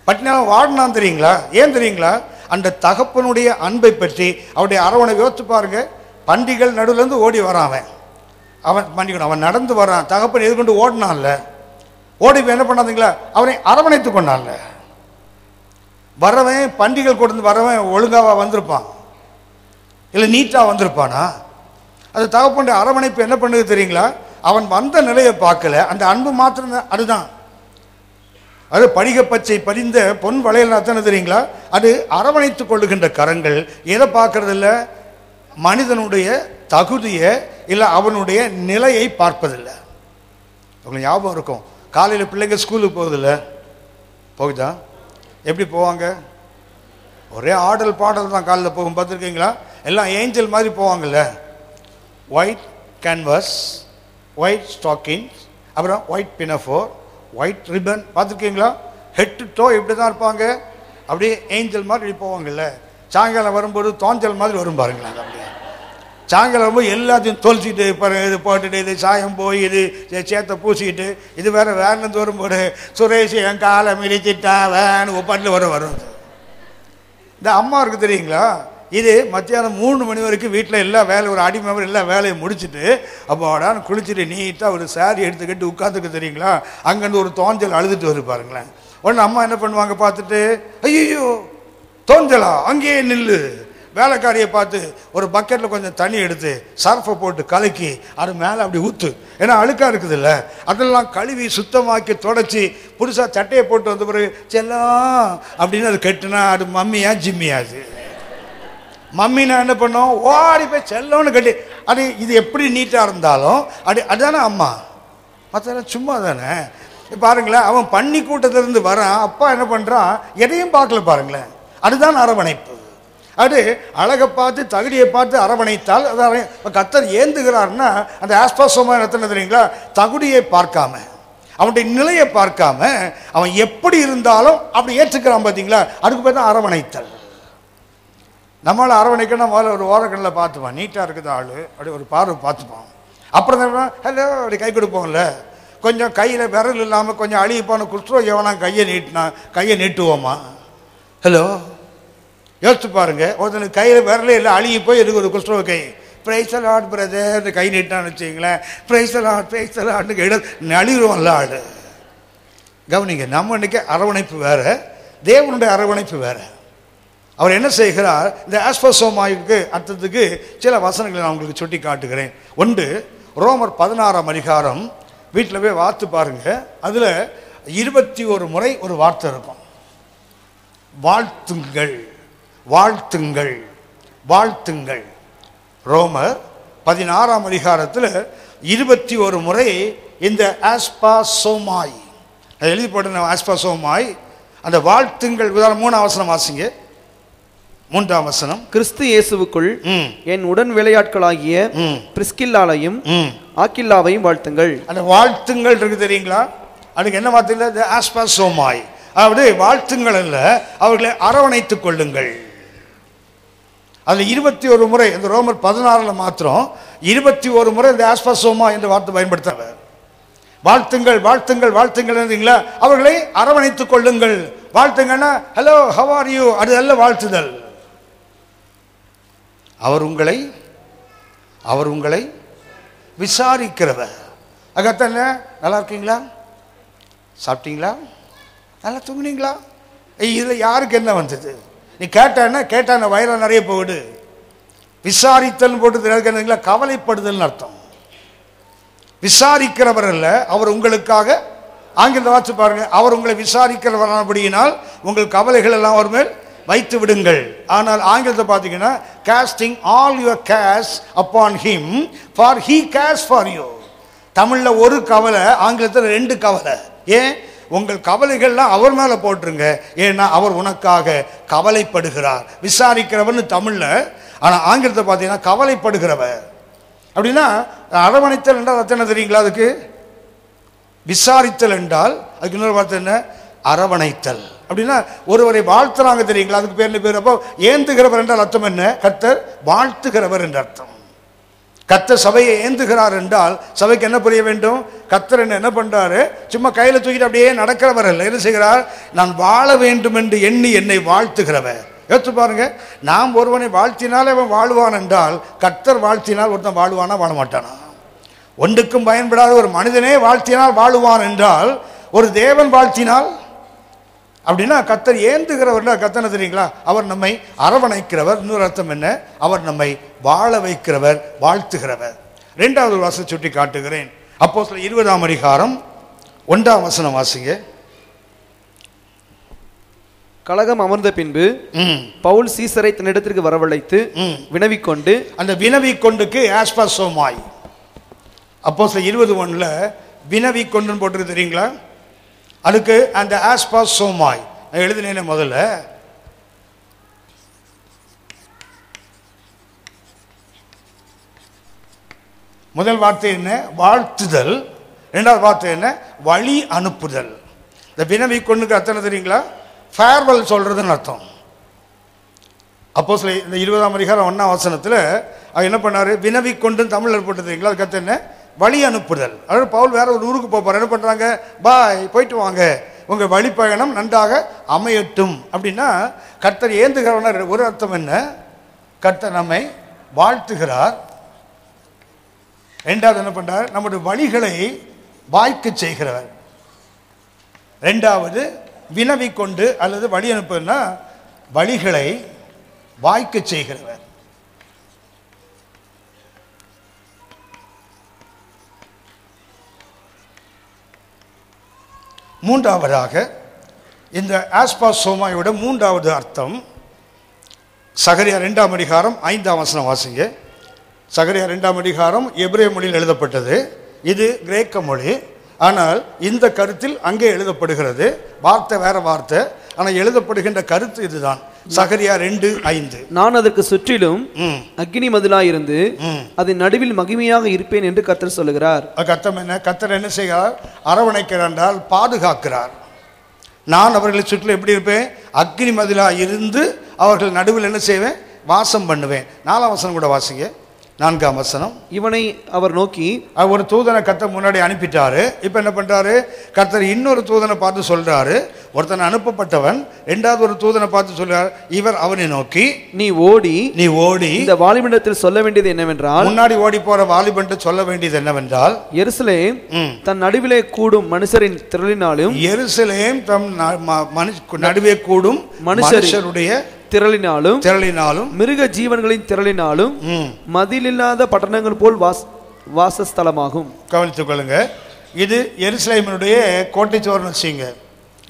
பட்டினாலும் வாடினான் தெரியுங்களா? ஏன் தெரியுங்களா? அந்த தகப்பனுடைய அன்பை பற்றி அவருடைய அரவணை யோசித்து பாருங்க. பண்டிகள் நடுவிலேருந்து ஓடி வரான் அவன், அவன் மன்னிக்கணும், அவன் நடந்து வரான். தகப்பன் எதிர்கொண்டு ஓடினான்ல, ஓடி என்ன பண்ணாதுங்களா? அவனை அரவணைத்து கொண்டான்ல. வரவன் பண்டிகள் கொடுத்து வரவன் ஒழுங்காவாக வந்திருப்பான் இல்லை நீட்டாக வந்திருப்பானா? அது தகப்பனுடைய அரவணைப்பு என்ன பண்ணுது தெரியுங்களா? அவன் வந்த நிலையை பார்க்கல, அந்த அன்பு மாத்திரம். அதுதான் அது படிக பச்சை பதிந்த பொன் வளையல் தானே தெரியுங்களா? அது அரவணைத்து கொள்ளுகின்ற கரங்கள் எதை பார்க்கறதில்ல? மனிதனுடைய தகுதியை இல்லை அவனுடைய நிலையை பார்ப்பதில்லை. உங்களுக்கு ஞாபகம் இருக்கும், காலையில் பிள்ளைங்க ஸ்கூலுக்கு போகுதில்லை, போகுதா? எப்படி போவாங்க? ஒரே ஆடல் பாடல் தான் காலையில் போகும், பார்த்துருக்கீங்களா? எல்லாம் ஏஞ்சல் மாதிரி போவாங்கள்ல. ஒயிட் கேன்வாஸ், ஒயிட் ஸ்டாக்கிங்ஸ், அப்புறம் ஒயிட் பினஃபோர், ஒயிட் ரிப்பன், பார்த்துருக்கீங்களா? ஹெட் டு டோ இப்படி தான் இருப்பாங்க, அப்படியே ஏஞ்சல் மாதிரி இப்படி போவாங்கள்ல. சாயங்காலம் வரும்போது தோஞ்சல் மாதிரி வரும் பாருங்களா, அப்படியே சாயங்காலம் வரும்போது எல்லாத்தையும் தொலைச்சிக்கிட்டு பாருங்கள், இது போட்டுட்டு, இது சாயம் போய், இது சேத்தை பூசிக்கிட்டு, இது வேறு வேன்லேருந்து வரும்போது சுரேஷ் என் காலை மிதிச்சிட்டா வேன் ஒப்பாட்டில் வரும். இந்த அம்மா இருக்குது தெரியுங்களா? இது மத்தியானம் 3 மணி வரைக்கும் வீட்டில் எல்லா வேலை, ஒரு அடி மெம்பர் எல்லா வேலையை முடிச்சுட்டு அப்போடான்னு குளிச்சுட்டு நீட்டாக ஒரு சாரி எடுத்துக்கிட்டு உட்காந்துக்க தெரியுங்களா? அங்கேருந்து ஒரு தோஞ்சல் அழுதுட்டு வரும் பாருங்களேன். உடனே அம்மா என்ன பண்ணுவாங்க பார்த்துட்டு, ஐயோ தோஞ்சலா, அங்கேயே நில்லு. வேலைக்காரியை பார்த்து ஒரு பக்கெட்டில் கொஞ்சம் தண்ணி எடுத்து சர்ஃபை போட்டு கலக்கி அது மேலே அப்படி ஊற்று, ஏன்னா அழுக்காக இருக்குது இல்லை, அதெல்லாம் கழுவி சுத்தமாக்கி தொடச்சி புதுசாக சட்டையை போட்டு வந்த பிறகு செல்லாம் அப்படின்னு அது கெட்டுனா அது மம்மியா ஜிம்மியாது? மம்மினா என்ன பண்ணோம், ஓடி போய் செல்லோன்னு கட்டி அது. இது எப்படி நீட்டாக இருந்தாலும் அது அதுதானே அம்மா, மற்ற சும்மா தானே பாருங்களேன். அவன் பண்ணி கூட்டத்திலிருந்து வரான், அப்பா என்ன பண்ணுறான், எதையும் பார்க்கல பாருங்களேன். அதுதான் அரவணைப்பு. அது அழகை பார்த்து தகுதியை பார்த்து அரவணைத்தால் அதான் இப்போ கத்தர் ஏந்துகிறார்னா அந்த ஆஸ்பாசமாக நடத்தின தெரியுங்களா? தகுதியை பார்க்காம அவனுடைய நிலையை பார்க்காம அவன் எப்படி இருந்தாலும் அப்படி ஏற்றுக்கிறான் பார்த்தீங்களா? அதுக்கு பார்த்தா அரவணைத்தல். நம்மளால் அரவணைக்கணும், முதல்ல ஒரு ஓரக்கண்ணில் பார்த்துப்பான், நீட்டாக இருக்குது ஆள் அப்படி ஒரு பார்வை பார்த்துப்பான். அப்புறம் தான் ஹலோ அப்படி கை கொடுப்போம்ல, கொஞ்சம் கையில் விரல் இல்லாமல் கொஞ்சம் அழிப்பான குற்றோ எவனா கையை நீட்டுவோமா? ஹலோ யோசிச்சு பாருங்க, ஒருத்தனுக்கு கையில் விரலே இல்லை, அழுகி போய் எதுக்கு ஒரு குஷ்டோ கை பிரைஸ் ஆட் பிரதர் கை நீட்டான்னு வச்சுங்களேன், பிரைஸ் ஆட்னு கை நழுவிடுவோம்ல ஆடு. கவனிங்க, நம்ம இன்னைக்கு அரவணைப்பு வேறு, தேவனுடைய அரவணைப்பு வேறு. அவர் என்ன செய்கிறார்? இந்த ஆஸ்பசோமாய்க்கு அர்த்தத்துக்கு சில வசனங்களை நான் உங்களுக்கு சுட்டி காட்டுகிறேன். ஒன்று ரோமர் 16ஆம் அதிகாரம், வீட்டில் போய் வார்த்து பாருங்கள், அதில் 21 முறை ஒரு வார்த்தை இருக்கும், வாழ்த்துங்கள் வாழ்த்துங்கள் வாழ்த்துங்கள். ரோமர் 16ஆம் அதிகாரத்தில் 21 முறை இந்த ஆஸ்பாசோமாய் எழுதி போட்ட ஆஸ்பாசோமாய் அந்த வாழ்த்துங்கள். உதாரணம் 3ஆம் வசனம் வாசிங்க, 3ஆம் வசனம். கிறிஸ்து இயேசுவுக்குள் என் உடன் வேலையாட்களாகிய பிரிஸ்கில்லாவையும் ஆக்கில்லாவையும் வாழ்த்துங்கள். அந்த வாழ்த்துங்கள் இருக்கு தெரியுங்களா? அதுக்கு என்ன வார்த்தையில்? ஆஸ்பாசோமாய். அதாவது வாழ்த்துங்கள் அல்ல, அவர்களை அரவணைத்துக் கொள்ளுங்கள். அதில் 21 முறை இந்த ரோமர் 16 மாத்திரம் 21 முறை இந்த ஆஸ்பாசோமா என்ற வார்த்தை பயன்படுத்த. வாழ்த்துங்கள் வாழ்த்துங்கள் வாழ்த்துங்கள் இருந்தீங்களா? அவர்களை அரவணைத்துக் கொள்ளுங்கள். வாழ்த்துங்கன்னா ஹலோ ஹவ் ஆர் யூ, அது அல்ல வாழ்த்துதல். அவர் உங்களை விசாரிக்கிறவர். அகத்தான நல்லா இருக்கீங்களா, சாப்பிட்டீங்களா, நல்லா தூங்குனீங்களா, இதில் யாருக்கு என்ன வந்தது? நீ கேட்டான வயலாக நிறைய போகுது. விசாரித்தல் போட்டு கவலைப்படுதல் அர்த்தம். விசாரிக்கிறவர் அல்ல, அவர் உங்களுக்காக. ஆங்கிலத்தை வாசித்து பாருங்க, அவர் உங்களை விசாரிக்கிறவரானபடியினால் உங்கள் கவலைகள் எல்லாம் அவர் மேல் வைத்து விடுங்கள். ஆனால் ஆங்கிலத்தை பார்த்தீங்கன்னா casting all your cares upon him for he cares for you. தமிழில் ஒரு கவலை, ஆங்கிலத்தில் 2 கவலை. ஏன்? உங்கள் கவலைகள்லாம் அவர் மேலே போட்டுருங்க, ஏன்னா அவர் உனக்காக கவலைப்படுகிறார். விசாரிக்கிறவர்னு தமிழில், ஆனால் ஆங்கிலத்தை பார்த்தீங்கன்னா கவலைப்படுகிறவர். அப்படின்னா அரவணைத்தல் என்றால் அது என்ன தெரியுங்களா? அதுக்கு விசாரித்தல் என்றால் அதுக்கு இன்னொரு வார்த்தை என்ன? அரவணைத்தல். அப்படின்னா ஒருவரை வாழ்த்துறாங்க தெரியுங்களா? அதுக்கு பேர் என்ன பேர்? அப்போ ஏந்துகிறவர் என்றால் அர்த்தம் என்ன? கர்த்தர் வாழ்த்துகிறவர் என்ற அர்த்தம். கர்த்தர் சபையை ஏந்துகிறார் என்றால் சபைக்கு என்ன புரிய வேண்டும்? கர்த்தர் என்ன பண்ணுறாரு? சும்மா கையில் தூக்கிட்டு அப்படியே நடக்கிறவர் இல்லை. என்ன செய்கிறார்? நான் வாழ வேண்டும் என்று எண்ணி என்னை வாழ்த்துகிறவர். யோசித்து பாருங்க, நாம் ஒருவனை வாழ்த்தினால் அவன் வாழ்வான் என்றால், கர்த்தர் வாழ்த்தினால் ஒருத்தன் வாழ்வானா வாழ மாட்டானா? ஒன்றுக்கும் பயன்படாத ஒரு மனிதனே வாழ்த்தினால் வாழுவான் என்றால், ஒரு தேவன் வாழ்த்தினால் அப்படின்னா கர்த்தர் ஏந்துகிறவர்னா கர்த்தனை தெரியுங்களா? அவர் நம்மை அரவணைக்கிறவர். இன்னொரு அர்த்தம் என்ன? அவர் நம்மை வாழ வைக்கிறவர், வாழ்த்துகிறவர். ரெண்டாவது வாசனை சுட்டி காட்டுகிறேன். அப்போஸ்தலர் 20-ம் அதிகாரம் 1-ம் வசனம் வாசிங்க. கலகம் அமர்ந்த பின்பு பவுல் சீசரை தன்னிடத்திற்கு வரவழைத்து வினவிக்கொண்டு, அந்த வினவிக்கொண்டுக்கு ஆஸ்பாசோமாய். அப்போஸ்தலர் 20:1 வினவிக்கொண்டு போட்டிருக்கு தெரியுங்களா? அதுக்கு அந்த ஆஸ்பாஸ் சோமாய் நான் எழுதினேன். முதல்ல முதல் வார்த்தை என்ன? வாழ்த்துதல். ரெண்டாவது வார்த்தை என்ன? வழி அனுப்புதல். இந்த வினவி கொண்டுக்கு அர்த்தம் தெரியுங்களா? ஃபேர்வெல் சொல்றதுன்னு அர்த்தம். அப்போஸ்தலர் இந்த 20-ம் அதிகாரம் 1-ம் வசனத்தில் அவர் என்ன பண்ணாரு? வினவி கொண்டு தமிழில் போட்டு தெரியுங்களா? அதுக்கு அர்த்தம் என்ன? வழி அனுப்புதல். அதாவது பவுல் வேற ஒரு ஊருக்கு போப்பார். என்ன பண்ணுறாங்க? பாய், போயிட்டு வாங்க, உங்கள் வழிப்பயணம் நன்றாக அமையட்டும் அப்படின்னா கர்த்தர் ஏந்துகிறவன ஒரு அர்த்தம் என்ன? கர்த்தர் நம்மை வாழ்த்துகிறார். ரெண்டாவது என்ன பண்ணுறார்? நம்முடைய வழிகளை வாய்க்க செய்கிறவர். ரெண்டாவது வினவி கொண்டு அல்லது வழி அனுப்புன்னா வழிகளை வாய்க்க செய்கிறவர். மூன்றாவதாக இந்த ஆஸ்பாஸ் சோமாயோட மூன்றாவது அர்த்தம் சகரியா 2-ம் அதிகாரம் 5-ம் வசனம் வாசிங்க. சகரியா 2-ம் அதிகாரம் எபிரேய மொழியில் எழுதப்பட்டது. இது கிரேக்க மொழி. ஆனால் இந்த கருத்தில் அங்கே எழுதப்படுகிறது. வார்த்தை வேற வார்த்தை, ஆனால் எழுதப்படுகின்ற கருத்து இதுதான். சகரியா 2:5. நான் அதற்கு சுற்றிலும் அக்னி மதிலாய் இருந்து அதன் நடுவில் மகிமையாக இருப்பேன் என்று கர்த்தர் சொல்லுகிறார். அர்த்தம் என்ன? கர்த்தர் என்ன செய்கிறார்? அரவணைக்கிறார் என்றால் பாதுகாக்கிறார். நான் அவர்களை சுற்றிலும் எப்படி இருப்பேன்? அக்னி மதிலாய் இருந்து அவர்கள் நடுவில் என்ன செய்வேன்? வாசம் பண்ணுவேன். 4-ம் வசனம் கூட வாசிங்க. 4-ம் வசனம். இவனை அவர் நோக்கி, ஒரு தூதனை கர்த்தர் முன்னாடி அனுப்பிட்டாரு. இப்போ என்ன பண்ணுறாரு? கர்த்தர் இன்னொரு தூதனை பார்த்து சொல்கிறாரு. ஒருத்தனை அனுப்பப்பட்டவன் ரெண்டாவது ஒரு தூதனை பார்த்து சொல்கிறார். இவர் அவனை நோக்கி, நீ ஓடி இந்த வாலிபனிடத்தில் சொல்ல வேண்டியது என்னவென்றால், முன்னாடி ஓடி போகிற வாலிபனிடத்தில் சொல்ல வேண்டியது என்னவென்றால், எருசலேம் தன் நடுவிலே கூடும் மனுஷரின் திரளினாலும், எருசலேம் தம் நடுவே கூடும் மனுஷருடைய திரளினாலும் மிருக ஜீவன்களின் திரளினாலும் மதில் இல்லாத பட்டணங்கள் போல் வாசஸ்தலமாகும். கவனித்துக் கொள்ளுங்க. இது எருசலேமினுடைய கோட்டை சுவர்னு வச்சுங்க.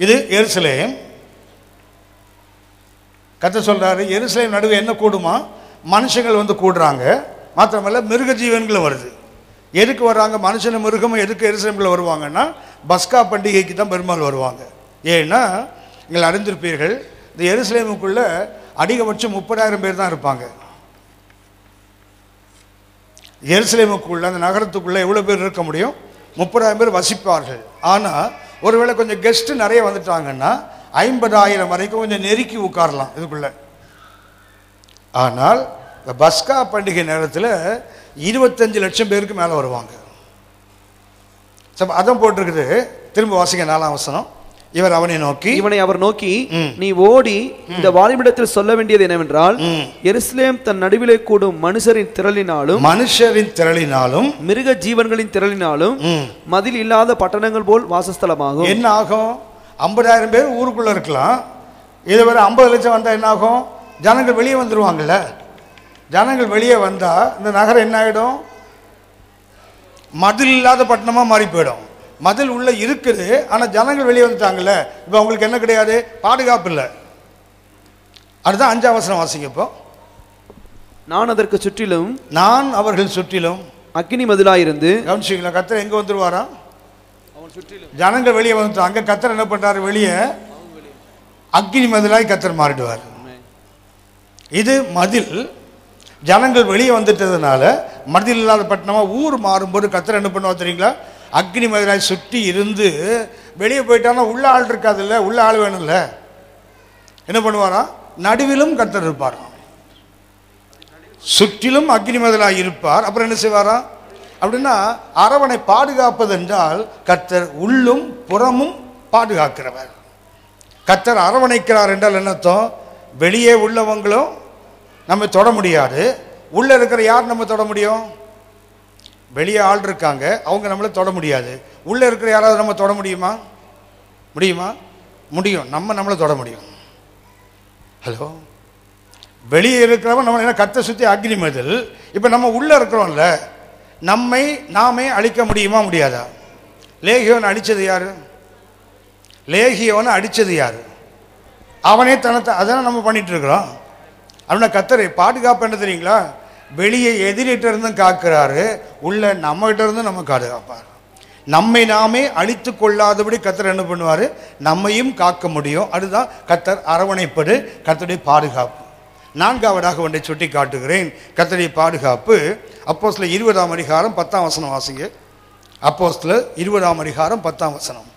இது எருசலேம். கர்த்த சொல்றாரு, எருசலேம் நடுவே என்ன கூடுமா? மனுஷங்கள் வந்து கூடுறாங்க. மாத்திரமல்ல, மிருக ஜீவன்களும் வருது. எதுக்கு வர்றாங்க? மனுஷனும் மிருகமும் எதுக்கு எருசலேமில் வருவாங்கன்னா, பஸ்கா பண்டிகைக்கு தான் பெருமாள் வருவாங்க. ஏன்னா நீங்கள் அறிந்திருப்பீர்கள், இந்த எருசலேமுக்குள்ளே அதிகபட்சம் 30,000 பேர் தான் இருப்பாங்க. எருசலேமுக்குள்ளே, அந்த நகரத்துக்குள்ளே எவ்வளோ பேர் இருக்க முடியும்? 30,000 பேர் வசிப்பார்கள். ஆனால் ஒருவேளை கொஞ்சம் கெஸ்ட்டு நிறைய வந்துட்டாங்கன்னா 50,000 வரைக்கும் கொஞ்சம் நெருக்கி உட்காரலாம் இதுக்குள்ளே. ஆனால் இந்த பஸ்கா பண்டிகை நேரத்தில் 25 லட்சம் பேருக்கு மேலே வருவாங்க. சப்ப அதான் போட்டிருக்குது. திரும்ப வாசிங்க 4-ம் வசனம். இவர் அவனை நோக்கி, நீ ஓடி இந்த வாலிபனிடத்தில் சொல்ல வேண்டியது என்னவென்றால், எருசலேம் தன் நடுவிலே கூடும் மனுஷரின் திரளினாலும் மிருக ஜீவன்களின் திரளினாலும் மதில் இல்லாத பட்டணங்கள் போல் வாசஸ்தலமாகும். என்ன ஆகும்? 50,000 பேர் ஊருக்குள்ள இருக்கலாம். இதுவரை 50 லட்சம் வந்தா என்ன ஆகும்? ஜனங்கள் வெளியே வந்துருவாங்கல்ல. ஜனங்கள் வெளியே வந்தா இந்த நகரம் என்ன ஆகிடும்? மதில் இல்லாத பட்டணமா மாறி போயிடும். மதில் உள்ளே இருக்குது, ஆனால் ஜனங்கள் வெளியே வந்துட்டாங்கல்ல. இப்போ அவங்களுக்கு என்ன கிடையாது? பாதுகாப்பு இல்லை. அதுதான் 5-ம் வசனம் வாசிங்க. இப்போ நான் அவர்கள் சுற்றிலும் அக்கினி மதிலாயிருந்து. கவனிச்சிங்களா? கர்த்தர் எங்கே வந்துடுவாரா? ஜனங்கள் வெளியே வந்துட்டாங்க. கர்த்தர் என்ன பண்ணுறாரு? வெளியே அக்கினி மதிலாய் கர்த்தர் மாறிடுவார். இது மதில். ஜனங்கள் வெளியே வந்துட்டதுனால மதில் இல்லாத பட்டணமாக ஊர் மாறும்போது கர்த்தர் என்ன பண்ணுவார் தெரியுங்களா? அக்னி மதிலாய் சுற்றி இருந்து வெளியே போயிட்டானா உள்ள ஆள் இருக்காது இல்லை, உள்ள ஆள் வேணும்ல. என்ன பண்ணுவாராம்? நடுவிலும் கர்த்தர் இருப்பாராம். சுற்றிலும் அக்னிமதலாய் இருப்பார். அப்புறம் என்ன செய்வாரா அப்படின்னா, அரவணை பாதுகாப்பது என்றால் கர்த்தர் உள்ளும் புறமும் பாதுகாக்கிறவர். கர்த்தர் அரவணைக்கிறார் என்றால் என்னத்தோம், வெளியே உள்ளவங்களும் நம்ம தொட முடியாது, உள்ளே இருக்கிற யார் நம்ம தொட முடியும்? வெளியே ஆள் இருக்காங்க, அவங்க நம்மளை தொட முடியாது. உள்ளே இருக்கிற யாராவது நம்ம தொட முடியுமா? முடியுமா? முடியும். நம்ம நம்மளை தொட முடியும். ஹலோ, வெளியே இருக்கிறவன் நம்ம என்ன, கர்த்தரை சுற்றி அக்னி மதில். இப்போ நம்ம உள்ளே இருக்கிறோம்ல, நம்மை நாமே அழிக்க முடியுமா? முடியாதா? லேகியோனை அடித்தது யார்? லேகியோனை அடித்தது யார்? அவனே தனத்தை. அதான் நம்ம பண்ணிகிட்ருக்குறோம். அப்படின்னா கர்த்தரை பாதுகாப்பு என்ன தெரியுங்களா, வெளியே எதிரிகிட்ட இருந்தும் காக்கிறாரு, உள்ளே நம்மகிட்ட இருந்தும் நம்ம பாதுகாப்பார். நம்மை நாமே அழித்து கொள்ளாதபடி கர்த்தர் என்ன பண்ணுவார், நம்மையும் காக்க முடியும். அதுதான் கர்த்தர் அரவணைப்பது, கர்த்தருடைய பாதுகாப்பு. நான்காவதாக ஒன்றை சுட்டி காட்டுகிறேன், கர்த்தருடைய பாதுகாப்பு. அப்போஸ்தலர் 20 அதிகாரம் 10 வசனம் வாசிங்க. அப்போஸ்தலர் 20 அதிகாரம் 10 வசனம்.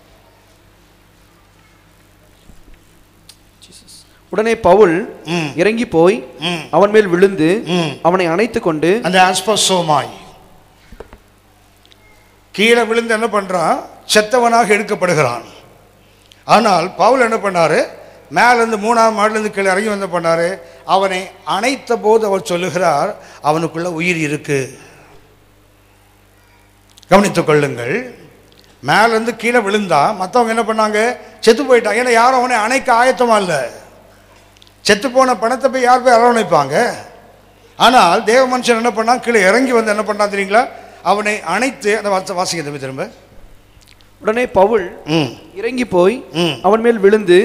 உடனே பவுல் இறங்கி போய் அவன் மேல் விழுந்து அவனை அணைத்து கொண்டு, அந்த அஸ்பசோமாய் கீழே விழுந்து என்ன பண்றான், செத்தவனாக எடுக்கப்படுகிறான். ஆனால் பவுல் என்ன பண்ணாரு, மேலேருந்து 3ஆம் மாடிலிருந்து கீழே இறங்கி வந்து பண்ணாரு. அவனை அணைத்த போது அவர் சொல்லுகிறார், அவனுக்குள்ள உயிர் இருக்கு. கவனித்துக் கொள்ளுங்கள், மேலேருந்து கீழே விழுந்தா மற்றவங்க என்ன பண்ணாங்க, செத்து போயிட்டாங்க. ஏன்னா யாரும் அவனை அணைக்க ஆயத்தமா இல்லை. செத்து போன பணத்தை போய் யார் போய் அரவணைப்பாங்க? ஆனால் தேவ மனுஷன் என்ன பண்ணான், கீழே இறங்கி வந்து என்ன பண்ணான் தெரியுங்களா, அவனை அணைத்து. அந்த வாசிக்க திரும்ப. உடனே பவுல் இறங்கி போய் அவன் மேல் விழுந்து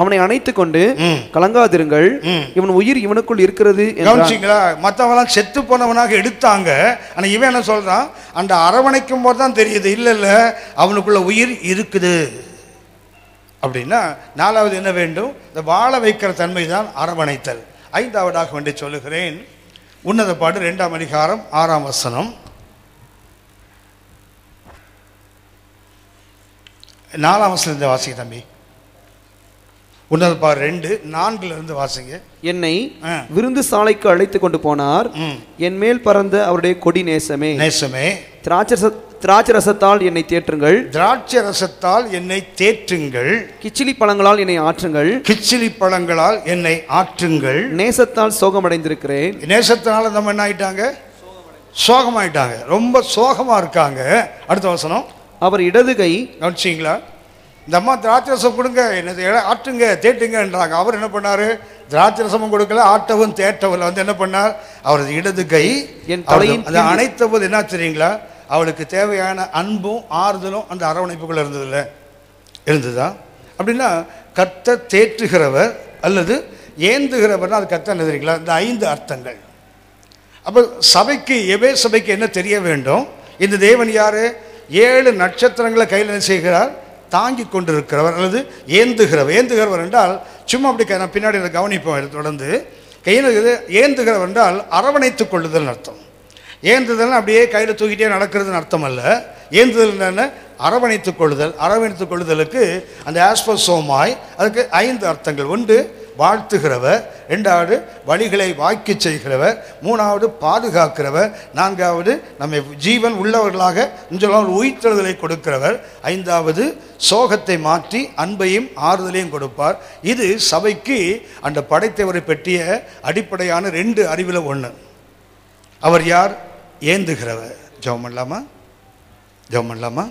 அவனை அணைத்து கொண்டு, கலங்காதிருங்கள், இவன் உயிர் இவனுக்குள் இருக்கிறது. மற்றவெல்லாம் செத்து போனவனாக எடுத்தாங்க. ஆனால் இவன் என்ன சொல்றான், அந்த அரவணைக்கும் போது தான் தெரியுது, இல்லை இல்லை அவனுக்குள்ள உயிர் இருக்குது. அப்படின்னா நாலாவது என்ன வேண்டும், இந்த வாழ வைக்கிற தன்மை தான் அரவணைத்தல். 5ஆவதாக வேண்டி சொல்லுகிறேன், உன்னத பாடு 2ஆம் அதிகாரம் 6ஆம் வசனம். நாலாம் வசனத்தை வாசிங்க தம்பி. உன்னது பாரு 2:4 வாசிங்க. என்னை விருந்து சாலைக்கு அழைத்து கொண்டு போனார், என் மேல் பறந்த அவருடைய கொடி நேசமே நேசமே, திராட்சரசத்தால் என்னை தேற்றுங்கள், திராட்சரசத்தால் என்னை தேற்றுங்கள், கிச்சிலி பழங்களால் என்னை ஆற்றுங்கள், கிச்சிலி பழங்களால் என்னை ஆற்றுங்கள், நேசத்தால் சோகமடைந்திருக்கிறேன். நேசத்தினால நம்ம என்ன ஆயிட்டாங்க, சோகமாயிட்டாங்க, ரொம்ப சோகமா இருக்காங்க. அடுத்த வசனம், அவர் இடதுகை, கவனிச்சிங்களா, இந்த அம்மா திராட்சரசம் கொடுங்க, என்ன ஆற்றுங்க தேட்டுங்கன்றாங்க. அவர் என்ன பண்ணாரு, திராட்சரசமும் கொடுக்கல, ஆட்டவும் தேட்டவும் வந்து என்ன பண்ணார், அவரது இடதுகை என் தலையின் அதை அணைத்த போது என்ன தெரியுங்களா, அவளுக்கு தேவையான அன்பும் ஆறுதலும் அந்த அரவணைப்புகள் இருந்ததில்ல இருந்ததா. அப்படின்னா கர்த்த தேற்றுகிறவர் அல்லது ஏந்துகிறவர்னா அது கர்த்த என்ன தெரியுங்களா, இந்த 5 அர்த்தங்கள். அப்போ சபைக்கு, எபேசபைக்கு என்ன தெரிய வேண்டும், இந்த தேவன் யாரு, 7 நட்சத்திரங்களை கையில் செய்கிறார், தாங்கி கொண்டிருக்கிறவர் அல்லது ஏந்துகிறவர். ஏந்துகிறவர் என்றால் சும்மா அப்படி பின்னாடி கவனிப்போம் தொடர்ந்து. கையில் ஏந்துகிறவர் என்றால் அரவணைத்து கொள்ளுதல் அர்த்தம். ஏந்துதல் அப்படியே கையில் தூக்கிட்டே நடக்கிறதுன்னு அர்த்தம் அல்ல. ஏந்துதல் என்னென்ன, அரவணைத்து கொள்ளுதல். அரவணைத்து கொள்ளுதலுக்கு அந்த ஆஸ்பசோமாய், அதுக்கு 5 அர்த்தங்கள். 1 வாழ்த்துகிறவர், 2வது வழிகளை வாக்கி செய்கிறவர், 3வது பாதுகாக்கிறவர், 4வது நம்மை ஜீவன் உள்ளவர்களாக இஞ்செல்லாம் உயிர்த்தெழுதலை கொடுக்கிறவர், 5வது சோகத்தை மாற்றி அன்பையும் ஆறுதலையும் கொடுப்பார். இது சபைக்கு அந்த படைத்தவரை பற்றிய அடிப்படையான 2 அறிவில் 1. அவர் யார், ஏந்துகிறவர். ஜெபம் பண்ணலாமா?